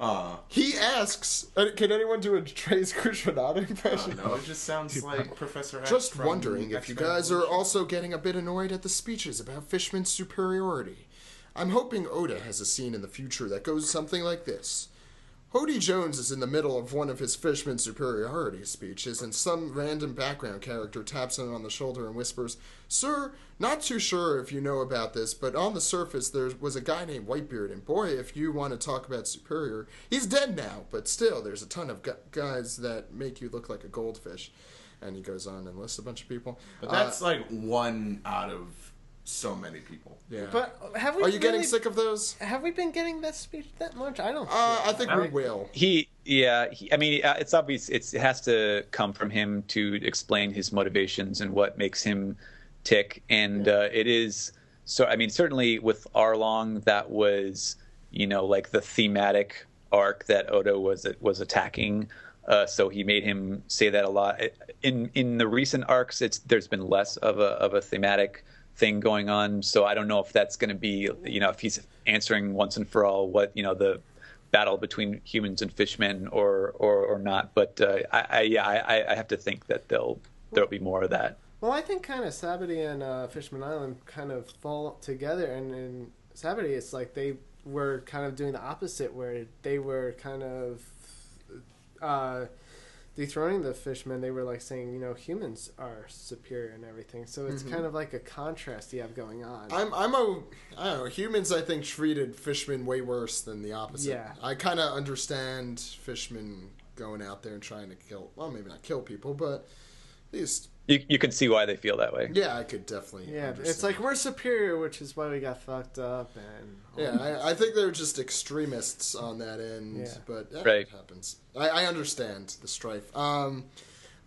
uh, he asks, can anyone do a Trey's Kushranada impression? Uh, no, it just sounds like Professor X. Just wondering if you guys are also getting a bit annoyed at the speeches about Fishman's superiority. I'm hoping Oda has a scene in the future that goes something like this. Hody Jones is in the middle of one of his Fishman superiority speeches, and some random background character taps him on the shoulder and whispers, "Sir, not too sure if you know about this, but on the surface there was a guy named Whitebeard, and boy, if you want to talk about superior, he's dead now, but still, there's a ton of gu- guys that make you look like a goldfish." And he goes on and lists a bunch of people. But that's uh, like one out of... so many people. Yeah. But have we? Are you really, getting sick of those? Have we been getting this speech that much? I don't. Uh, I think I we will. He, yeah. He, I mean, uh, it's obvious. It's, it has to come from him to explain his motivations and what makes him tick. And yeah. uh, it is so. I mean, certainly with Arlong, that was, you know, like the thematic arc that Oda was was attacking. Uh, so he made him say that a lot. In in the recent arcs, it's there's been less of a of a thematic thing going on, so I don't know if that's going to be, you know, if he's answering once and for all what, you know, the battle between humans and fishmen or or, or not. But uh, I, I yeah, I, I have to think that there'll there'll be more of that. Well, I think kind of Sabaody and uh, Fishman Island kind of fall together, and in Sabaody, it's like they were kind of doing the opposite, where they were kind of uh, dethroning the fishmen. They were like saying, you know, humans are superior and everything, so it's mm-hmm. kind of like a contrast you have going on. I'm I'm a I don't know, humans I think treated fishmen way worse than the opposite. Yeah. I kind of understand fishmen going out there and trying to kill, well, maybe not kill people, but at least you you can see why they feel that way. Yeah, I could definitely yeah, understand. It's like we're superior, which is why we got fucked up and yeah, I, I think they're just extremists on that end, yeah. but that right. happens. I, I understand the strife. Um,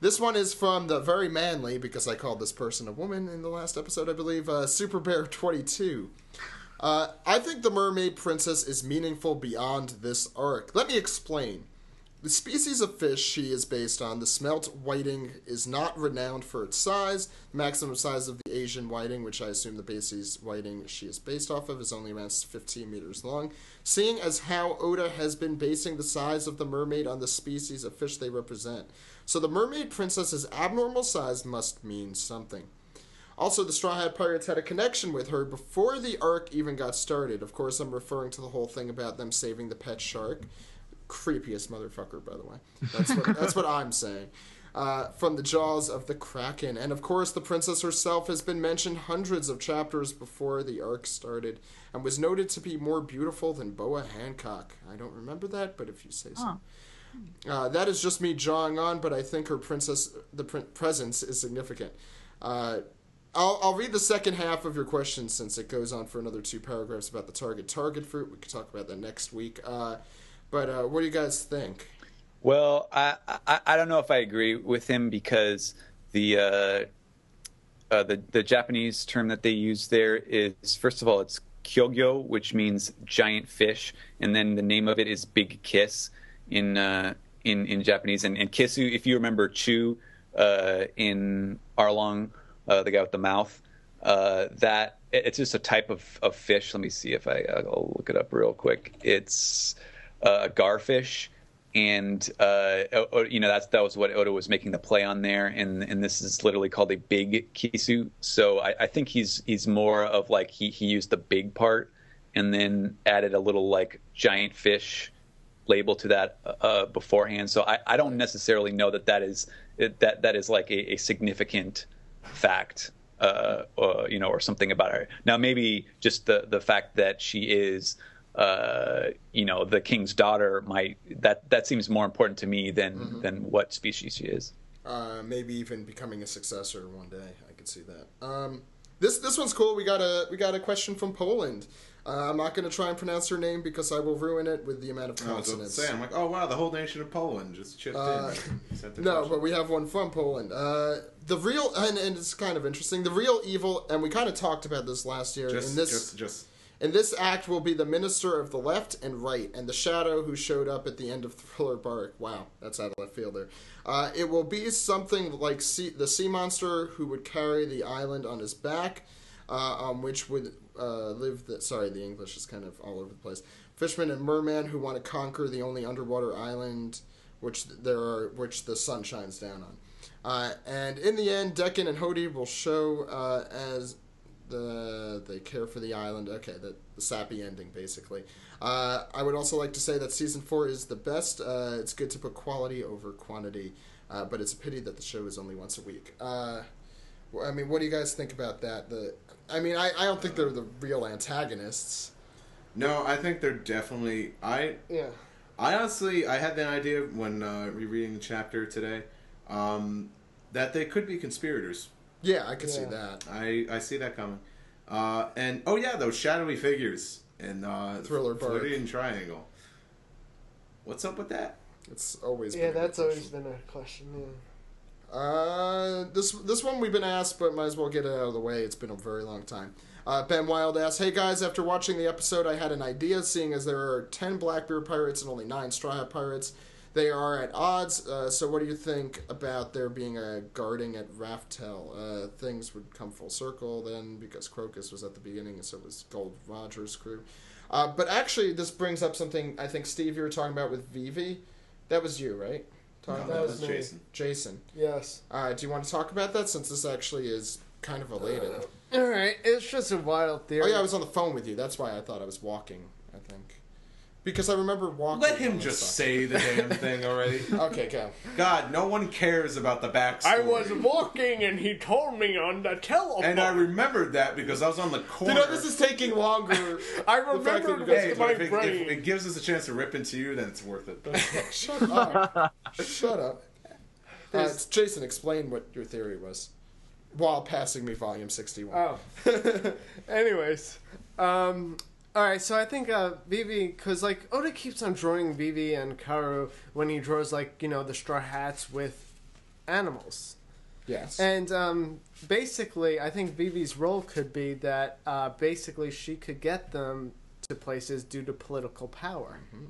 this one is from the very manly, because I called this person a woman in the last episode, I believe, uh, Super Bear twenty-two. Uh, I think the Mermaid Princess is meaningful beyond this arc. Let me explain. The species of fish she is based on, the smelt whiting, is not renowned for its size. The maximum size of the Asian whiting, which I assume the Basis whiting she is based off of, is only around fifteen meters long. Seeing as how Oda has been basing the size of the mermaid on the species of fish they represent. So the Mermaid Princess's abnormal size must mean something. Also, the Straw Hat Pirates had a connection with her before the arc even got started. Of course, I'm referring to the whole thing about them saving the pet shark. Creepiest motherfucker, by the way. That's what, that's what I'm saying. Uh, from the jaws of the Kraken. And of course, the princess herself has been mentioned hundreds of chapters before the arc started and was noted to be more beautiful than Boa Hancock. I don't remember that, but if you say so. Oh. Uh, that is just me jawing on, but I think her princess, the pr- presence is significant. Uh, I'll, I'll read the second half of your question since it goes on for another two paragraphs about the target target fruit. We can talk about that next week. Uh, But uh, what do you guys think? Well, I, I I don't know if I agree with him because the uh, uh, the the Japanese term that they use there is, first of all, it's kyogyo, which means giant fish, and then the name of it is Big Kiss in uh, in in Japanese. And, and kisu, if you remember Chu uh, in Arlong, uh, the guy with the mouth, uh, that it's just a type of, of fish. Let me see if I I'll look it up real quick. It's Uh, garfish, and uh, you know that's that was what Oda was making the play on there, and and this is literally called a big kisu. So I, I think he's he's more of like he, he used the big part and then added a little like giant fish label to that uh, beforehand. So I, I don't necessarily know that that is that that is like a, a significant fact, uh, or, you know, or something about her. Now maybe just the the fact that she is, Uh, you know, the king's daughter, might that that seems more important to me than mm-hmm. than what species she is. Uh, maybe even becoming a successor one day. I could see that. Um, This this one's cool. We got a we got a question from Poland. Uh, I'm not going to try and pronounce her name because I will ruin it with the amount of consonants. Oh, I'm like, oh wow, the whole nation of Poland just chipped uh, in. Sent the no, question. But we have one from Poland. Uh, the real and, and it's kind of interesting. The real evil, and we kind of talked about this last year. Just, in this, just, just. In this act will be the minister of the left and right, and the shadow who showed up at the end of Thriller Bark. Wow, that's out of left field there. Uh, it will be something like sea, the sea monster who would carry the island on his back, uh, on which would uh, live the... Sorry, the English is kind of all over the place. Fishermen and merman who want to conquer the only underwater island which there are, which the sun shines down on. Uh, and in the end, Decken and Hody will show uh, as... The they care for the island. Okay, the, the sappy ending, basically. Uh, I would also like to say that season four is the best. Uh, it's good to put quality over quantity, uh, but it's a pity that the show is only once a week. Uh, I mean, what do you guys think about that? The, I mean, I, I don't think they're the real antagonists. No, I think they're definitely... I yeah. I honestly, I had the idea when uh, rereading the chapter today um, that they could be conspirators. Yeah, I could yeah. see that. I, I see that coming. Uh, and, oh yeah, those shadowy figures in uh, Thriller Bark. Floridian Triangle. What's up with that? It's always yeah, been that's a always been a question, yeah. Uh, this, this one we've been asked, but might as well get it out of the way. It's been a very long time. Uh, Ben Wild asks, hey guys, after watching the episode, I had an idea, seeing as there are ten Blackbeard pirates and only nine Straw Hat pirates. They are at odds, uh, so what do you think about there being a guarding at Raftel? Uh, things would come full circle then, because Crocus was at the beginning, and so was Gold Roger's crew. Uh, but actually, this brings up something, I think, Steve, you were talking about with Vivi. That was you, right? Talking no, that was me. Jason. Jason. Yes. Uh, do you want to talk about that, since this actually is kind of related? Uh, all right, it's just a wild theory. Oh, yeah, I was on the phone with you. That's why I thought I was walking, I think. Because I remember walking... Let him just stuff. say the damn thing already. Okay, go. God, no one cares about the backstory. I was walking and he told me on the telephone. And I remembered that because I was on the corner. You know, this is taking longer. I remembered this in my if it, brain. If it gives us a chance to rip into you, then it's worth it. Shut up. Shut up. Uh, Jason, explain what your theory was. While passing me volume sixty-one. Oh. Anyways. Um... Alright, so I think uh, Vivi, because, like, Oda keeps on drawing Vivi and Kaoru when he draws, like, you know, the straw hats with animals. Yes. And um, basically, I think Vivi's role could be that uh, basically she could get them to places due to political power. Mm-hmm.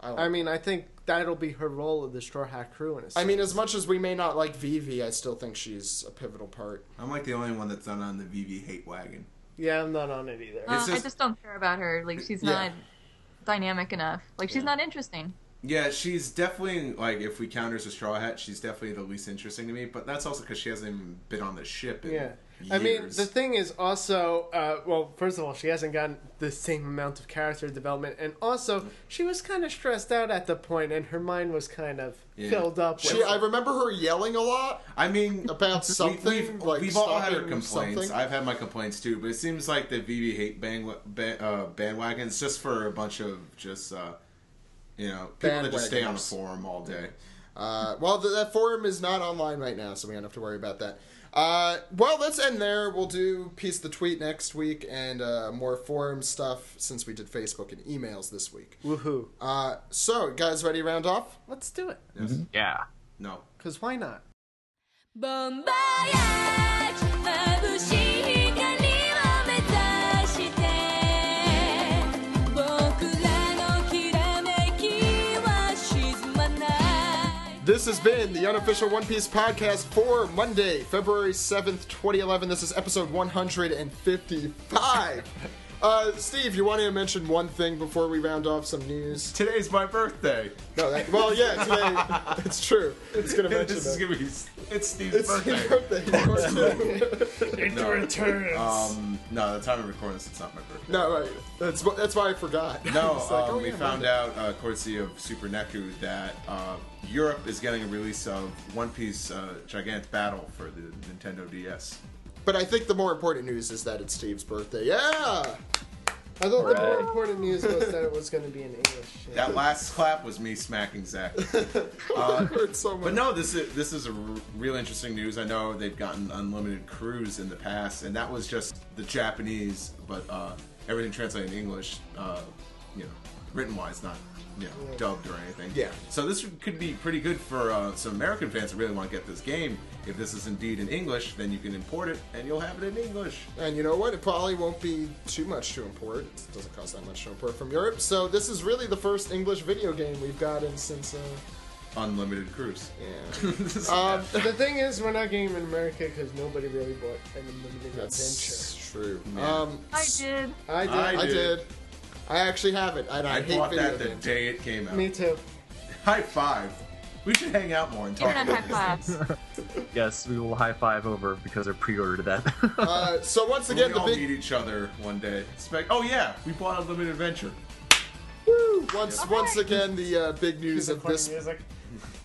I, like I mean, I think that'll be her role of the Straw Hat crew in a sense. I mean, as much as we may not like Vivi, I still think she's a pivotal part. I'm, like, the only one that's not on the Vivi hate wagon. Yeah, I'm not on it either. Uh, just, I just don't care about her. Like, she's yeah. not dynamic enough. Like, she's yeah. not interesting. Yeah, she's definitely, like, if we count her as a straw hat, she's definitely the least interesting to me. But that's also because she hasn't even been on the ship in yeah. years. I mean, the thing is also, uh, well, first of all, she hasn't gotten the same amount of character development. And also, she was kind of stressed out at the point, and her mind was kind of yeah. filled up. She, with I remember her yelling a lot. I mean, about something. We, we've like we've all had her complaints. Something. I've had my complaints, too. But it seems like the V V hate bang, bang, uh, bandwagon's just for a bunch of just... Uh, You know, people that just stay on the forum all day. Uh, well, the, that forum is not online right now, so we don't have to worry about that. Uh, well, let's end there. We'll do Piece the Tweet next week and uh, more forum stuff since we did Facebook and emails this week. Woohoo. Uh, so, guys, ready to round off? Let's do it. Yes. Mm-hmm. Yeah. No. Because why not? This has been the unofficial One Piece podcast for Monday, February seventh, twenty eleven. This is episode one fifty-five. Uh, Steve, you wanted to mention one thing before we round off some news? Today's my birthday. No, that, well, yeah, today, it's true. It's going to mention this is gonna be, It's Steve's it's birthday. It's Steve's birthday. It no, returns. Um, no, the time of recording this, it's not my birthday. No, right. That's, that's why I forgot. No, like, um, oh, we yeah, found Monday. out, uh, courtesy of Super Neku, that uh, Europe is getting a release of One Piece uh, Gigantic Battle for the Nintendo D S. But I think the more important news is that it's Steve's birthday. Yeah! I thought Hooray. the more important news was that it was going to be in English. That last clap was me smacking Zach. Uh, so but no, this is this is a r real interesting news. I know they've gotten unlimited crews in the past, and that was just the Japanese, but uh, everything translated in English, uh, you know, written-wise, not you know, yeah. dubbed or anything. Yeah. So this could be pretty good for uh, some American fans who really want to get this game. If this is indeed in English, then you can import it, and you'll have it in English. And you know what? It probably won't be too much to import. It doesn't cost that much to import from Europe. So this is really the first English video game we've gotten since... Uh... Unlimited Cruise. Yeah. um, the thing is, we're not getting them in America because nobody really bought an Unlimited Adventure. That's true. Um, I did. I did. I did. I did. I actually have it. I, I, I hate bought that the games. day it came out. Me too. High five. We should hang out more and talk about high this. Fives. Yes, we will high five over because I pre-ordered that. uh, so once again, we the all big... meet each other one day. Like, oh yeah, we bought Unlimited Adventure. Woo! Once, okay. once again, the uh, big news of this. Music.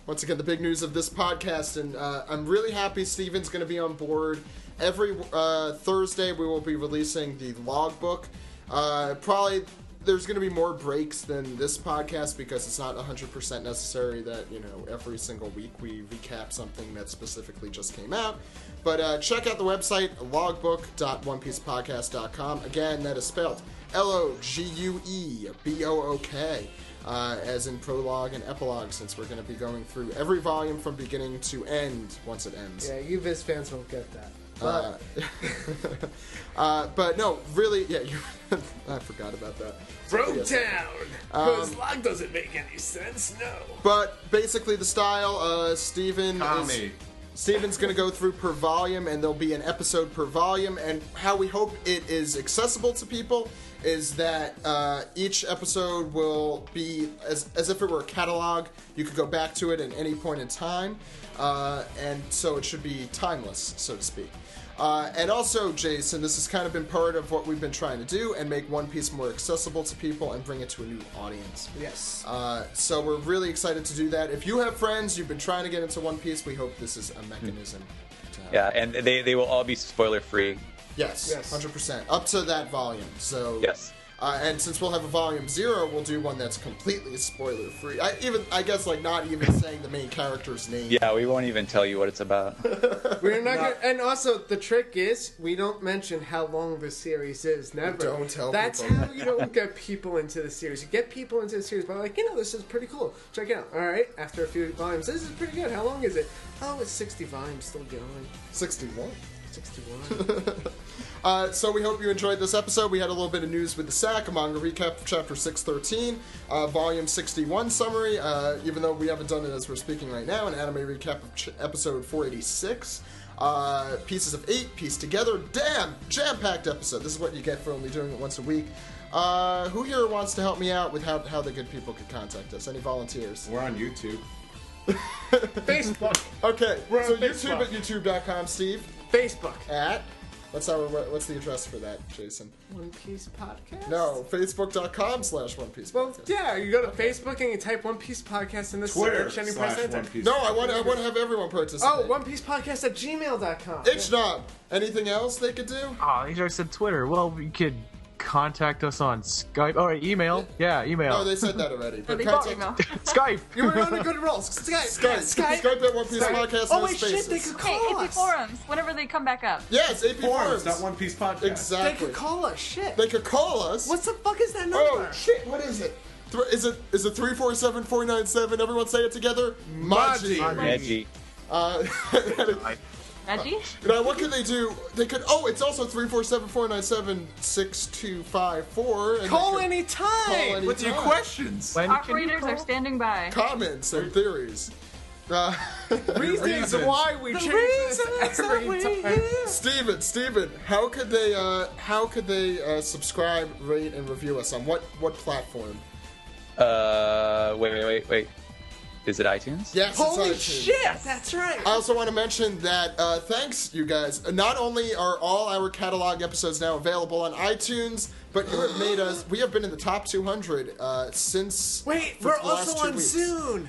Once again, the big news of this podcast, and uh, I'm really happy Steven's going to be on board. Every uh, Thursday, we will be releasing the logbook. Uh, probably. There's going to be more breaks than this podcast because it's not one hundred percent necessary that, you know, every single week we recap something that specifically just came out. But uh, check out the website, logbook dot one piece podcast dot com. Again, that is spelled L O G U E B O O K, uh, as in prologue and epilogue, since we're going to be going through every volume from beginning to end once it ends. Yeah, you Viz fans won't get that. Uh, uh, but no, really, yeah, you, I forgot about that. Broke down! Because um, log doesn't make any sense, no. But basically the style, uh, Steven is, Steven's going to go through per volume, and there'll be an episode per volume, and how we hope it is accessible to people is that uh, each episode will be as, as if it were a catalog. You could go back to it at any point in time, uh, and so it should be timeless, so to speak. Uh, and also, Jason, this has kind of been part of what we've been trying to do and make One Piece more accessible to people and bring it to a new audience. Yes. Uh, so we're really excited to do that. If you have friends, you've been trying to get into One Piece, we hope this is a mechanism mm. to have. Yeah, and they, they will all be spoiler-free. Yes, yes, one hundred percent. Up to that volume. So, yes. Uh, and since we'll have a volume zero, we'll do one that's completely spoiler-free. I even, I guess, like not even saying the main character's name. Yeah, we won't even tell you what it's about. We're not. Gonna, and also, the trick is we don't mention how long the series is. Never. We don't tell. That's people. How you don't get people into the series. You get people into the series by like, you know, this is pretty cool. Check it out. All right, after a few volumes, this is pretty good. How long is it? Oh, it's sixty volumes, still going. sixty-one. sixty-one. Uh, so we hope you enjoyed this episode. We had a little bit of news with the sack, a manga recap for chapter six thirteen, uh, volume sixty-one summary, uh, even though we haven't done it as we're speaking right now, an anime recap of ch episode four eighty-six, uh, pieces of eight, pieced together, damn, jam-packed episode. This is what you get for only doing it once a week. Uh, who here wants to help me out with how, how the good people could contact us? Any volunteers? We're on YouTube. Facebook. Okay, we're so on YouTube Facebook. At YouTube dot com, Steve. Facebook. At... What's our what's the address for that, Jason? One Piece Podcast? No, Facebook dot com slash One Piece Podcast. Well, yeah, you go to okay. Facebook and you type One Piece Podcast in the Twitter search. Slash one piece no, I want I want to have everyone participate. Oh, One Piece Podcast at gmail dot com. It's not. Anything else they could do? Oh, he just said Twitter. Well, you could contact us on Skype. All right, email. Yeah, email. No, they said that already. But email. Skype. You were on a good roll. Skype. Skype. Skype. Skype at One Piece Skype. Podcast. Oh, wait, spaces. Shit, they could call hey, us. A P forums, whenever they come back up. Yes, A P forums. forums. Not One Piece Podcast. Exactly. They could call us. Shit. They could call us. What the fuck is that number? Oh, shit. What is it? Is it is it three four seven four nine seven? Everyone say it together. Maji. Maji. Uh, Uh, now what can they do? They could. Oh, it's also three four seven four nine seven six two five four. Call any time with your questions. When Operators are standing by. Comments and theories. Uh, reasons, reasons why we the change this every we, time. Yeah. Steven, Steven, how could they? Uh, how could they uh, subscribe, rate, and review us on what what platform? Uh, wait, wait, wait, wait. Is it iTunes? Yes, holy it's iTunes. Shit, that's right. I also want to mention that uh, thanks, you guys. Not only are all our catalog episodes now available on iTunes, but you have made us. We have been in the top two hundred uh, since. Wait, we're also on Zune.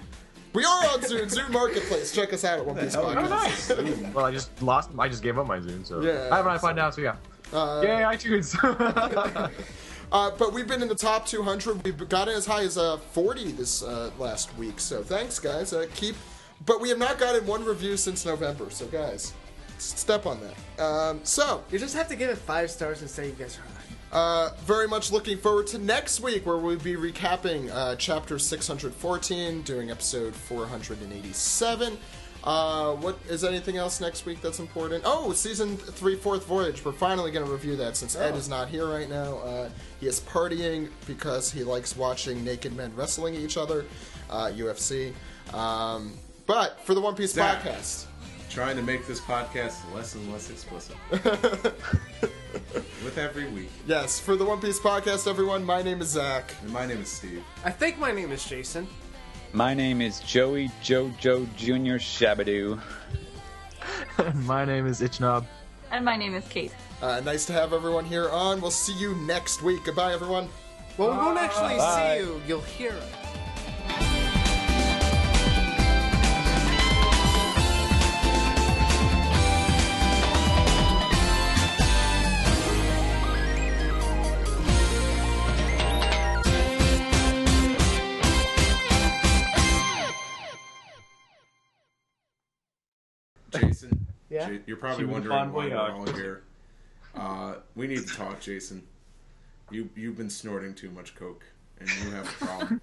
We are on Zune. Zune Marketplace. Check us out at One Piece Podcast. Oh, nice. Well, I just lost. I just gave up my Zune, so yeah, I have an iPod now. So yeah, uh, yay, iTunes. Uh, but we've been in the top two hundred. We've gotten as high as uh, forty this uh, last week. So thanks, guys. Uh, keep. But we have not gotten one review since November. So guys, step on that. Um, so you just have to give it five stars and say you guys are high. Uh, very much looking forward to next week, where we'll be recapping uh, chapter six hundred fourteen, doing episode four hundred eighty-seven. Uh, what is anything else next week that's important? Oh, season three, Fourth Voyage. We're finally going to review that since oh. Ed is not here right now. Uh, he is partying because he likes watching naked men wrestling each other, uh, U F C. Um, but for the One Piece Dad, podcast, trying to make this podcast less and less explicit. With every week. Yes, for the One Piece podcast, everyone, my name is Zach. And my name is Steve. I think my name is Jason. My name is Joey JoJo Junior Shabadoo. My name is Ichnob. And my name is Kate. Uh, nice to have everyone here on. We'll see you next week. Goodbye, everyone. Well, we won't actually Bye. see you. You'll hear us. Jason, yeah? You're probably she wondering why we're all here. Uh, we need to talk, Jason. You, you've been snorting too much coke, and you have a problem.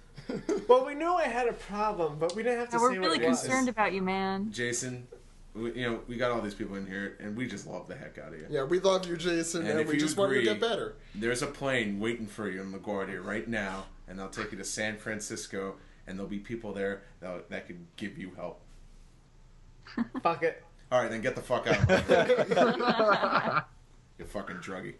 Well, we knew I had a problem, but we didn't have to yeah, say we're really what concerned was. About you, man. Jason, we, you know, we got all these people in here, and we just love the heck out of you. Yeah, we love you, Jason, and, and we just agree, want you to get better. There's a plane waiting for you in LaGuardia right now, and they'll take you to San Francisco, and there'll be people there that, that could give you help. Fuck it. All right, then get the fuck out. You fucking druggie.